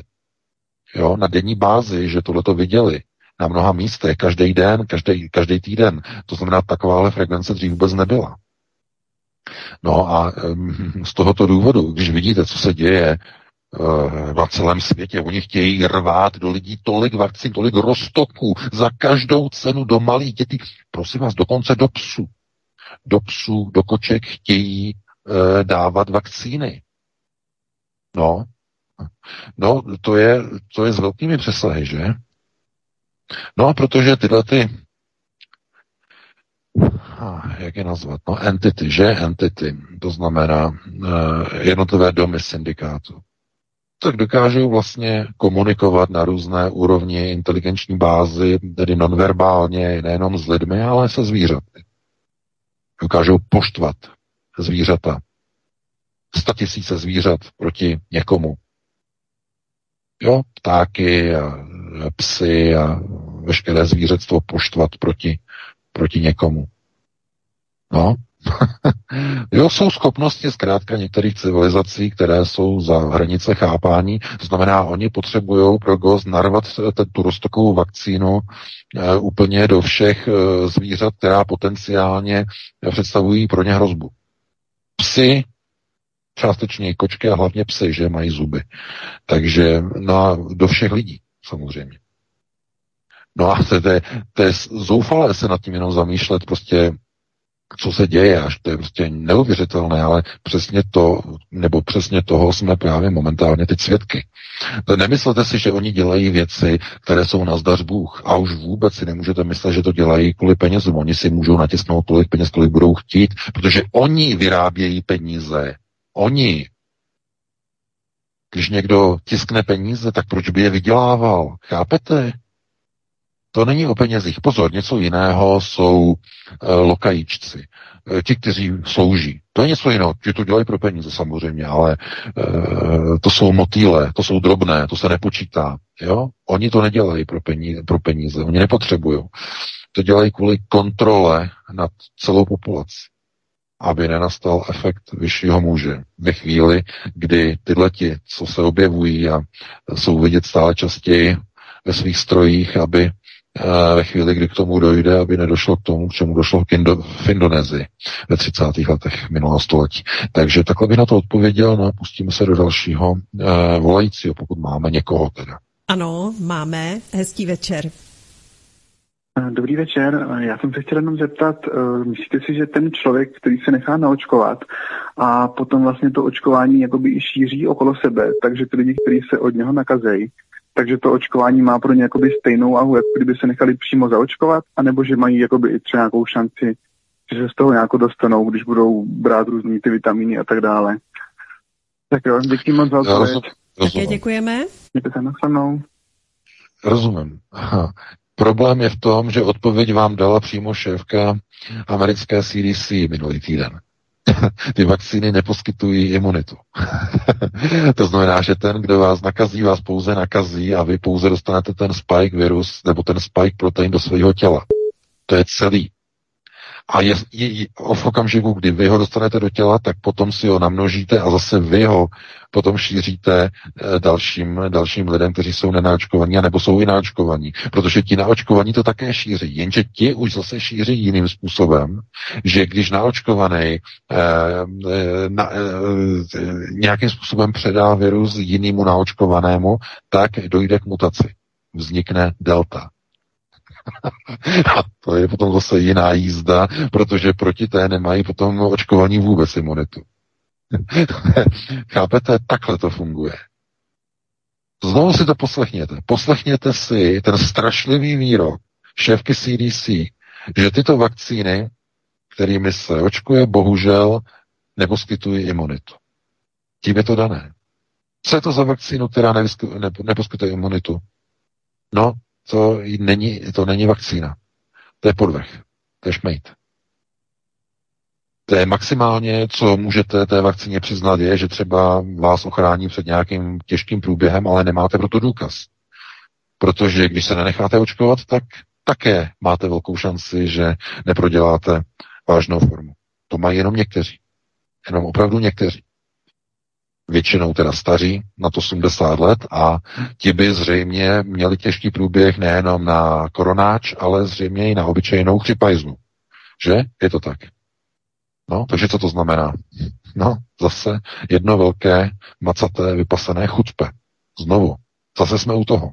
Jo, na denní bázi, že tohleto viděli na mnoha místech, každý den, každý, každý týden. To znamená, takováhle frekvence dřív vůbec nebyla. No a um, z tohoto důvodu, když vidíte, co se děje uh, na celém světě, oni chtějí rvát do lidí tolik vakcín, tolik roztoků, za každou cenu do malých dětí. Prosím vás, dokonce do psů. Do psů, do koček chtějí uh, dávat vakcíny. No, No, to je, to je s velkými přesahy, že? No a protože tyhle ty, jak je nazvat, no entity, že? Entity, to znamená uh, jednotlivé domy syndikátu, tak dokážou vlastně komunikovat na různé úrovni inteligenční bázi, tedy nonverbálně, nejenom s lidmi, ale se zvířaty. Dokážou poštvat zvířata, statisíce zvířat proti někomu. Jo, ptáky a psy a veškeré zvířectvo poštvat proti, proti někomu. No. Jo, jsou schopnosti zkrátka některých civilizací, které jsou za hranice chápání. To znamená, oni potřebují pro gost narvat tu roztokovou vakcínu e, úplně do všech e, zvířat, která potenciálně představují pro ně hrozbu. Psy, částečně kočky a hlavně psy, že mají zuby. Takže no do všech lidí, samozřejmě. No a to je, to je zoufalé se nad tím jenom zamýšlet, prostě co se děje, až to je prostě neuvěřitelné, ale přesně to, nebo přesně toho jsme právě momentálně teď svědky. Nemyslete si, že oni dělají věci, které jsou nazdař Bůh, a už vůbec si nemůžete myslet, že to dělají kvůli penězům. Oni si můžou natisknout tolik peněz, kolik budou chtít, protože oni vyrábějí peníze. Oni, když někdo tiskne peníze, tak proč by je vydělával? Chápete? To není o penězích. Pozor, něco jiného jsou e, lokajíčci. E, ti, kteří slouží. To je něco jiného. Ti to dělají pro peníze samozřejmě, ale e, to jsou motýle, to jsou drobné, to se nepočítá. Jo? Oni to nedělají pro peníze, pro peníze. Oni nepotřebují. To dělají kvůli kontrole nad celou populací. aby nenastal efekt vyššího muže. Ve chvíli, kdy tyhleti, co se objevují a jsou vidět stále častěji ve svých strojích, aby ve chvíli, kdy k tomu dojde, aby nedošlo k tomu, k čemu došlo v Indonésii ve třicátých letech minulého století. Takže takhle bych na to odpověděl, no a pustíme se do dalšího eh, volajícího, pokud máme někoho teda. Ano, máme. Hezký večer. Dobrý večer. Já jsem se chtěl jenom zeptat, myslíte si, že ten člověk, který se nechá naočkovat a potom vlastně to očkování jakoby i šíří okolo sebe, takže ty lidi, kteří se od něho nakazejí, takže to očkování má pro ně jakoby stejnou ahu, jak kdyby se nechali přímo zaočkovat, anebo že mají jakoby třeba nějakou šanci, že se z toho nějak dostanou, když budou brát různý ty vitamíny a tak dále. Tak jo, děkuji moc za odpověď. Také děkujeme. Mějte se na samou. Rozumím. Aha. Problém je v tom, že odpověď vám dala přímo šéfka americké C D C minulý týden. Ty vakcíny neposkytují imunitu. To znamená, že ten, kdo vás nakazí, vás pouze nakazí a vy pouze dostanete ten spike virus nebo ten spike protein do svého těla. To je celý. A je, je, v okamžiku, kdy vy ho dostanete do těla, tak potom si ho namnožíte a zase vy ho potom šíříte dalším, dalším lidem, kteří jsou nenáčkovaní, nebo jsou i náčkovaní. Protože ti naočkovaní to také šíří, jenže ti už zase šíří jiným způsobem, že když naočkovaný eh, na, eh, nějakým způsobem předá virus jinému naočkovanému, tak dojde k mutaci. Vznikne delta. A to je potom zase jiná jízda, protože proti té nemají potom očkování vůbec imunitu. Chápete? Takhle to funguje. Znovu si to poslechněte. Poslechněte si ten strašlivý výrok šéfky C D C, že tyto vakcíny, kterými se očkuje, bohužel neposkytují imunitu. Tím je to dané. Co je to za vakcínu, která nevysky- ne- neposkytuje imunitu? No, To není, to není vakcína. To je podvrh. To je šmejt. To je maximálně, co můžete té vakcíně přiznat, je, že třeba vás ochrání před nějakým těžkým průběhem, ale nemáte proto důkaz. Protože když se nenecháte očkovat, tak také máte velkou šanci, že neproděláte vážnou formu. To mají jenom někteří. Jenom opravdu někteří. Většinou teda staří, nad osmdesát let, a ti by zřejmě měli těžký průběh nejenom na koronáč, ale zřejmě i na obyčejnou chřipajzlu. Že? Je to tak. No, takže co to znamená? No, zase jedno velké macaté vypasené chucpe. Znovu. Zase jsme u toho.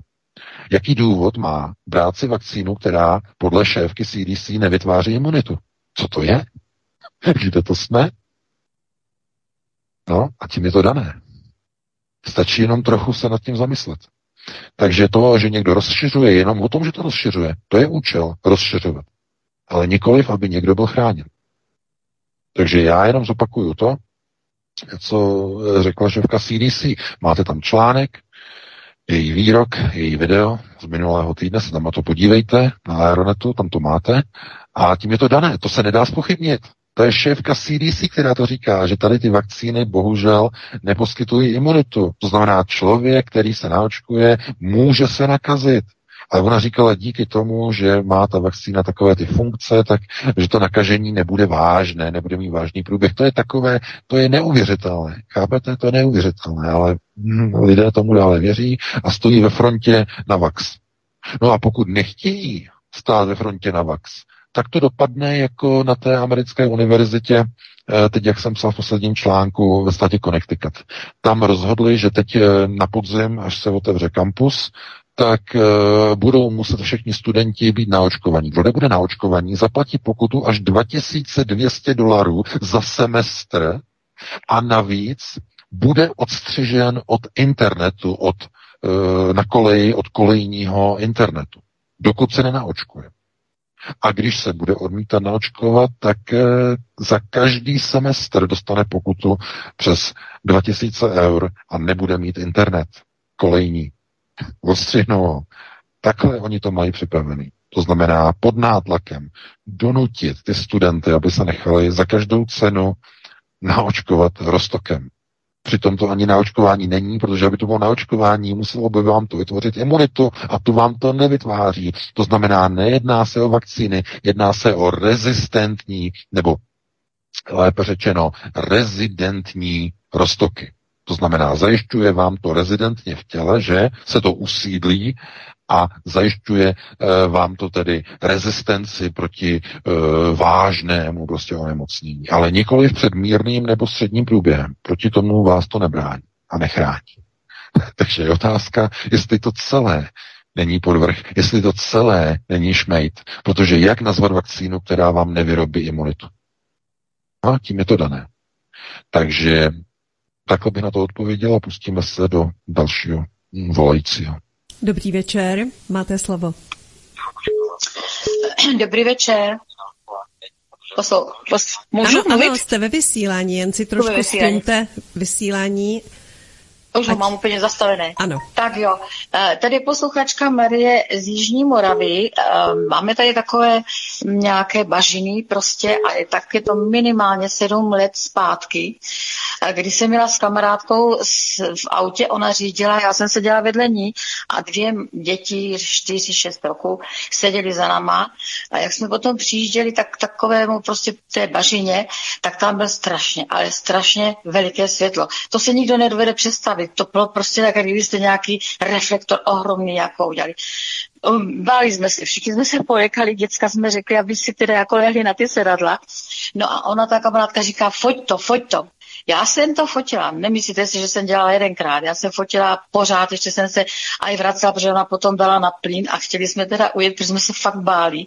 Jaký důvod má brát si vakcínu, která podle šéfky C D C nevytváří imunitu? Co to je? Kde to jsme? No, a tím je to dané. Stačí jenom trochu se nad tím zamyslet. Takže to, že někdo rozšiřuje, jenom o tom, že to rozšiřuje, to je účel rozšiřovat. Ale nikoliv, aby někdo byl chráněn. Takže já jenom zopakuju to, co řekla šéfka C D C. Máte tam článek, její výrok, její video z minulého týdne, se tam na to podívejte, na Aeronetu, tam to máte. A tím je to dané, to se nedá zpochybnit. To je šéfka C D C, která to říká, že tady ty vakcíny bohužel neposkytují imunitu. To znamená, člověk, který se naočkuje, může se nakazit. A ona říkala, díky tomu, že má ta vakcína takové ty funkce, tak že to nakažení nebude vážné, nebude mít vážný průběh. To je takové, to je neuvěřitelné. Chápete? To je neuvěřitelné, ale hm, lidé tomu dále věří a stojí ve frontě na vax. No a pokud nechtějí stát ve frontě na vax, tak to dopadne jako na té americké univerzitě, teď jak jsem psal v posledním článku ve státě Connecticut. Tam rozhodli, že teď na podzim, až se otevře kampus, tak budou muset všichni studenti být naočkovaní. Kdo nebude naočkovaní, zaplatí pokutu až dva tisíce dvě stě dolarů za semestr a navíc bude odstřižen od internetu, od, na koleji, od kolejního internetu, dokud se nenaočkuje. A když se bude odmítat naočkovat, tak za každý semestr dostane pokutu přes dva tisíce eur a nebude mít internet kolejní. Odstřihnou ho. Takhle oni to mají připravený. To znamená pod nátlakem donutit ty studenty, aby se nechali za každou cenu naočkovat roztokem. Přitom to ani naočkování není, protože aby to bylo naočkování, muselo by vám to vytvořit imunitu a tu vám to nevytváří. To znamená, nejedná se o vakcíny, jedná se o rezistentní nebo lépe řečeno rezidentní roztoky. To znamená, zajišťuje vám to rezidentně v těle, že se to usídlí a zajišťuje e, vám to tedy rezistenci proti e, vážnému prostě onemocnění. Ale nikoli před mírným nebo středním průběhem. Proti tomu vás to nebrání a nechrání. Takže je otázka, jestli to celé není podvrh, jestli to celé není šmejt. Protože jak nazvat vakcínu, která vám nevyrobí imunitu? A tím je to dané. Takže takhle bych na to odpověděla. Pustíme se do dalšího volajícího. Dobrý večer, máte slovo. Dobrý večer. Posl- pos- můžu ano, mluvit? Ano, jste ve vysílání, jen si trošku stumte vysílání. Už ho mám úplně zastavené. Ano. Tak jo, tady je posluchačka Marie z Jižní Moravy. Máme tady takové nějaké bažiny prostě a tak je to minimálně sedm let zpátky. Když jsem jela s kamarádkou v autě, ona řídila, já jsem seděla vedle ní a dvě děti, čtyři, šest roku, seděli za náma a jak jsme potom přijížděli tak takovému prostě té bažině, tak tam byl strašně, ale strašně veliké světlo. To se nikdo nedovede představit. To bylo prostě tak, kdybyste nějaký reflektor ohromný jako udělali. Báli jsme se, všichni jsme se polekali, děcka jsme řekli, aby si teda jako lehli na ty sedadla. No a ona, ta kamarádka, říká, foť to, foť to. Já jsem to fotila, nemyslíte si, že jsem dělala jedenkrát, já jsem fotila pořád, ještě jsem se aj vracela, protože ona potom dala na plyn a chtěli jsme teda ujet, protože jsme se fakt báli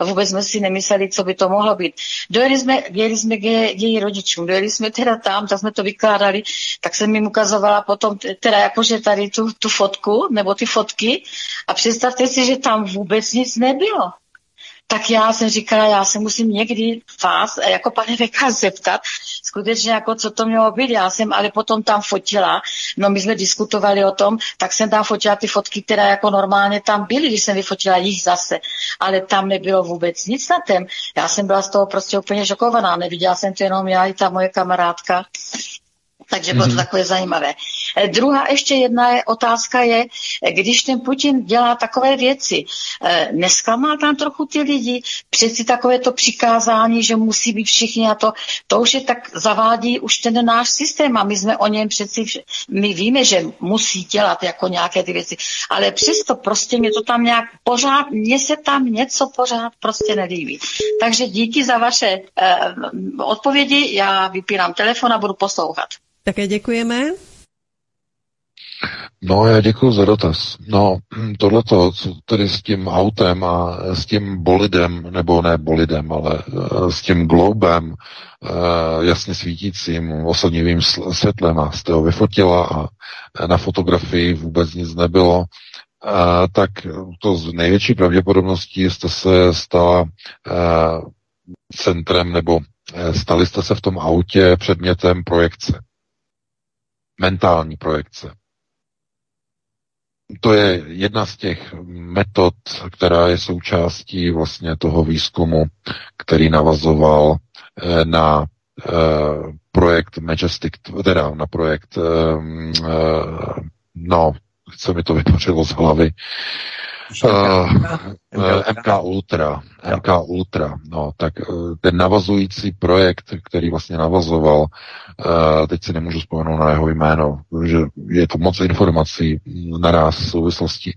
a vůbec jsme si nemysleli, co by to mohlo být. Dojeli jsme, dojeli jsme k její rodičům, dojeli jsme teda tam, tak jsme to vykládali, tak jsem jim ukazovala potom teda jakože tady tu, tu fotku, nebo ty fotky a představte si, že tam vůbec nic nebylo. Tak já jsem říkala, já se musím někdy vás, jako pane V K, zeptat, skutečně jako co to mělo být. Já jsem ale potom tam fotila, no my jsme diskutovali o tom, tak jsem tam fotila ty fotky, které jako normálně tam byly, když jsem vyfotila jich zase, ale tam nebylo vůbec nic na tém. Já jsem byla z toho prostě úplně šokovaná, neviděla jsem to jenom já i ta moje kamarádka. Takže bylo to takové zajímavé. Druhá ještě jedna je, otázka je, když ten Putin dělá takové věci, nesklamal tam trochu ty lidi, přeci takové to přikázání, že musí být všichni a to, to už je tak zavádí už ten náš systém a my jsme o něm přeci, my víme, že musí dělat jako nějaké ty věci, ale přesto prostě mě to tam nějak pořád, mně se tam něco pořád prostě nelíbí. Takže díky za vaše uh, odpovědi, já vypínám telefon a budu poslouchat. Také děkujeme. No, já děkuju za dotaz. No, tohleto, co tedy s tím autem a s tím bolidem, nebo ne bolidem, ale s tím gloubem, jasně svítícím oslnivým světlem a jste ho vyfotila a na fotografii vůbec nic nebylo, tak to z největší pravděpodobností jste se stala centrem, nebo stali jste se v tom autě předmětem projekce. Mentální projekce. To je jedna z těch metod, která je součástí vlastně toho výzkumu, který navazoval na projekt Majestic, teda na projekt, no, co mi to vytvořilo z hlavy, M K Ultra, M K Ultra, no, tak ten navazující projekt, který vlastně navazoval, teď si nemůžu vzpomenout na jeho jméno, že je to moc informací naraz v souvislosti,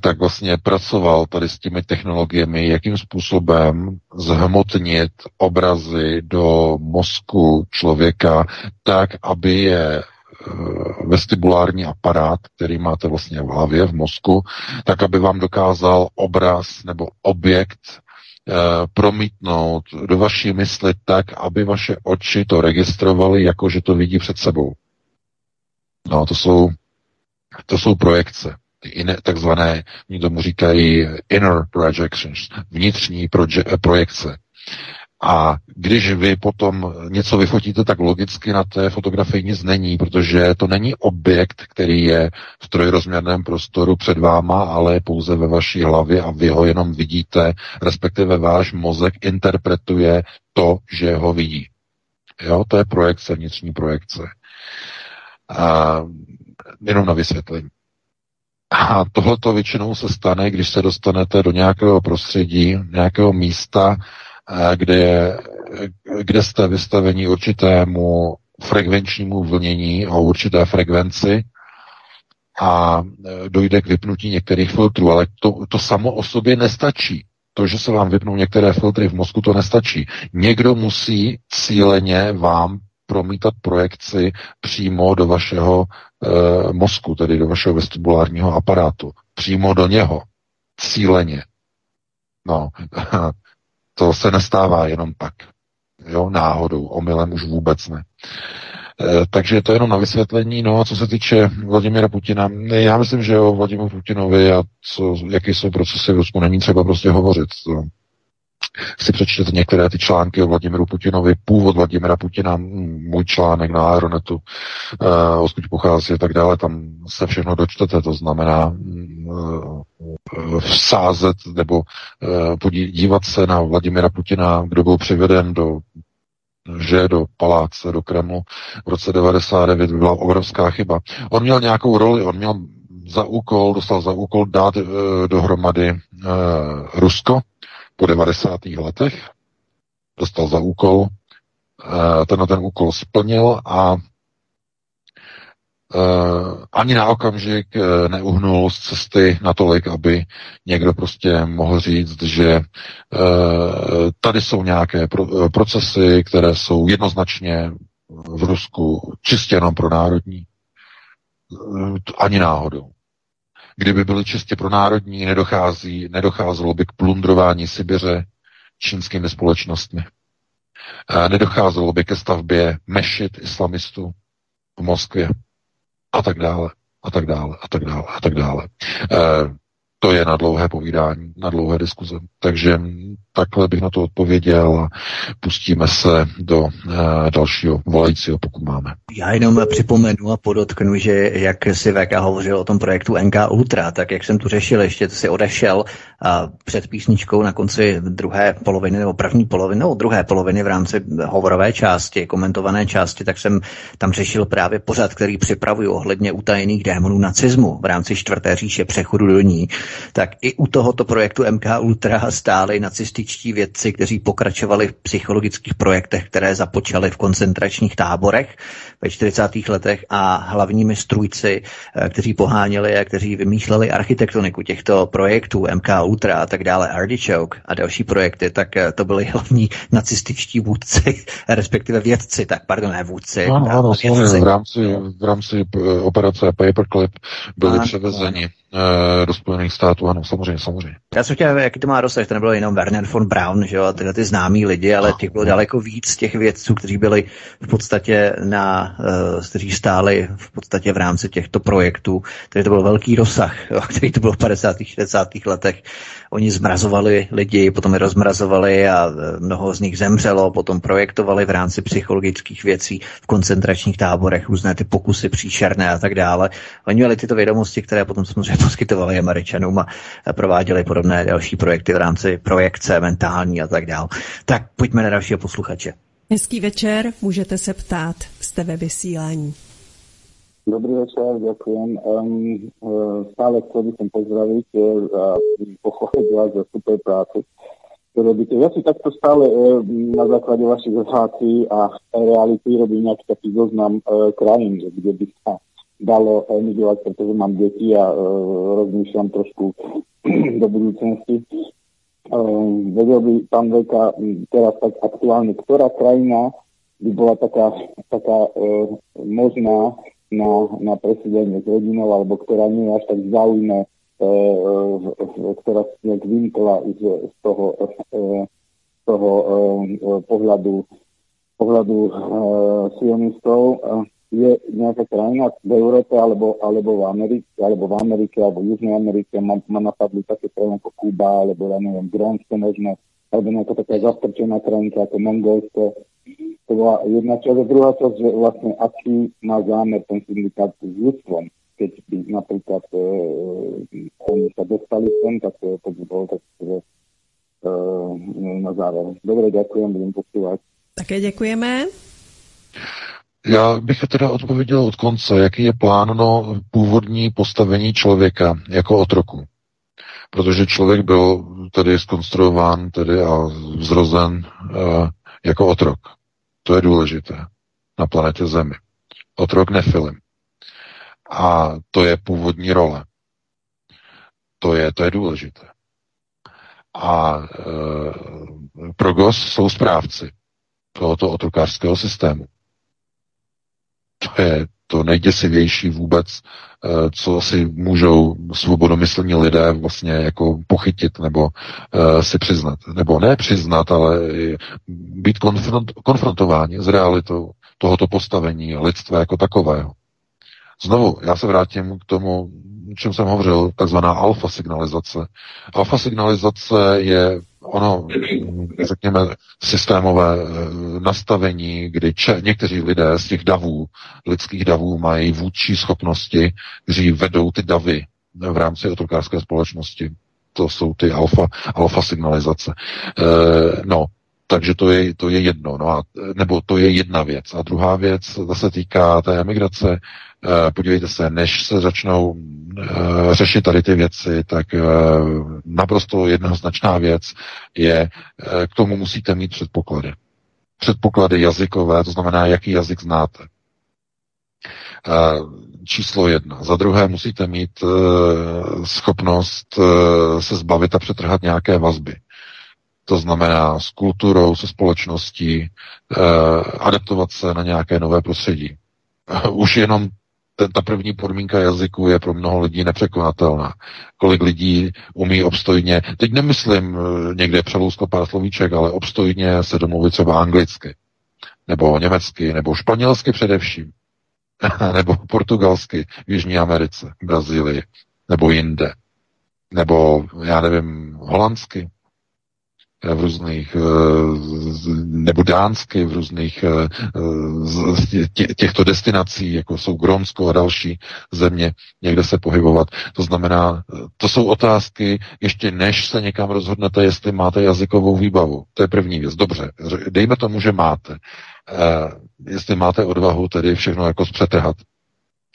tak vlastně pracoval tady s těmi technologiemi, jakým způsobem zhmotnit obrazy do mozku člověka tak, aby je vestibulární aparát, který máte vlastně v hlavě, v mozku, tak aby vám dokázal obraz nebo objekt eh, promítnout do vaší mysli tak, aby vaše oči to registrovaly, jako že to vidí před sebou. No, to jsou, to jsou projekce. Iné, takzvané, oni tomu říkají inner projections, vnitřní proje- projekce. A když vy potom něco vyfotíte, tak logicky na té fotografii nic není, protože to není objekt, který je v trojrozměrném prostoru před váma, ale je pouze ve vaší hlavě a vy ho jenom vidíte, respektive váš mozek interpretuje to, že ho vidí. Jo, to je projekce, vnitřní projekce. A jenom na vysvětlení. A tohleto většinou se stane, když se dostanete do nějakého prostředí, nějakého místa, kde je kde jste vystaveni určitému frekvenčnímu vlnění o určité frekvenci a dojde k vypnutí některých filtrů, ale to, to samo o sobě nestačí. To, že se vám vypnou některé filtry v mozku, to nestačí. Někdo musí cíleně vám promítat projekci přímo do vašeho e, mozku, tedy do vašeho vestibulárního aparátu. Přímo do něho. Cíleně. No, to se nestává jenom tak. Jo, náhodou, omylem už vůbec ne. E, takže to je jenom na vysvětlení. No a co se týče Vladimíra Putina, já myslím, že o Vladimíru Putinovi a co, jaký jsou procesy v Rusku, není třeba prostě hovořit. To. Chci přečtět některé ty články o Vladimíru Putinovi, původ Vladimíra Putina, můj článek na Aeronetu, uh, odkud pochází a tak dále, tam se všechno dočtete, to znamená uh, vsázet nebo uh, podívat se na Vladimíra Putina, kdo byl přiveden do že do paláce, do Kremlu v roce devadesát devět, byla obrovská chyba. On měl nějakou roli, on měl za úkol, dostal za úkol dát uh, dohromady uh, Rusko po devadesátých letech, dostal za úkol, ten ten úkol splnil a ani na okamžik neuhnul z cesty natolik, aby někdo prostě mohl říct, že tady jsou nějaké procesy, které jsou jednoznačně v Rusku čistě jenom pro národní. Ani náhodou. Kdyby byly čistě pro národní, nedochází, nedocházelo by k plundrování Sibiře čínskými společnostmi. Nedocházelo by ke stavbě mešit islamistů v Moskvě. A tak dále, a tak dále, a tak dále, a tak dále. To je na dlouhé povídání, na dlouhé diskuze. Takže takhle bych na to odpověděl a pustíme se do e, dalšího volajícího, pokud máme. Já jenom připomenu a podotknu, že jak si V K hovořil o tom projektu N K Ultra, tak jak jsem tu řešil, ještě si odešel a před písničkou na konci druhé poloviny nebo první poloviny, no, druhé poloviny v rámci hovorové části, komentované části, tak jsem tam řešil právě pořad, který připravuju ohledně utajených démonů nacismu v rámci čtvrté říše přechodu do ní. Tak i u tohoto projektu N K Ultra stáli nacističtí vědci, kteří pokračovali v psychologických projektech, které započaly v koncentračních táborech ve čtyřicátých letech a hlavními strůjci, kteří poháněli a kteří vymýšleli architektoniku těchto projektů, N K Ultra a tak dále, Artichoke a další projekty, tak to byli hlavní nacističtí vůdci, respektive vědci, tak pardon, ne vůdci. No, no, no, v rámci, v rámci operace Paperclip byli no, převezeni no. do Spojených státu, ano, samozřejmě, samozřejmě. Já jsem chtěl, jaký to má rozsah, to nebylo jenom Werner von Braun, že jo, a tyhle ty známí lidi, ale těch bylo daleko víc těch vědců, kteří byli v podstatě na, kteří stáli v podstatě v rámci těchto projektů, takže to byl velký rozsah, jo, který to bylo v padesátých, šedesátých letech. Oni zmrazovali lidi, potom je rozmrazovali a mnoho z nich zemřelo, potom projektovali v rámci psychologických věcí v koncentračních táborech, různé ty pokusy příšerné a tak dále. Oni měli tyto vědomosti, které potom samozřejmě poskytovali Američanům a prováděli podobné další projekty v rámci projekce mentální a tak dále. Tak pojďme na dalšího posluchače. Hezký večer, můžete se ptát, jste ve vysílání. Dobrý večer, ďakujem. Um, stále chcel by som pozdraviť a pochváliť vás za super prácu, ktorú robíte. Ja si takto stále na základe vašich relácií a reality robím nejaký taký zoznam krajín, kde by sa dalo emigrovať, pretože mám deti a rozmýšľam trošku do budúcnosti. Vedel by pán Veka teraz tak aktuálne, ktorá krajina by bola taká, taká možná na, na presedenie s rodinou, alebo ktorá nie je až tak zaujímavé, e, e, ktorá si nejak vymkla už z toho, e, z toho e, pohľadu, pohľadu e, sionistov. Je nejaká krajina v Európe, alebo, alebo v Amerike, alebo v Amerike, alebo v Južnej Amerike. Má, má napadli také krajiny ako Kuba, alebo ja neviem, Grónsko možno, alebo nejaká taká zastrčená krajinka ako Mongolsko. To bola jedna časť. A druhá časť, že vlastne aký má zámer ten syndikát s ľudstvom. Keď by napríklad e, oni sa dostali sem, tak to je podľa na záver. Dobre, ďakujem, budem posúvať. Také ďakujeme. Já bych teda odpověděl od konce, jaký je plán no původní postavení člověka jako otroku. Protože člověk byl tedy skonstruován tedy a vzrozen jako otrok. To je důležité na planetě Zemi. Otrok nefilim. A to je původní role. To je, to je důležité. A e, pro G O S jsou správci tohoto otrokářského systému. To je to nejděsivější vůbec, e, co si můžou svobodomyslní lidé vlastně jako pochytit nebo e, si přiznat. Nebo ne přiznat, ale být konfront, konfrontováni s realitou tohoto postavení lidstva jako takového. Znovu, já se vrátím k tomu, čem jsem hovořil, takzvaná alfa signalizace. Alfa signalizace je ono, řekněme, systémové nastavení, kdy če- někteří lidé z těch davů, lidských davů, mají vůdčí schopnosti, kteří vedou ty davy v rámci otrokářské společnosti. To jsou ty alfa, alfa signalizace. E, no, takže to je, to je jedno, no a, nebo to je jedna věc. A druhá věc, ta se týká té emigrace. Podívejte se, než se začnou uh, řešit tady ty věci, tak uh, naprosto jednoznačná věc je, uh, k tomu musíte mít předpoklady. Předpoklady jazykové, to znamená, jaký jazyk znáte. Uh, číslo jedna. Za druhé musíte mít uh, schopnost uh, se zbavit a přetrhat nějaké vazby. To znamená s kulturou, se společností, uh, adaptovat se na nějaké nové prostředí. Uh, už jenom ta první podmínka jazyku je pro mnoho lidí nepřekonatelná. Kolik lidí umí obstojně, teď nemyslím někde přelousko pár slovíček, ale obstojně se domluvit třeba anglicky, nebo německy, nebo španělsky především, nebo portugalsky v Jižní Americe, Brazílii, nebo jinde, nebo já nevím, holandsky v různých, nebo dánsky v různých těchto destinací, jako jsou Grónsko a další země, někde se pohybovat. To znamená, to jsou otázky, ještě než se někam rozhodnete, jestli máte jazykovou výbavu. To je první věc. Dobře, dejme tomu, že máte. Jestli máte odvahu, tedy všechno jako zpřetrhat,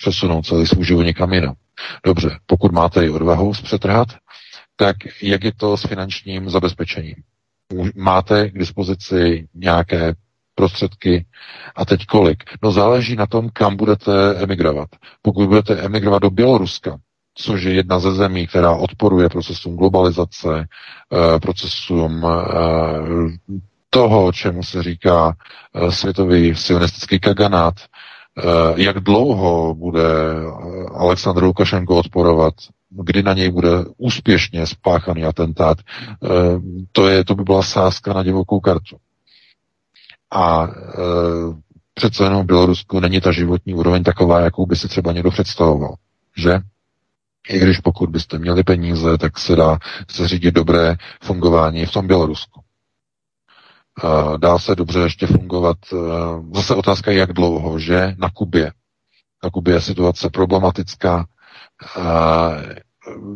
přesunout celý svůj život někam jinam. Dobře, pokud máte i odvahu zpřetrhat, tak jak je to s finančním zabezpečením? Máte k dispozici nějaké prostředky a teď kolik? No záleží na tom, kam budete emigrovat. Pokud budete emigrovat do Běloruska, což je jedna ze zemí, která odporuje procesům globalizace, procesům toho, čemu se říká světový sionistický kaganát, jak dlouho bude Alexandr Lukašenko odporovat, kdy na něj bude úspěšně spáchaný atentát, to, je, to by byla sázka na divokou kartu. A přece jenom v Bělorusku není ta životní úroveň taková, jakou by si třeba někdo představoval, že? I když pokud byste měli peníze, tak se dá zařídit dobré fungování v tom Bělorusku. Dá se dobře ještě fungovat, zase otázka je, jak dlouho, že? Na Kubě. Na Kubě je situace problematická, a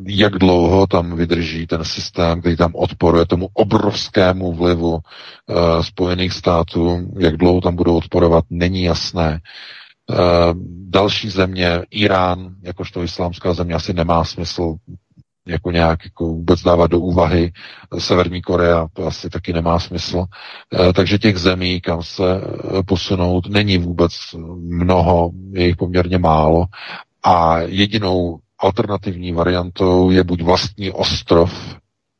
jak dlouho tam vydrží ten systém, který tam odporuje tomu obrovskému vlivu uh, Spojených států, jak dlouho tam budou odporovat, není jasné. Uh, další země, Irán, jakožto islámská země, asi nemá smysl jako nějak jako vůbec dávat do úvahy. Severní Korea, to asi taky nemá smysl. Uh, takže těch zemí, kam se posunout, není vůbec mnoho, je jich poměrně málo. A jedinou alternativní variantou je buď vlastní ostrov,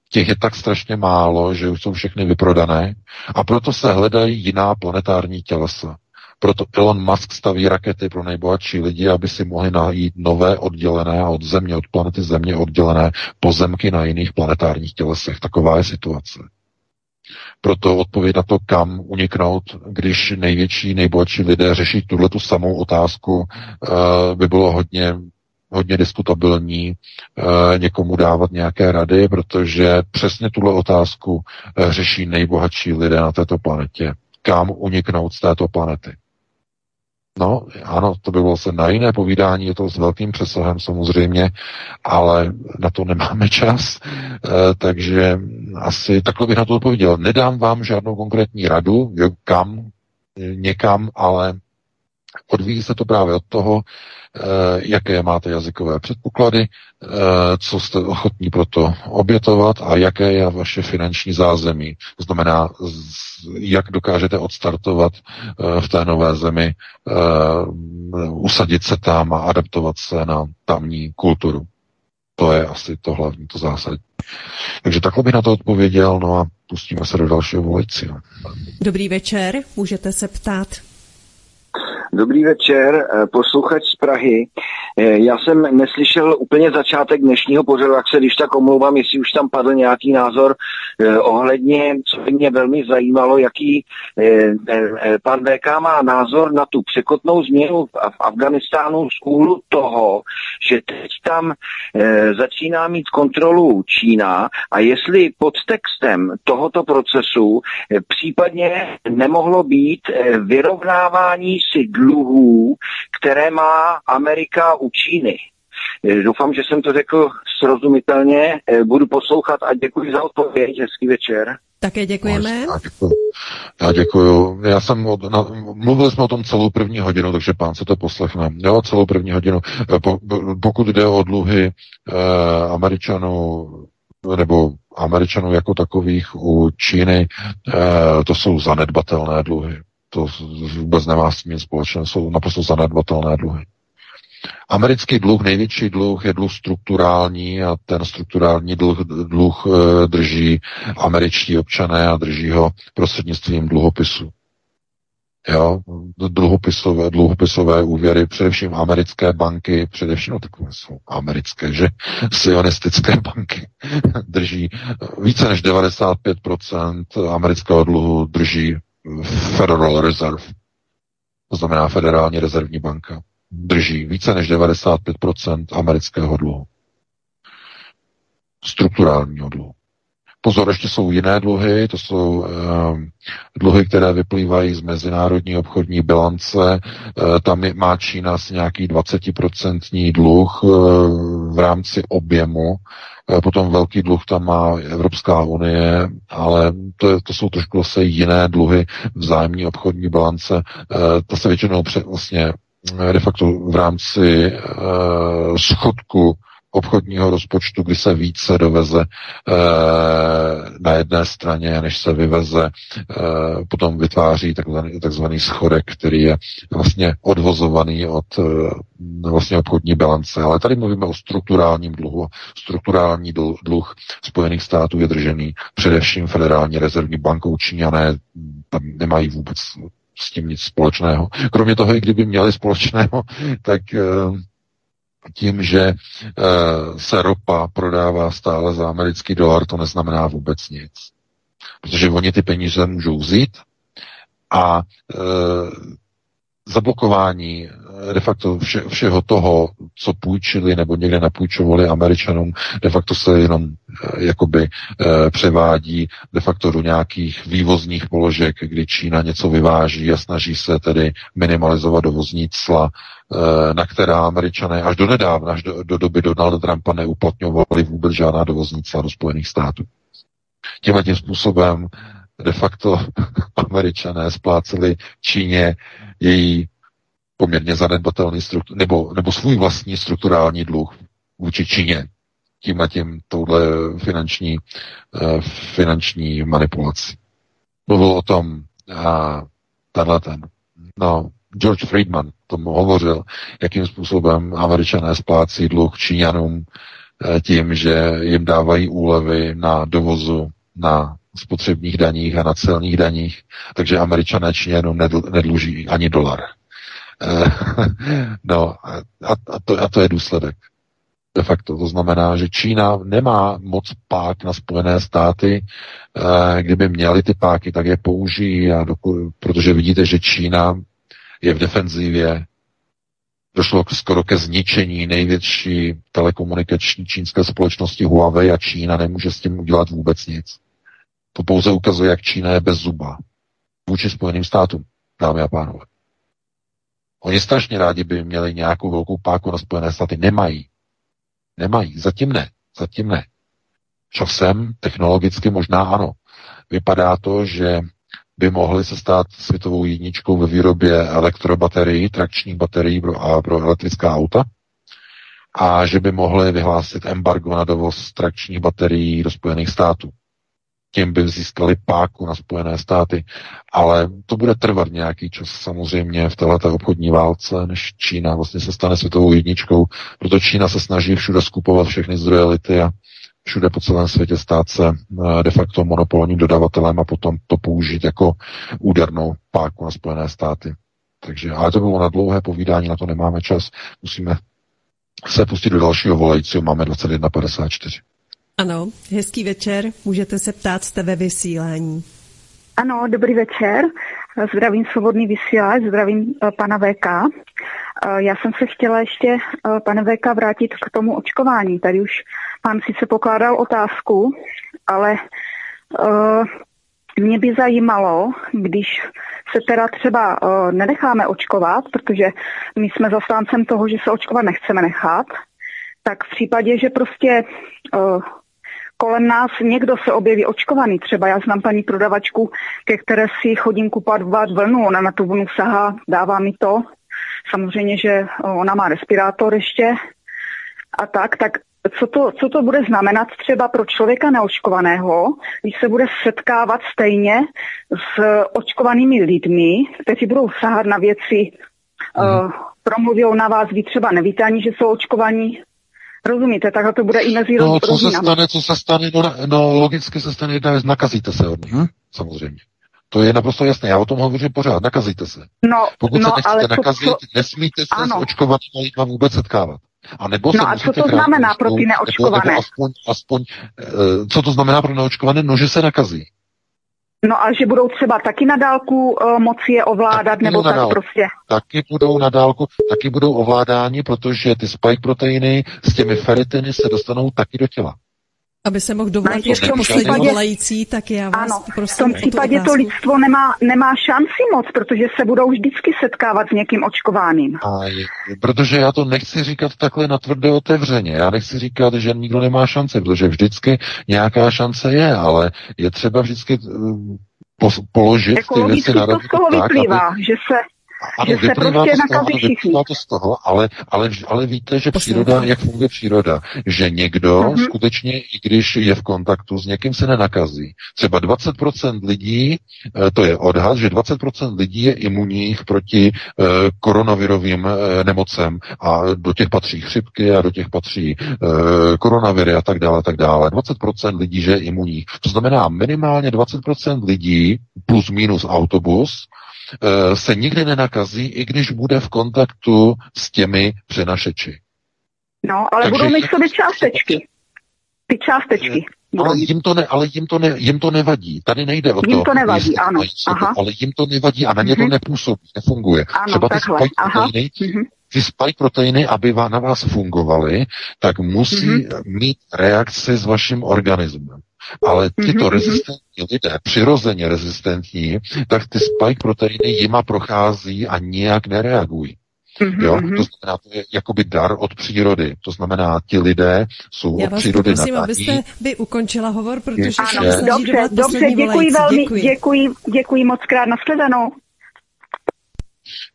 těch je tak strašně málo, že už jsou všechny vyprodané, a proto se hledají jiná planetární tělesa. Proto Elon Musk staví rakety pro nejbohatší lidi, aby si mohli najít nové oddělené od země, od planety Země oddělené pozemky na jiných planetárních tělesech. Taková je situace. Proto odpověď na to, kam uniknout, když největší, nejbohatší lidé řeší tuhletu samou otázku, by bylo hodně, hodně diskutabilní někomu dávat nějaké rady, protože přesně tuhle otázku řeší nejbohatší lidé na této planetě. Kam uniknout z této planety? No, ano, to by bylo se na jiné povídání, je to s velkým přesahem samozřejmě, ale na to nemáme čas, takže asi takhle bych na to odpověděl. Nedám vám žádnou konkrétní radu, kam, někam, ale Odvíjí se to právě od toho, jaké máte jazykové předpoklady, co jste ochotní pro to obětovat a jaké je vaše finanční zázemí. To znamená, jak dokážete odstartovat v té nové zemi, usadit se tam a adaptovat se na tamní kulturu. To je asi to hlavní, to zásadní. Takže takhle bych na to odpověděl, no a pustíme se do dalšího volajícího. Dobrý večer, můžete se ptát. Dobrý večer, posluchač z Prahy. Já jsem neslyšel úplně začátek dnešního pořadu, tak se když tak omlouvám, jestli už tam padl nějaký názor ohledně, co by mě velmi zajímalo, jaký pan V K má názor na tu překotnou změnu v Afghánistánu z úhlu toho, že teď tam začíná mít kontrolu Čína a jestli pod textem tohoto procesu případně nemohlo být vyrovnávání si dluhů, které má Amerika u Číny. Doufám, že jsem to řekl srozumitelně. Budu poslouchat a děkuji za odpověď. Hezký večer. Také děkujeme. Já děkuji. Já, děkuji. Já jsem od, na, mluvili jsme o tom celou první hodinu, takže pán se to poslechne. Jo, celou první hodinu. Po, pokud jde o dluhy eh, Američanů nebo Američanů jako takových u Číny, eh, to jsou zanedbatelné dluhy. To vůbec nemá s tím nic společného, jsou naprosto zanedbatelné dluhy. Americký dluh, největší dluh, je dluh strukturální a ten strukturální dluh, dluh drží američtí občané a drží ho prostřednictvím dluhopisu. Jo? Dluhopisové, dluhopisové úvěry, především americké banky, především no, takové jsou americké, že sionistické banky drží více než devadesát pět procent amerického dluhu drží Federal Reserve, to znamená Federální rezervní banka, drží více než devadesát pět procent amerického dluhu. Strukturálního dluhu. Pozor, ještě jsou jiné dluhy, to jsou eh, dluhy, které vyplývají z mezinárodní obchodní bilance. Eh, tam je, má Čína asi nějaký dvacet procent dluh eh, v rámci objemu. Eh, potom velký dluh tam má Evropská unie, ale to, je, to jsou trošku zase jiné dluhy vzájemní obchodní bilance. Eh, to se většinou před, vlastně de facto v rámci eh, schodku obchodního rozpočtu, kdy se více doveze e, na jedné straně, než se vyveze, e, potom vytváří takzvaný, takzvaný schodek, který je vlastně odvozovaný od e, vlastně obchodní bilance. Ale tady mluvíme o strukturálním dluhu. Strukturální dluh Spojených států je držený především Federální rezervní bankou Číňané, tam nemají vůbec s tím nic společného. Kromě toho, i kdyby měli společného, tak e, tím, že e, se ropa prodává stále za americký dolar, to neznamená vůbec nic. Protože oni ty peníze můžou vzít a e, zablokování de facto vše, všeho toho, co půjčili nebo někde napůjčovali Američanům, de facto se jenom e, jakoby e, převádí de facto do nějakých vývozních položek, kdy Čína něco vyváží a snaží se tedy minimalizovat dovozní cla, na která Američané až do nedávna, až do, do doby Donalda Trumpa neuplatňovali vůbec žádná dovozní cla do Spojených států. Tímhle tím způsobem de facto Američané spláceli Číně její poměrně zanedbatelný struktur, nebo, nebo svůj vlastní strukturální dluh vůči Číně. Tímhle tím touhle finanční, finanční manipulaci. Mluvil o tom a tenhle ten. No, George Friedman tomu hovořil, jakým způsobem Američané splácí dluh Číňanům tím, že jim dávají úlevy na dovozu, na spotřebních daních a na celních daních, takže Američané Číňanům nedluží ani dolar. No a to, a to je důsledek. De facto to znamená, že Čína nemá moc pák na Spojené státy. Kdyby měli ty páky, tak je použijí, a dokud, protože vidíte, že Čína je v defenzivě. Došlo skoro ke zničení největší telekomunikační čínské společnosti Huawei a Čína nemůže s tím udělat vůbec nic. To pouze ukazuje, jak Čína je bez zuba. Vůči Spojeným státům, dámy a pánové. Oni strašně rádi by měli nějakou velkou páku na Spojené státy. Nemají. Nemají. Zatím ne. Zatím ne. Časem, technologicky možná ano. Vypadá to, že by mohly se stát světovou jedničkou ve výrobě elektrobaterií, trakčních baterií pro, a pro elektrická auta, a že by mohly vyhlásit embargo na dovoz trakčních baterií do Spojených států. Tím by získali páku na Spojené státy, ale to bude trvat nějaký čas samozřejmě v této obchodní válce, než Čína vlastně se stane světovou jedničkou, proto Čína se snaží všude skupovat všechny zdroje lithia a všude po celém světě stát se de facto monopolním dodavatelem a potom to použít jako údernou páku na Spojené státy. Takže, ale to bylo na dlouhé povídání, na to nemáme čas, musíme se pustit do dalšího volajícího, máme dvacet jedna padesát čtyři. Ano, hezký večer, můžete se ptát, jste ve vysílání. Ano, dobrý večer, zdravím Svobodný vysílač, zdravím uh, pana V K. Uh, já jsem se chtěla ještě, uh, pane V K, vrátit k tomu očkování. Tady už pán sice pokládal otázku, ale uh, mě by zajímalo, když se teda třeba uh, nenecháme očkovat, protože my jsme zastáncem toho, že se očkovat nechceme nechat, tak v případě, že prostě... Uh, kolem nás někdo se objeví očkovaný. Třeba já znám paní prodavačku, ke které si chodím kupovat vlnu. Ona na tu vlnu sahá, dává mi to. Samozřejmě, že ona má respirátor ještě. A tak, tak co to, co to bude znamenat třeba pro člověka neočkovaného, když se bude setkávat stejně s očkovanými lidmi, kteří budou sahat na věci, uh, promluví na vás, vy třeba nevíte ani, že jsou očkovaní. Rozumíte, takhle to bude i mezi no, co se stane, co se stane, no, no logicky se stane jedna věc, nakazíte se od nich, hm? Samozřejmě. To je naprosto jasné, já o tom hovořím pořád, nakazíte se. No, pokud no, se nechcete nakazit, to, co... nesmíte se ano. s očkovanými lidma vůbec setkávat. A nebo no se a co to znamená pro ty neočkované? Nebo, nebo aspoň, aspoň, uh, co to znamená pro neočkované? No, že se nakazí. No a že budou třeba taky na dálku uh, moci je ovládat, taky nebo tak dálku. Prostě? Taky budou na dálku, taky budou ovládáni, protože ty spike proteiny s těmi feritiny se dostanou taky do těla. Aby se mohl dovolat ještě poslední volající, tak já vás ano, v tom případě to lidstvo nemá, nemá šanci moc, protože se budou vždycky setkávat s někým očkovaným. Protože já to nechci říkat takhle natvrdě otevřeně. Já nechci říkat, že nikdo nemá šanci, protože vždycky nějaká šance je, ale je třeba vždycky pos- položit ty věci na rovinu tak, aby... že se... Ano, že vyplývá prostě to, to z toho, ale, ale, ale víte, že příroda, jak funguje příroda, že někdo uh-huh. skutečně, i když je v kontaktu s někým, se nenakazí. Třeba dvacet procent lidí, to je odhad, že dvacet procent lidí je imunních proti koronavirovým nemocem a do těch patří chřipky a do těch patří koronaviry a tak dále, tak dále. dvacet procent lidí, že je imunních. To znamená minimálně dvacet procent lidí plus minus autobus se nikdy nenakazí, i když bude v kontaktu s těmi přenašeči. No, ale takže budou mít sobě částečky. Ty částečky. Ale jim to, ne, ale jim to, ne, jim to nevadí. Tady nejde o to. Jim to nevadí, ano. Aha. Ale jim to nevadí a na ně to mm-hmm. nepůsobí, nefunguje. Ano, třeba ty spike proteiny, mm-hmm. ty spike proteiny, aby na vás fungovaly, tak musí mm-hmm. mít reakci s vaším organismem. Ale tyto mm-hmm. rezistentní lidé, přirozeně rezistentní, tak ty spike proteiny jima prochází a nijak nereagují. Mm-hmm. Jo? To znamená, to je jakoby dar od přírody. To znamená, ti lidé jsou já od přírody nadaní. Já vás prosím, abyste vy ukončila hovor, protože se snaží dobrat poslední děkuji velmi, děkuji. děkuji, děkuji moc krát, nashledanou.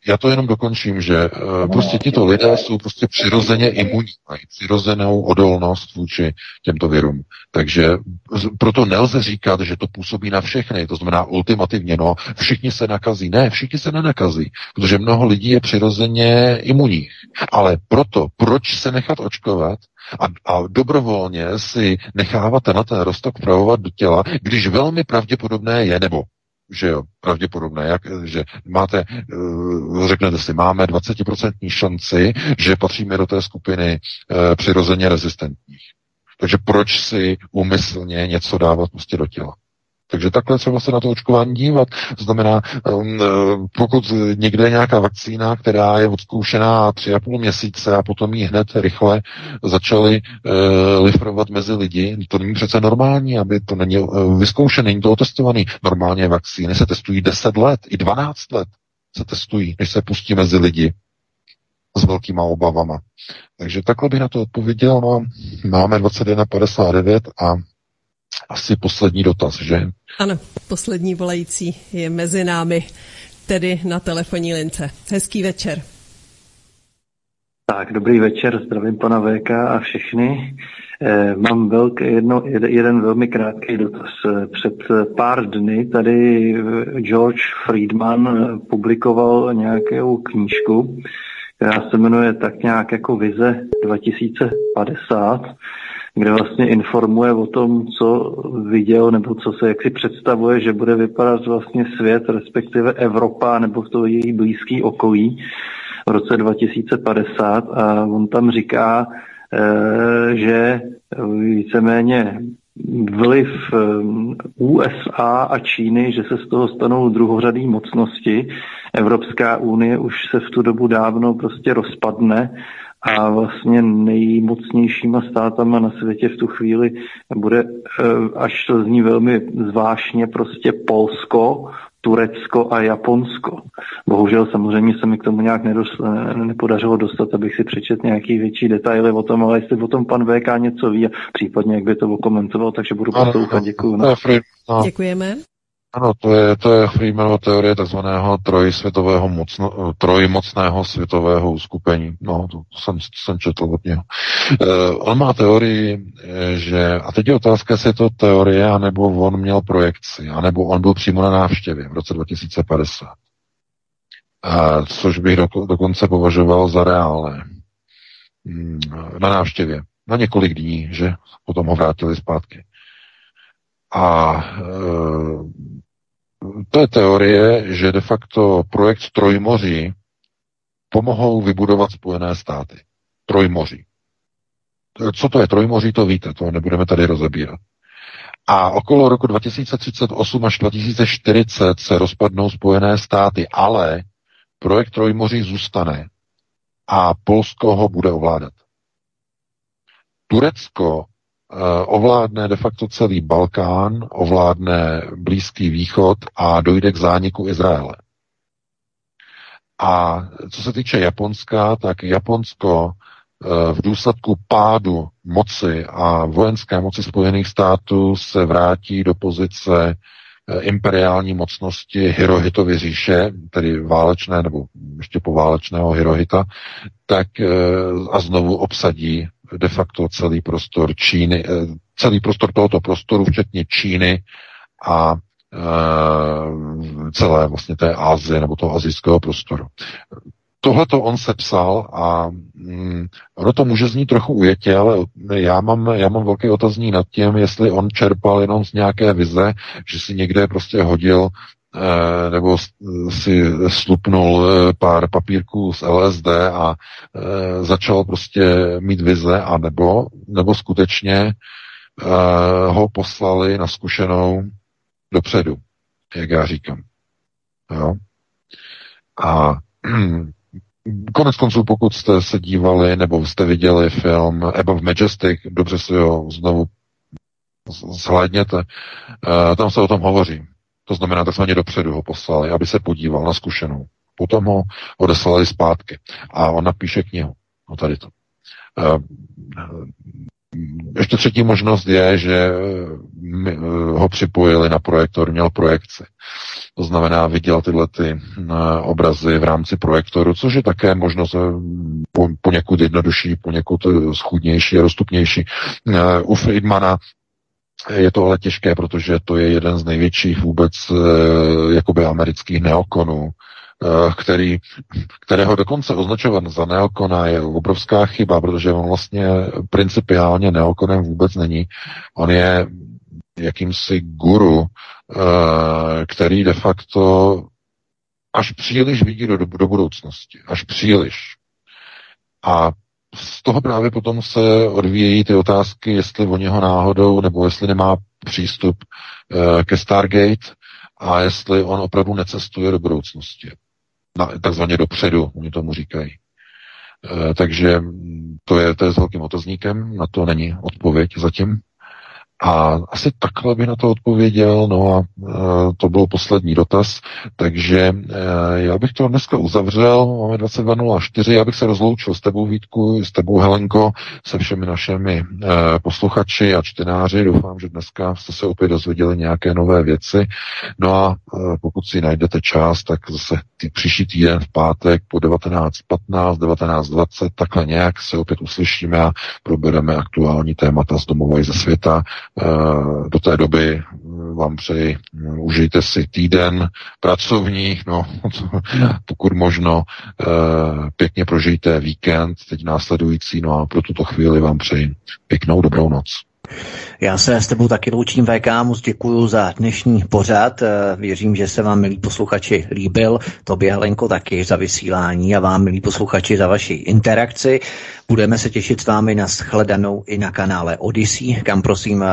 Já to jenom dokončím, že uh, prostě tito lidé jsou prostě přirozeně imunní, mají přirozenou odolnost vůči těmto virům. Takže proto nelze říkat, že to působí na všechny, to znamená ultimativně, no všichni se nakazí. Ne, všichni se nenakazí, protože mnoho lidí je přirozeně imunních. Ale proto, proč se nechat očkovat a, a dobrovolně si nechávat tenhle roztok vpravovat do těla, když velmi pravděpodobné je, nebo že jo, pravděpodobné, jak, že máte, řeknete si, máme dvacet procent šanci, že patříme do té skupiny e, přirozeně rezistentních. Takže proč si úmyslně něco dávat prostě do těla? Takže takhle třeba se na to očkování dívat. To znamená, pokud někde je nějaká vakcína, která je odzkoušená tři a půl měsíce a potom ji hned rychle začali uh, lifrovat mezi lidi, to není přece normální, aby to není uh, vyzkoušené, není to otestovaný. Normálně vakcíny se testují deset let, i dvanáct let se testují, než se pustí mezi lidi s velkýma obavama. Takže takhle bych na to odpověděl. No, máme dvacet jedna padesát devět a asi poslední dotaz, že? Ano, poslední volající je mezi námi, tedy na telefonní lince. Hezký večer. Tak, dobrý večer, zdravím pana V K a všechny. Eh, mám velk, jedno, jeden velmi krátký dotaz. Před pár dny tady George Friedman publikoval nějakou knížku, která se jmenuje tak nějak jako Vize dva tisíce padesát, kde vlastně informuje o tom, co viděl nebo co se jak si představuje, že bude vypadat vlastně svět, respektive Evropa nebo to její blízký okolí v roce dva tisíce padesát, a on tam říká, že víceméně vliv U S A a Číny, že se z toho stanou druhořadý mocnosti. Evropská unie už se v tu dobu dávno prostě rozpadne a vlastně nejmocnějšíma státama na světě v tu chvíli bude, až to zní velmi zvláštně, prostě Polsko, Turecko a Japonsko. Bohužel samozřejmě se mi k tomu nějak nedosl- nepodařilo dostat, abych si přečet nějaký větší detaily o tom, ale jestli o tom pan V K něco ví a případně jak by to okomentoval, takže budu poslouchat. Děkuju. No. No. Děkujeme. Ano, to je, to je Friedmanova teorie takzvaného trojsvětového mocno, trojmocného světového uskupení. No, to, to jsem, jsem četl od něho. E, on má teorii, že, a teď je otázka, jestli je to teorie, anebo on měl projekci, anebo on byl přímo na návštěvě v roce dva tisíce padesát. A, což bych do, dokonce považoval za reálné. Na návštěvě. Na několik dní, že? Potom ho vrátili zpátky. A e, to je teorie, že de facto projekt Trojmoří pomohou vybudovat Spojené státy. Trojmoří. Co to je Trojmoří, to víte, to nebudeme tady rozebírat. A okolo roku dva tisíce třicet osm až dva tisíce čtyřicet se rozpadnou Spojené státy, ale projekt Trojmoří zůstane a Polsko ho bude ovládat. Turecko ovládne de facto celý Balkán, ovládne Blízký východ a dojde k zániku Izraele. A co se týče Japonska, tak Japonsko v důsledku pádu moci a vojenské moci Spojených států se vrátí do pozice imperiální mocnosti Hirohitovy říše, tedy válečné nebo ještě poválečného Hirohita, tak a znovu obsadí de facto celý prostor Číny, celý prostor tohoto prostoru, včetně Číny a e, celé vlastně té Asie nebo toho asijského prostoru. Tohleto on sepsal a mm, ono to může znít trochu ujetě, ale já mám, já mám velký otazník nad tím, jestli on čerpal jenom z nějaké vize, že si někde prostě hodil nebo si slupnul pár papírků z L S D a začal prostě mít vize, a nebo, nebo skutečně ho poslali na zkušenou dopředu, jak já říkám. Jo? A konec konců, pokud jste se dívali nebo jste viděli film Above Majestic, dobře si ho znovu zhlédněte, tam se o tom hovoří. To znamená, takzvaně dopředu ho poslali, aby se podíval na zkušenou. Potom ho odeslali zpátky. A on napíše knihu. No tady to. Ještě třetí možnost je, že ho připojili na projektor, měl projekci. To znamená, viděl tyhle ty obrazy v rámci projektoru, což je také možnost poněkud jednodušší, poněkud schudnější, roztupnější. U Friedmana je to ale těžké, protože to je jeden z největších vůbec e, jakoby amerických neokonů, e, který, kterého dokonce označovat za neokona je obrovská chyba, protože on vlastně principiálně neokonem vůbec není. On je jakýmsi guru, e, který de facto až příliš vidí do, do budoucnosti. Až příliš. A z toho právě potom se odvíjejí ty otázky, jestli o něho náhodou, nebo jestli nemá přístup e, ke Stargate a jestli on opravdu necestuje do budoucnosti. Na, takzvaně dopředu, oni tomu říkají. E, takže to je, to je s velkým otazníkem, na to není odpověď zatím. A asi takhle bych na to odpověděl, no a e, to byl poslední dotaz, takže e, já bych to dneska uzavřel, máme dvacet dva nula čtyři, já bych se rozloučil s tebou Vítku, s tebou Helenko, se všemi našimi e, posluchači a čtenáři, doufám, že dneska jste se opět dozvěděli nějaké nové věci, no a e, pokud si najdete čas, tak zase tý, příští týden v pátek po devatenáct patnáct, devatenáct dvacet, takhle nějak se opět uslyšíme a probereme aktuální témata z domova i ze světa. Do té doby vám přeji, užijte si týden pracovní, no, pokud možno pěkně prožijte víkend, teď následující, no a pro tuto chvíli vám přeji pěknou dobrou noc. Já se s tebou taky loučím, V K, moc děkuju za dnešní pořad, věřím, že se vám, milí posluchači, líbil, tobě Helenko taky za vysílání a vám, milí posluchači, za vaši interakci. Budeme se těšit s vámi na shledanou i na kanále Odyssey, kam prosím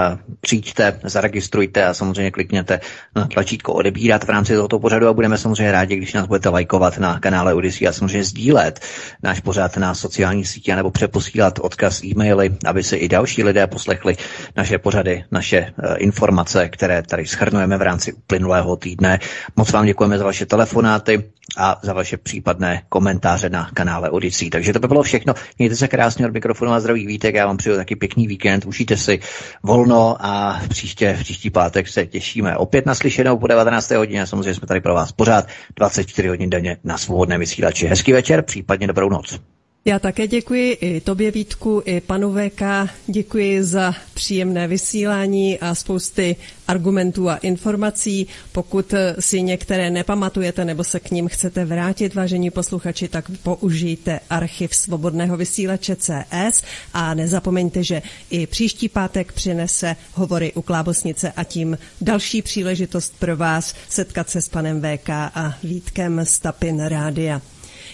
přijďte, zaregistrujte a samozřejmě klikněte na tlačítko odebírat v rámci tohoto pořadu a budeme samozřejmě rádi, když nás budete lajkovat na kanále Odyssey a samozřejmě sdílet náš pořad na sociální sítě nebo přeposílat odkaz e-maily, aby se i další lidé poslechli naše pořady, naše uh, informace, které tady shrnujeme v rámci uplynulého týdne. Moc vám děkujeme za vaše telefonáty a za vaše případné komentáře na kanále Odyssey. Takže to by bylo všechno. Mějte se krásně, od mikrofonu a zdravý Vítek. Já vám přeju taky pěkný víkend. Užijte si volno a příště, příští pátek se těšíme opět na slyšenou po devatenácté hodině. Samozřejmě jsme tady pro vás pořád dvacet čtyři hodin denně na svobodném vysílači. Hezký večer, případně dobrou noc. Já také děkuji i tobě Vítku, i panu V K, děkuji za příjemné vysílání a spousty argumentů a informací. Pokud si některé nepamatujete nebo se k ním chcete vrátit, vážení posluchači, tak použijte archiv Svobodného vysílače C S a nezapomeňte, že i příští pátek přinese hovory u klábosnice a tím další příležitost pro vás setkat se s panem V K a Vítkem z Tapin Rádia.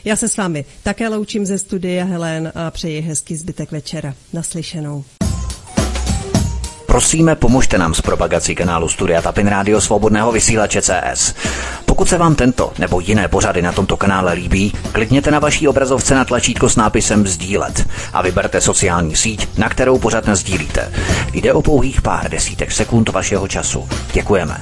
Já se s vámi také loučím ze studia Helen a přeji hezký zbytek večera. Naslyšenou. Prosíme, pomožte nám s propagací kanálu Studia Tapin Rádio Svobodného vysílače C S. Pokud se vám tento nebo jiné pořady na tomto kanále líbí, klikněte na vaší obrazovce na tlačítko s nápisem sdílet a vyberte sociální síť, na kterou pořad nasdílíte. Jde o pouhých pár desítek sekund vašeho času. Děkujeme.